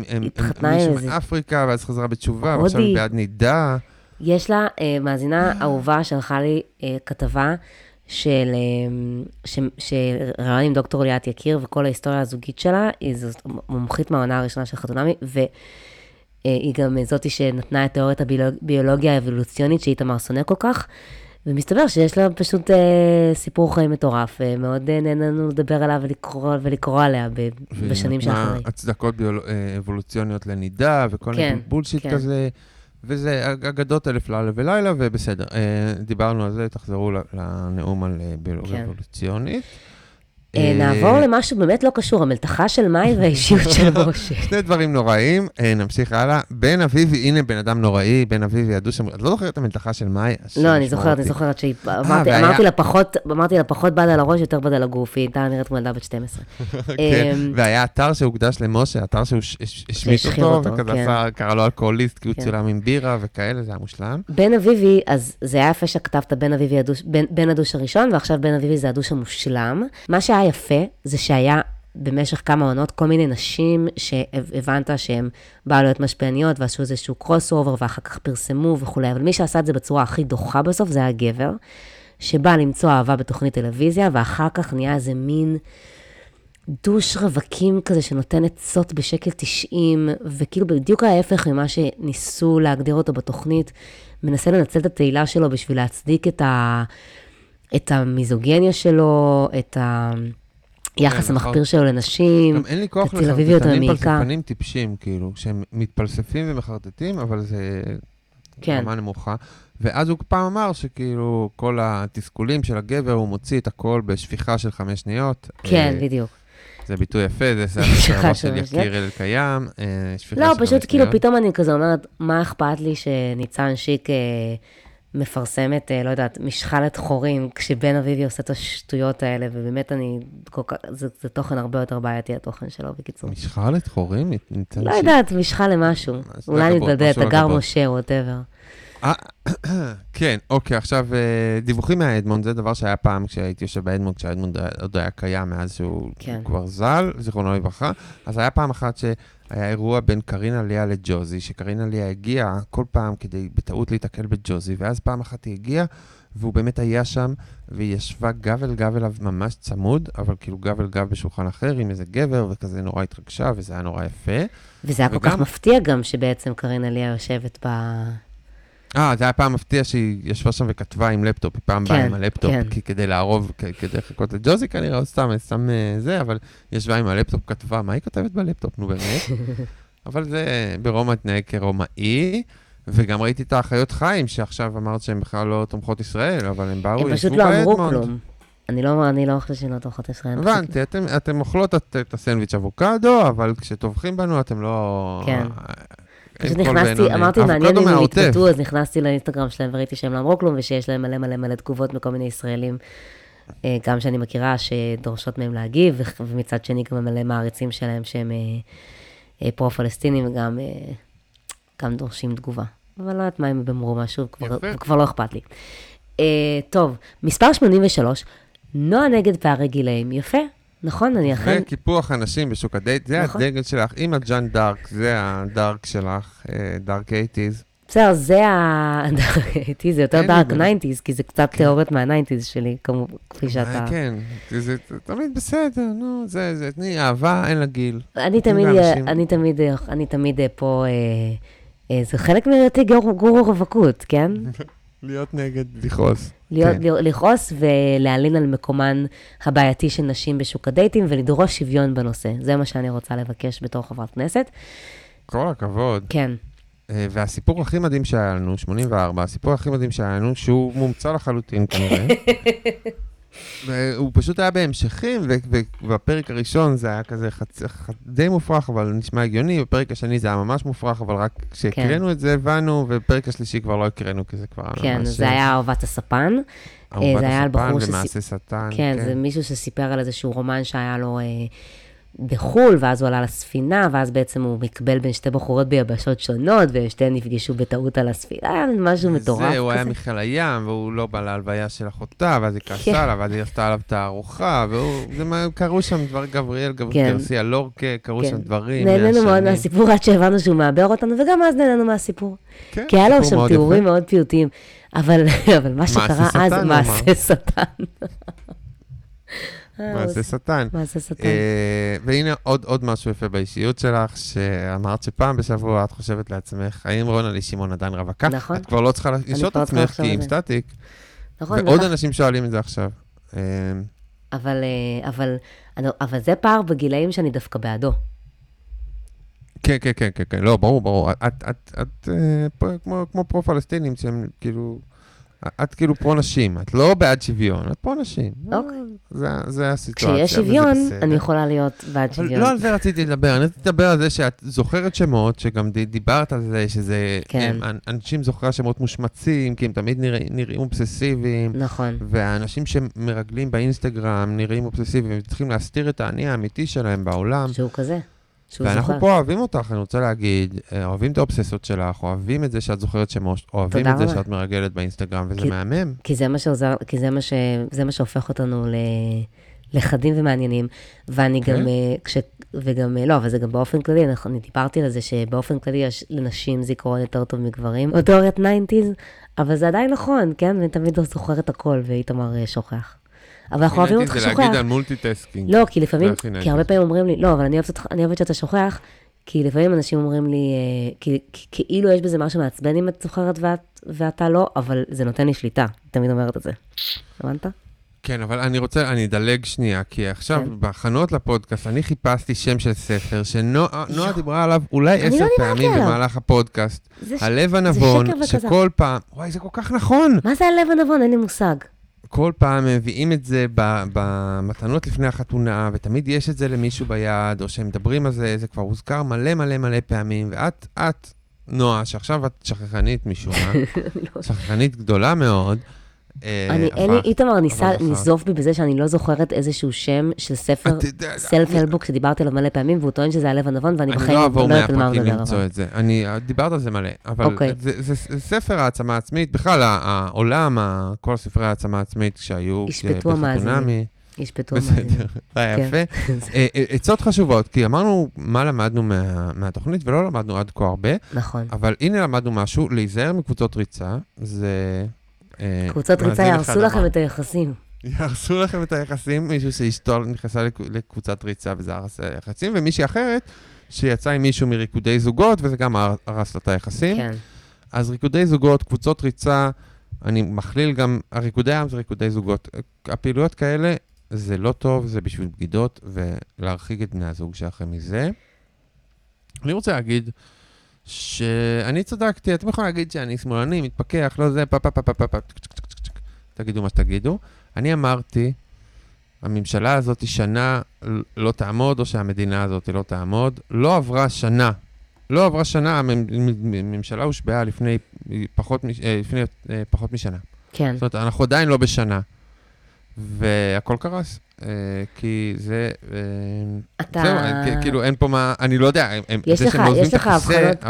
מישהו מאפריקה, ואז חזרה בתשובה, ועכשיו היא בעד נידה. יש לה מאזינה אהובה, שלחה לי כתבה, שראיון עם דוקטור ליאט יקיר, וכל ההיסטוריה הזוגית שלה, היא מומחית מהעונה הראשונה של חתונמי, והיא גם זאתי שנתנה את תיאוריית הביולוגיה האבולוציונית, שאיתמר שונא כל כך, ומסתבר שיש לה פשוט אה, סיפור חיים מטורף, ומאוד אה, נהננו לדבר עליו ולקרוא, ולקרוא עליה ב, בשנים שאחרי. הצדקות ביול... אבולוציוניות לנידה, וכל כן, מיני בולשיט כן. כזה, וזה אגדות אלף לילה ולילה, ובסדר. אה, דיברנו על זה, תחזרו לנאום על ביולוגיה כן. אבולוציונית. נעבור למשהו באמת לא קשור, המלתחה של מאי והאישיות של משה. שני דברים נוראים, נמשיך הלאה. בן אביבי, הנה בן אדם נוראי, בן אביבי ידעו שם, את לא זוכרת את המלתחה של מאי? לא, אני זוכרת, אני זוכרת שאמרתי לה פחות בד על הראש, יותר בד על הגוף, היא הייתה נראית מולדה בת שתים עשרה. כן, והיה אתר שהוקדש למשה, אתר שהשמיט אותו, וכזה קרא לו אלכוהוליסט, כי הוא צולם עם בירה וכאלה, זה היה מושלם. בן אביבי, אז זה היה יפה שכתבת בן הדוש הראשון, ועכשיו בן אביבי זה הדוש המושלם. מה שהיה יפה, זה שהיה במשך כמה עונות כל מיני נשים שהבנת שהן באו להיות משפיעניות ועשו איזשהו קרוס אובר ואחר כך פרסמו וכולי, אבל מי שעשה את זה בצורה הכי דוחה בסוף זה היה גבר שבא למצוא אהבה בתוכנית טלוויזיה ואחר כך נהיה איזה מין דוש רווקים כזה שנותן עצות בשקל תשעים, וכאילו בדיוק ההפך ממה שניסו להגדיר אותו בתוכנית, מנסה לנצל את התהילה שלו בשביל להצדיק את, ה... את המיזוגניה שלו, את היחס המחפיר שלו לנשים, את תל אביביות המעיקה. פלספנים טיפשים, כאילו, שהם מתפלספים ומחרטטים, אבל זה רמה נמוכה. ואז הוא פעם אמר שכאילו כל התסכולים של הגבר, הוא מוציא את הכל בשפיכה של חמש שניות. כן, בדיוק. זה ביטוי יפה, זה שפיכה של יקיר אל קיים. לא, פשוט כאילו פתאום אני כזה אומרת, מה אכפת לי שניצן שיק מפרסמת, לא יודעת, משחלת חורים, כשבן אביבי עושה את השטויות האלה, ובאמת אני, זה תוכן הרבה יותר בעייתי, התוכן שלו, בקיצור. משחלת חורים? לא יודעת, משחל למשהו. אולי נתדדה, תגר משה, ווטאבר. כן, אוקיי, עכשיו דיווחים מהאדמונד, זה דבר שהיה פעם כשהייתי יושב באדמונד, כשהאדמונד עוד היה קיים מאז שהוא כבר זל, זיכרונו לברכה, אז היה פעם אחת שהיה אירוע בין קרין עליה לג'וזי, שקרין עליה הגיעה כל פעם כדי בטעות להתקל בג'וזי, ואז פעם אחת היא הגיעה, והוא באמת היה שם, והיא ישבה גב אל גב אליו ממש צמוד, אבל כאילו גב אל גב בשולחן אחר עם איזה גבר, וכזה נורא התרגשה, וזה היה נורא יפה. וזה היה כל כך מפתיע גם שבעצם קרין עליה יושבת ב... אה, זה היה פעם מפתיע שהיא ישבה שם וכתבה עם לפטופ, היא פעם באה עם הלפטופ, כי כדי לערוב, כדי לחכות לג'וזי כנראה, או סתם, סתם זה, אבל ישבה עם הלפטופ, כתבה, מה היא כותבת בלפטופ? נו באמת. אבל זה ברומא התנהג כרומאי, וגם ראיתי את האחיות חיים, שעכשיו אמרת שהן בכלל לא תומכות ישראל, אבל הן באו, הם פשוט לא אמרו כלום. אני לא, אני לא חושבת שהן לא תומכות ישראל. הבנתי, אתם, אתם אוכלות את הסנדוויץ' אבוקדו, אבל כשתומכים בנו, אתם לא... פשוט נכנסתי, אמרתי מעניין אם הם התבטאו, אז נכנסתי לאינסטגרם שלהם וראיתי שהם לא אמרו כלום, ושיש להם מלא מלא מלא תגובות מכל מיני ישראלים, גם שאני מכירה, שדורשות מהם להגיב, ומצד שני גם מלא מעריצים שלהם שהם פרו-פלסטינים, וגם דורשים תגובה. אבל לא יודעת מה הם אמרו משהו, כבר לא אכפת לי. טוב, מספר שמונים ושלוש, נועה נגד פערי גילאים, יפה. נכון, אני אכן... וקיפוח אנשים בשוק הדייט, זה הדגל שלך, עם הג'אן דארק, זה הדארק שלך, דארק אייטיז. בסדר, זה הדארק אייטיז, זה יותר דארק ניינטיז, כי זה קצת תיאוריות מהניינטיז שלי, כפי שאתה... כן, זה תמיד בסדר, נו, זה אהבה, אין לה גיל. אני תמיד פה... זה חלק מראיתי גורו רווקות, כן? להיות נגד לכעוס. לכעוס ולהלין על מקומן הבעייתי של נשים בשוק הדייטים, ולדרוש שוויון בנושא. זה מה שאני רוצה לבקש בתור חברת כנסת. כל הכבוד. כן. והסיפור הכי מדהים שהיה לנו, שמונים וארבע, הסיפור הכי מדהים שהיה לנו, שהוא מומצא לחלוטין כנראה. הוא פשוט היה בהמשכים, ובפרק הראשון זה היה כזה די מופרך, אבל נשמע הגיוני, בפרק השני זה היה ממש מופרך, אבל רק כשהקראנו את זה הבנו, ובפרק השלישי כבר לא הקראנו, כי זה כבר... כן, זה היה אהובת הספן. אהובת הספן ומעשה שטן. כן, זה מישהו שסיפר על איזשהו רומן שהיה לו בחול, ואז הוא עלה לספינה, ואז בעצם הוא מקבל בין שתי בחורות ביבשות שונות, ושתי נפגשו בטעות על הספינה, היה משהו מטורף. זהו, הוא היה מחיל הים, והוא לא בא להלוויה של אחותה, ואז היא כעסה עליו, ואז היא עשתה עליו תערוכה, וקראו שם דבר גבריאל, גרסיה לורקה, קראו שם דברים. נהננו מאוד מהסיפור, עד שהבנו שהוא מעבר אותנו, וגם אז נהננו מהסיפור. כי היה לו שם תיאורים מאוד פיוטיים, אבל מה שקרה אז, מעשה שטן. מעשה שטן. מעשה שטן. והנה עוד משהו יפה באישיות שלך, שאמרת שפעם בשבוע את חושבת לעצמך, האם רונלי שמעון עדיין רווקה? נכון. את כבר לא צריכה לשאול את עצמך, כי היא סטטיק. נכון. ועוד אנשים שואלים את זה עכשיו. אבל זה פער בגילאים שאני דווקא בעדו. כן, כן, כן, כן. לא, ברור, ברור. את כמו פרו-פלסטינים שהם כאילו... את כאילו פה נשים, את לא בעד שוויון, את פה נשים. אוקיי. זה הסיטואציה. כשיש שוויון, אני יכולה להיות בעד שוויון. לא על זה רציתי לדבר, אני רציתי לדבר על זה שאת זוכרת שמות, שגם דיברת על זה, שזה, אנשים זוכרה שמות מושמצים, כי הם תמיד נראים אובססיביים. נכון. והאנשים שמרגלים באינסטגרם נראים אובססיביים, צריכים להסתיר את העני האמיתי שלהם בעולם. שהוא כזה. ואנחנו פה אוהבים אותך, אני רוצה להגיד, אוהבים את האובססיות שלך, אוהבים את זה שאת זוכרת שמוש, אוהבים את זה שאת מרגלת באינסטגרם, וזה מהמם. כי זה מה שעוזר, כי זה מה ש, זה מה שהופך אותנו לחדים ומעניינים, ואני גם, כש, וגם, לא, אבל זה גם באופן כללי, אני דיברתי על זה שבאופן כללי יש לנשים זיכרון יותר טוב מגברים, או תיאוריית ניינטיז, אבל זה עדיין נכון, כן? ואני תמיד לא זוכרת הכל, ואיתמר שוכח. אבל אנחנו אוהבים אותך שוכח. זה להגיד על מולטיטסקינג. לא, כי לפעמים, כי הרבה פעמים אומרים לי, לא, אבל אני אוהבת שאתה שוכח, כי לפעמים אנשים אומרים לי, כאילו יש בזה משהו מעצבן אם את זוכרת ואתה לא, אבל זה נותן לי שליטה. תמיד אומרת את זה. הבנת? כן, אבל אני רוצה, אני אדלג שנייה, כי עכשיו בהכנות לפודקאסט, אני חיפשתי שם של ספר, שנועה דיברה עליו אולי עשר פעמים במהלך הפודקאסט. הלב הנבון, שכל פעם, וואי, זה כל כך נכון. מה זה הלב הנבון? אין לי מושג. כל פעם מביאים את זה במתנות לפני החתונה, ותמיד יש את זה למישהו ביד, או שהם מדברים על זה, זה כבר הוזכר מלא מלא מלא פעמים, ואת, את, נועה, שעכשיו את שכחנית משום מה, שכחנית גדולה מאוד, אני, אין לי, איתמר ניסה לנזוף בי בזה שאני לא זוכרת איזשהו שם של ספר סלף-הלבוק שדיברתי עליו מלא פעמים, והוא טוען שזה הלב הנבון, ואני בחיים לא יודעת על מה הוא דבר עליו. אני דיברת על זה מלא, אבל זה ספר העצמה העצמית, בכלל העולם, כל ספרי העצמה העצמית שהיו בחתונמי. ישפטו המאזינים. בסדר, זה יפה. עצות חשובות, כי אמרנו מה למדנו מהתוכנית, ולא למדנו עד כה הרבה. נכון. אבל הנה למדנו משהו, להיזהר מקבוצות ריצה, זה... קבוצות ריצה יערסו לכם את היחסים. יערסו לכם את היחסים, מישהו שאשתו נכנסה לקבוצת ריצה וזה הרס היחסים, ומישהי אחרת שיצא עם מישהו מריקודי זוגות, וזה גם הרס את היחסים. אז ריקודי זוגות, קבוצות ריצה, אני מכליל גם, הריקודי העם זה ריקודי זוגות. הפעילויות כאלה, זה לא טוב, זה בשביל בגידות, ולהרחיק את בני הזוג שאחרי מזה. אני רוצה להגיד, שאני צדקתי, אתם יכולים להגיד שאני שמאלני, מתפקח, לא זה, פפפפפפפ, תגידו מה שתגידו. אני אמרתי, הממשלה הזאת שנה לא תעמוד, או שהמדינה הזאת לא תעמוד, לא עברה שנה. לא עברה שנה, הממשלה הושבעה לפני פחות משנה. כן. זאת אומרת, אנחנו עדיין לא בשנה. והכל קרס. כי זה, זהו, כאילו אין פה מה, אני לא יודע,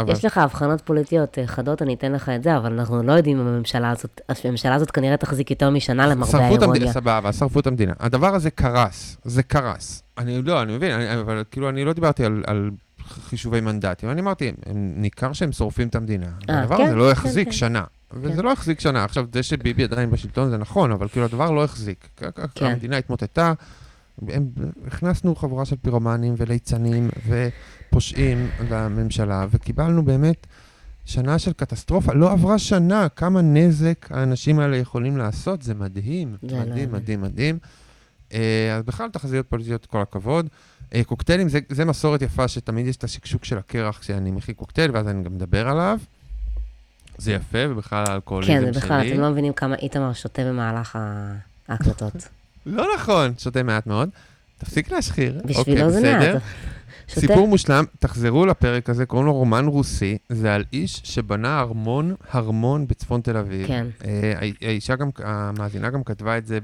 יש לך הבחנות פוליטיות חדות, אני אתן לך את זה, אבל אנחנו לא יודעים אם הממשלה הזאת, הממשלה הזאת כנראה תחזיק יותר משנה למרבה האירוניה. סבבה, שרפו את המדינה. הדבר הזה קרס, זה קרס. אני לא, אני מבין, אבל כאילו אני לא דיברתי על חישובי מנדטים, אני אמרתי, ניכר שהם שורפים את המדינה. הדבר הזה לא יחזיק שנה. וזה לא החזיק שנה. עכשיו, זה שביבי עדיין בשלטון זה נכון, אבל כאילו הדבר לא החזיק. המדינה התמוטטה, הכנסנו חבורה של פירומנים וליצנים ופושעים לממשלה, וקיבלנו באמת שנה של קטסטרופה. לא עברה שנה, כמה נזק האנשים האלה יכולים לעשות, זה מדהים, מדהים, מדהים, מדהים. אז בכלל תחזיות פוליטיות, כל הכבוד. קוקטיילים, זה מסורת יפה שתמיד יש את השקשוק של הקרח כשאני מכין קוקטייל, ואז אני גם מדבר עליו. זה יפה, ובכלל האלכוהוליזם שלי. כן, זה בכלל, אתם לא מבינים כמה איתמר שותה במהלך ההקלטות. לא נכון, שותה מעט מאוד. תפסיק להשחיר. בשבילו זה מעט. סיפור מושלם, תחזרו לפרק הזה, קוראים לו רומן רוסי, זה על איש שבנה ארמון, ארמון בצפון תל אביב. כן. האישה גם, המאזינה גם כתבה את זה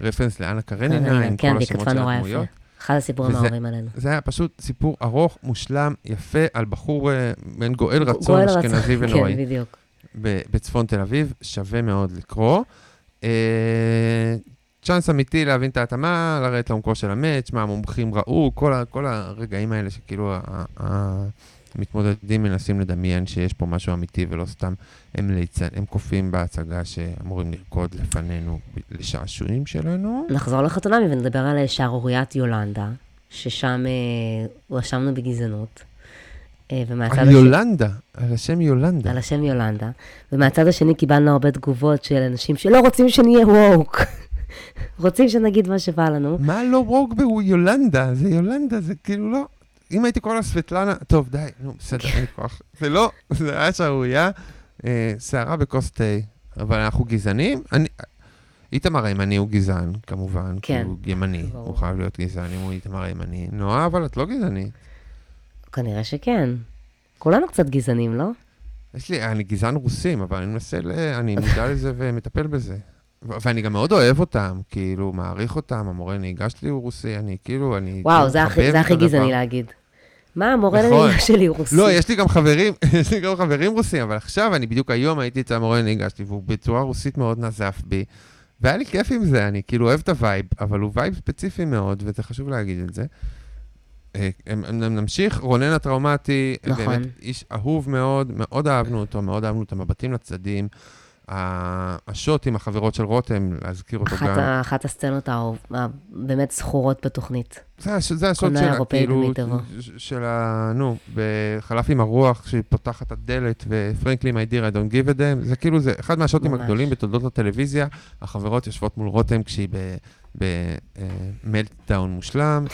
ברפרנס לאנה קרנינה, עם כל השמות של הדמויות. אחד הסיפורים ההורים עלינו. זה היה פשוט סיפור ארוך, מושלם, יפה, על בחור בן גואל רצון, אשכנזי ונוראי. כן, בדיוק. בצפון תל אביב, שווה מאוד לקרוא. צ'אנס אמיתי להבין את ההתאמה, לראות לעומקו של המאץ', מה המומחים ראו, כל הרגעים האלה שכאילו המתמודדים מנסים לדמיין שיש פה משהו אמיתי ולא סתם. הם קופים בהצגה שאמורים לרקוד לפנינו לשעשועים שלנו. נחזור לחתונמי ונדבר על שערוריית יולנדה, ששם הואשמנו בגזענות. על יולנדה, על השם יולנדה. על השם יולנדה. ומהצד השני קיבלנו הרבה תגובות של אנשים שלא רוצים שנהיה ווק. רוצים שנגיד מה שבא לנו. מה לא ווק ביולנדה? זה יולנדה, זה כאילו לא... אם הייתי קורא לסווטלנה, טוב די, נו, בסדר, אין לי כוח. זה לא, זה היה שערורייה. שערה בקוס טי, אבל אנחנו גזענים, איתמר הימני הוא גזען, כמובן, כי הוא ימני, הוא חייב להיות גזען אם הוא איתמר הימני. נועה, אבל את לא גזענית. כנראה שכן. כולנו קצת גזענים, לא? יש לי, אני גזען רוסים, אבל אני מנסה, אני מודע לזה ומטפל בזה. ואני גם מאוד אוהב אותם, כאילו, מעריך אותם, המורה נהיגה שלי הוא רוסי, אני כאילו, אני... וואו, זה הכי גזעני להגיד. מה, המורה לנהיגה שלי רוסי? לא, יש לי גם חברים, יש לי גם חברים רוסים, אבל עכשיו, אני בדיוק היום הייתי אצל המורה לנהיגה שלי, והוא בצורה רוסית מאוד נזף בי, והיה לי כיף עם זה, אני כאילו אוהב את הווייב, אבל הוא וייב ספציפי מאוד, וזה חשוב להגיד את זה. נמשיך, רונן הטראומטי, באמת איש אהוב מאוד, מאוד אהבנו אותו, מאוד אהבנו את המבטים לצדים, השוט עם החברות של רותם, להזכיר אותו גם. אחת הסצנות הבאמת זכורות בתוכנית. זה השוט שלה, כאילו, שלה, נו, בחלף עם הרוח, שהיא פותחת את הדלת, ו-Frankly, my dear, I don't give a damn, זה כאילו, זה אחד מהשוטים הגדולים בתולדות הטלוויזיה, החברות יושבות מול רותם כשהיא במלטדאון מושלם.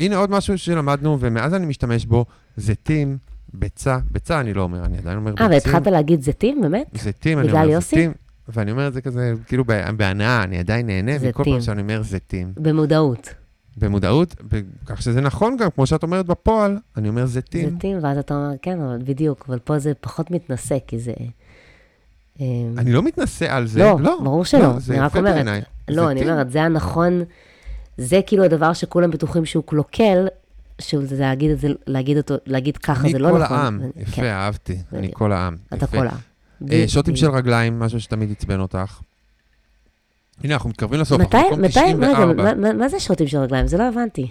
הנה עוד משהו שלמדנו, ומאז אני משתמש בו, זה טים, ביצה, ביצה אני לא אומר, אני עדיין אומר ביצים. אה, והתחלת להגיד זיתים, באמת? זיתים, אני אומר זיתים, ואני אומר את זה כזה, כאילו בהנאה, אני עדיין נהנה, וכל פעם שאני אומר זיתים. במודעות. במודעות, כך שזה נכון גם, כמו שאת אומרת בפועל, אני אומר זיתים. זיתים, ואז אתה אומר, כן, אבל בדיוק, אבל פה זה פחות מתנסה, כי זה... אני לא מתנסה על זה. לא, ברור שלא, אני רק אומרת. לא, אני אומרת, זה הנכון, זה כאילו הדבר שכולם בטוחים שהוא קלוקל, שזה להגיד את זה, להגיד אותו, להגיד ככה, זה לא נכון. אני כל העם, יפה, אהבתי. אני כל העם. אתה כל העם. שוטים של רגליים, משהו שתמיד יצבן אותך. הנה, אנחנו מתקרבים לסוף. מתי, מתי, מה זה שוטים של רגליים? זה לא הבנתי.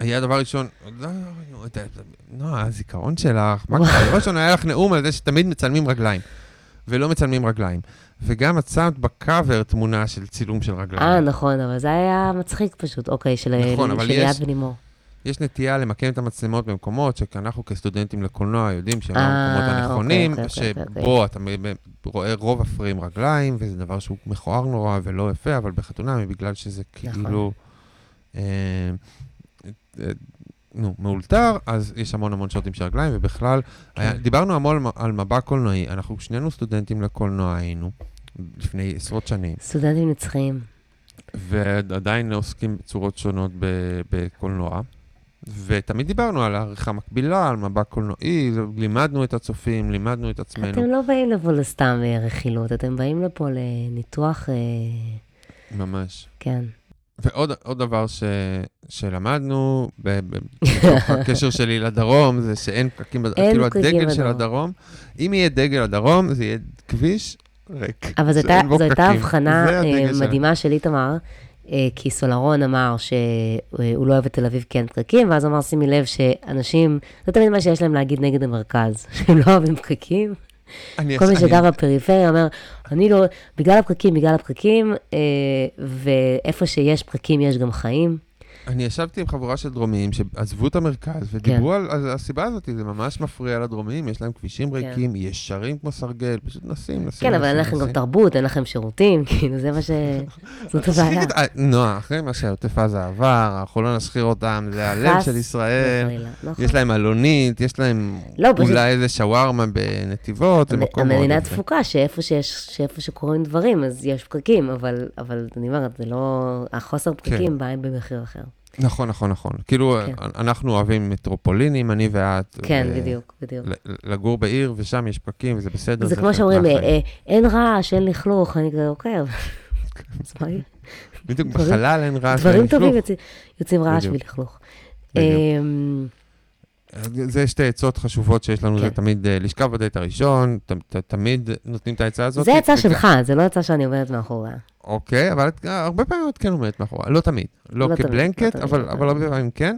היה הדבר ראשון, לא, הזיכרון שלך, מה קרה? הדבר ראשון היה לך נאום על זה שתמיד מצלמים רגליים. ולא מצלמים רגליים. וגם מצאת בקאבר תמונה של צילום של רגליים. אה, נכון, אבל זה היה מצחיק פשוט. אוקיי, של יד ולימור. יש נטייה למקם את המצלמות במקומות שאנחנו כסטודנטים לקולנוע יודעים שהם המקומות הנכונים, שבו אתה רואה רוב הפרים רגליים, וזה דבר שהוא מכוער נורא ולא יפה, אבל בחתונה, בגלל שזה כאילו מאולתר, אז יש המון המון שוטים של רגליים, ובכלל, דיברנו המון על מבע קולנועי, אנחנו שנינו סטודנטים לקולנוע היינו, לפני עשרות שנים. סטודנטים נצחיים. ועדיין עוסקים בצורות שונות בקולנוע. ותמיד דיברנו על העריכה מקבילה, על מבע קולנועי, לימדנו את הצופים, לימדנו את עצמנו. אתם לא באים לפה לסתם רכילות, אתם באים לפה לניתוח... ממש. כן. ועוד עוד דבר ש, שלמדנו, בתוך הקשר שלי לדרום, זה שאין פקקים, כאילו הדגל של הדרום, אם יהיה דגל הדרום, זה יהיה כביש ריק. אבל זו הייתה הבחנה מדהימה של איתמר, כי סולרון אמר שהוא לא אוהב את תל אביב כי אין פקקים, ואז אמר שימי לב שאנשים, זה תמיד מה שיש להם להגיד נגד המרכז, שהם לא אוהבים פקקים. כל מי שגר בפריפריה אומר, אני לא, בגלל הפקקים, בגלל הפקקים, ואיפה שיש פקקים יש גם חיים. אני ישבתי עם חבורה של דרומיים שעזבו את המרכז, ודיברו על הסיבה הזאת, זה ממש מפריע לדרומיים, יש להם כבישים ריקים, ישרים כמו סרגל, פשוט נסים, נסים. כן, אבל אין לכם גם תרבות, אין לכם שירותים, כאילו זה מה ש... זאת הבעיה. נועה, אחרי מה שהעוטף עזה עבר, אנחנו לא נשחיר אותם, זה הלב של ישראל, יש להם אלונית, יש להם אולי איזה שווארמה בנתיבות, זה מקום מאוד. המדינה תפוקה, שאיפה שקוראים דברים, אז יש פקקים, אבל אני אומרת, זה לא... החוסר פקקים בא במחיר אחר. נכון, נכון, נכון. כאילו, אנחנו אוהבים מטרופולינים, אני ואת. כן, בדיוק, בדיוק. לגור בעיר, ושם יש פקקים, וזה בסדר. זה כמו שאומרים, אין רעש, אין לכלוך, אני כזה עוקב. בדיוק, בחלל אין רעש, דברים טובים יוצאים רעש ולכלוך. זה שתי עצות חשובות שיש לנו, זה תמיד לשכב בדייט הראשון, תמיד נותנים את העצה הזאת. זה עצה שלך, זה לא עצה שאני עובדת מאחוריה. אוקיי, אבל הרבה פעמים את כן עומדת מאחורה, לא תמיד, לא כבלנקט, אבל הרבה פעמים כן,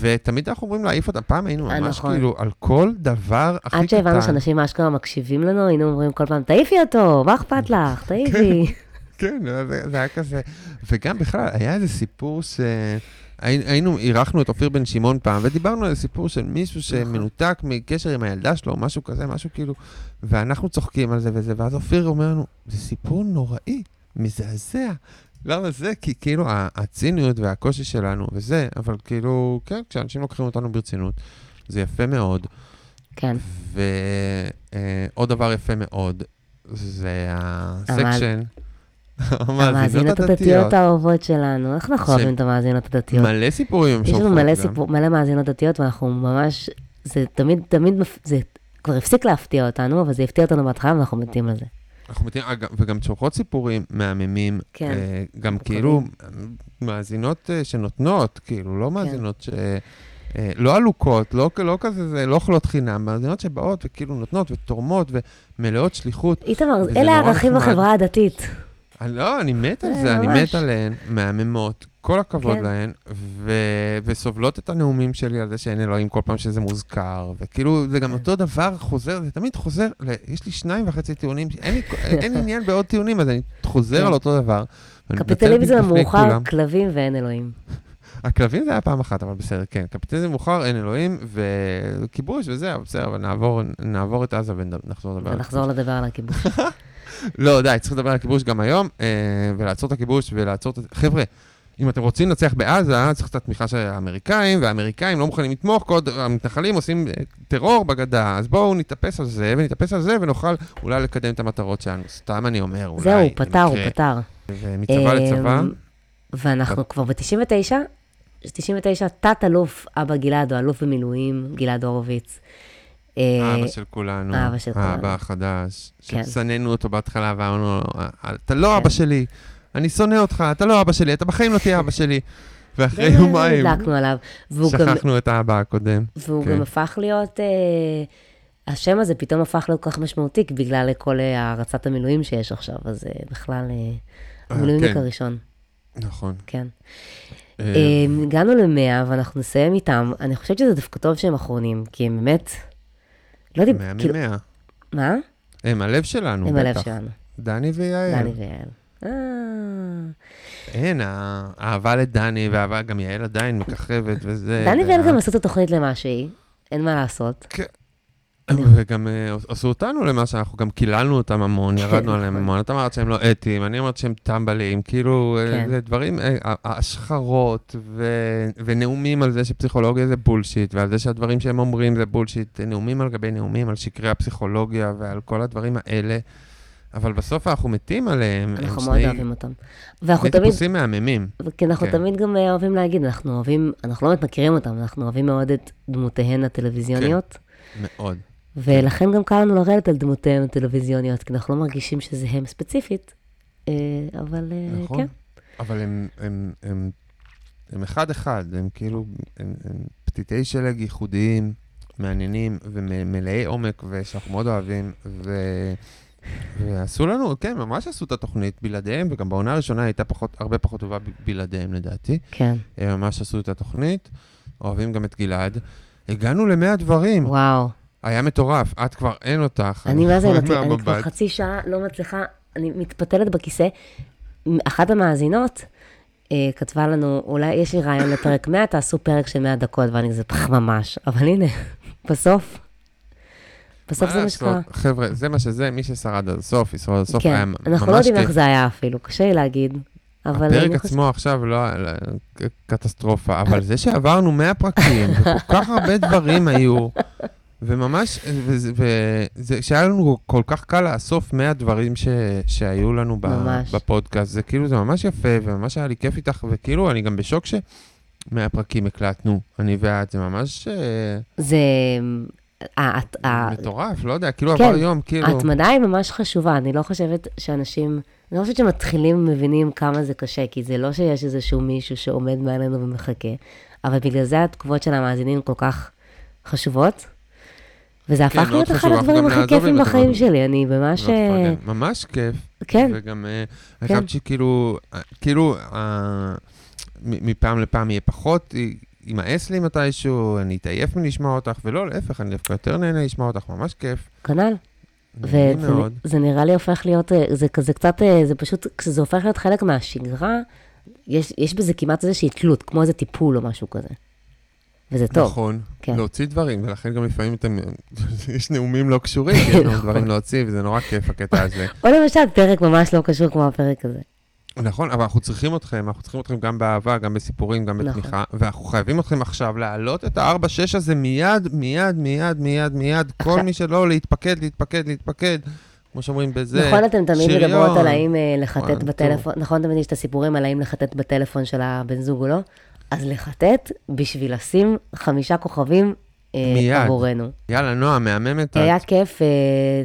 ותמיד אנחנו אומרים להעיף אותם, פעם היינו ממש כאילו על כל דבר הכי קטן. עד שהבנו שאנשים מאשכרה מקשיבים לנו, היינו אומרים כל פעם, תעיפי אותו, מה אכפת לך, תעיפי. כן, זה היה כזה, וגם בכלל, היה איזה סיפור ש... היינו, עירכנו את אופיר בן שמעון פעם, ודיברנו על סיפור של מישהו שמנותק מקשר עם הילדה שלו, משהו כזה, משהו כאילו, ואנחנו צוחקים על זה וזה, ואז אופיר אומר לנו, זה סיפור נוראי. מזעזע. למה זה? כי כאילו הציניות והקושי שלנו וזה, אבל כאילו, כן, כשאנשים לוקחים אותנו ברצינות, זה יפה מאוד. כן. ועוד דבר יפה מאוד, זה הסקשן. המאזינות הדתיות האהובות שלנו. איך אנחנו אוהבים את המאזינות הדתיות? מלא סיפורים. יש לנו מלא מאזינות דתיות, ואנחנו ממש, זה תמיד, תמיד, זה כבר הפסיק להפתיע אותנו, אבל זה יפתיע אותנו בהתחלה, ואנחנו מתים לזה. אנחנו מתאים, וגם צורכות סיפורים מהממים, גם כאילו מאזינות שנותנות, כאילו לא מאזינות שלא עלוקות, לא כזה, לא אוכלות חינם, מאזינות שבאות וכאילו נותנות ותורמות ומלאות שליחות. איתמר, אלה הערכים בחברה הדתית. לא, אני מת על זה, אני מת עליהן, מהממות. כל הכבוד להן, וסובלות את הנאומים שלי על זה שאין אלוהים כל פעם שזה מוזכר, וכאילו זה גם אותו דבר חוזר, זה תמיד חוזר, יש לי שניים וחצי טיעונים, אין עניין בעוד טיעונים, אז אני חוזר על אותו דבר. קפיטליזם מאוחר, כלבים ואין אלוהים. הכלבים זה היה פעם אחת, אבל בסדר, כן. קפיטליזם מאוחר, אין אלוהים, וכיבוש וזה, בסדר, אבל נעבור את עזה ונחזור לדבר. ונחזור לדבר על הכיבוש. לא, די, צריך לדבר על הכיבוש גם היום, ולעצור את הכיבוש ולעצור את... חבר'ה, אם אתם רוצים לנצח בעזה, צריך את התמיכה של האמריקאים, והאמריקאים לא מוכנים לתמוך, קוד המתנחלים עושים טרור בגדה, אז בואו נתאפס על זה, ונתאפס על זה, ונוכל אולי לקדם את המטרות שלנו. סתם אני אומר, אולי... זהו, פתר, הוא פתר. ומצבא לצבא. ואנחנו כבר ב-תשעים ותשע, תשעים ותשע, תת-אלוף אבא גלעדו, אלוף במילואים, גלעד הורוביץ. אבא של כולנו, האבא החדש, שסננו אותו בהתחלה, ואמרנו, אתה לא אבא שלי, אני שונא אותך, אתה לא אבא שלי, אתה בחיים לא תהיה אבא שלי. ואחרי יומיים, שכחנו את האבא הקודם. והוא גם הפך להיות, השם הזה פתאום הפך להיות כל כך משמעותי, בגלל כל הרצת המילואים שיש עכשיו, אז בכלל, המילואימניק הראשון. נכון. כן. הגענו למאה, ואנחנו נסיים איתם. אני חושבת שזה דווקא טוב שהם אחרונים, כי הם באמת... לא דיב... מאה כאילו... ממאה. מה? הם הלב שלנו. הם בטח. הלב שלנו. דני ויעל. דני ויעל. אה... אין, האהבה לדני, והאהבה גם יעל עדיין מככבת וזה... דני וה... ויעל גם עשו את התוכנית למה שהיא. אין מה לעשות. כן. וגם עשו אותנו למה שאנחנו גם קיללנו אותם המון, ירדנו עליהם המון, אתה אמרת שהם לא אתיים, אני אמרת שהם טמבלים, כאילו זה דברים, השחרות ונאומים על זה שפסיכולוגיה זה בולשיט, ועל זה שהדברים שהם אומרים זה בולשיט, נאומים על גבי נאומים, על שקרי הפסיכולוגיה ועל כל הדברים האלה, אבל בסוף אנחנו מתים עליהם. אנחנו מאוד אוהבים אותם. ואנחנו תמיד... טיפוסים מהממים. כי אנחנו תמיד גם אוהבים להגיד, אנחנו אוהבים, אנחנו לא מכירים אותם, אנחנו אוהבים מאוד את דמותיהן הטלוויזיוניות. מאוד. ולכן גם קל לנו לרדת על דמותיהם הטלוויזיוניות, כי אנחנו לא מרגישים שזה הם ספציפית, אבל כן. אבל הם אחד-אחד, הם כאילו פתיתי שלג ייחודיים, מעניינים ומלאי עומק, ושאנחנו מאוד אוהבים, ועשו לנו, כן, ממש עשו את התוכנית בלעדיהם, וגם בעונה הראשונה הייתה הרבה פחות טובה בלעדיהם לדעתי. כן. הם ממש עשו את התוכנית, אוהבים גם את גלעד. הגענו למאה דברים. וואו. היה מטורף, את כבר אין אותך. אני מה זה, אני כבר חצי שעה לא מצליחה, אני מתפתלת בכיסא. אחת המאזינות כתבה לנו, אולי יש לי רעיון לפרק מאה, תעשו פרק של מאה דקות, ואני כזה פח ממש. אבל הנה, בסוף, בסוף זה משקרה. חבר'ה, זה מה שזה, מי ששרד עד הסוף, ישרד עד הסוף, היה ממש כיף. אנחנו לא יודעים איך זה היה אפילו, קשה להגיד. הפרק עצמו עכשיו לא קטסטרופה, אבל זה שעברנו מאה פרקים, וכל כך הרבה דברים היו, וממש, שהיה לנו כל כך קל לאסוף מאה דברים שהיו לנו בפודקאסט, זה כאילו, זה ממש יפה, וממש היה לי כיף איתך, וכאילו, אני גם בשוק שמאה פרקים הקלטנו, אני ואת, זה ממש... זה... מטורף, לא יודע, כאילו עבר יום, כאילו... ההתמדה היא ממש חשובה, אני לא חושבת שאנשים... אני חושבת שמתחילים ומבינים כמה זה קשה, כי זה לא שיש איזשהו מישהו שעומד מעלינו ומחכה, אבל בגלל זה התגובות של המאזינים כל כך חשובות, וזה הפך להיות אחד הדברים הכי כיפים בחיים שלי, אני ממש... ממש כיף. כן. וגם אני חושבת שכאילו, כאילו, מפעם לפעם יהיה פחות, ימאס לי מתישהו, אני אתעייף מלשמוע אותך, ולא, להפך, אני דווקא יותר נהנה לשמוע אותך, ממש כיף. כנ"ל. וזה נראה לי הופך להיות, זה כזה קצת, זה פשוט, כשזה הופך להיות חלק מהשגרה, יש, יש בזה כמעט איזושהי תלות, כמו איזה טיפול או משהו כזה. וזה טוב. נכון, כן. להוציא דברים, ולכן גם לפעמים אתם, יש נאומים לא קשורים, יש נכון. דברים להוציא, וזה נורא כיף הקטע הזה. או למשל, פרק ממש לא קשור כמו הפרק הזה. נכון, אבל אנחנו צריכים אתכם, אנחנו צריכים אתכם גם באהבה, גם בסיפורים, גם בתמיכה, נכון. ואנחנו חייבים אתכם עכשיו להעלות את ה-ארבע שש הזה מיד, מיד, מיד, מיד, מיד, כל מי שלא, להתפקד, להתפקד, להתפקד, כמו שאומרים בזה, נכון, אתם תמיד מדברות על האם לחטט בטלפון, נכון, תמיד יש את הסיפורים על האם לחטט בטלפון של הבן זוג או לא, אז לחטט בשביל לשים חמישה כוכבים עבורנו. יאללה, נועה, מהממת. היה כיף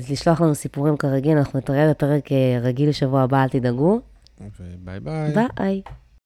לשלוח לנו סיפורים כרגיל, אנחנו נתראה בפרק רגיל לשבוע הבא, אל תדאגו. Okay, bye bye. Bye.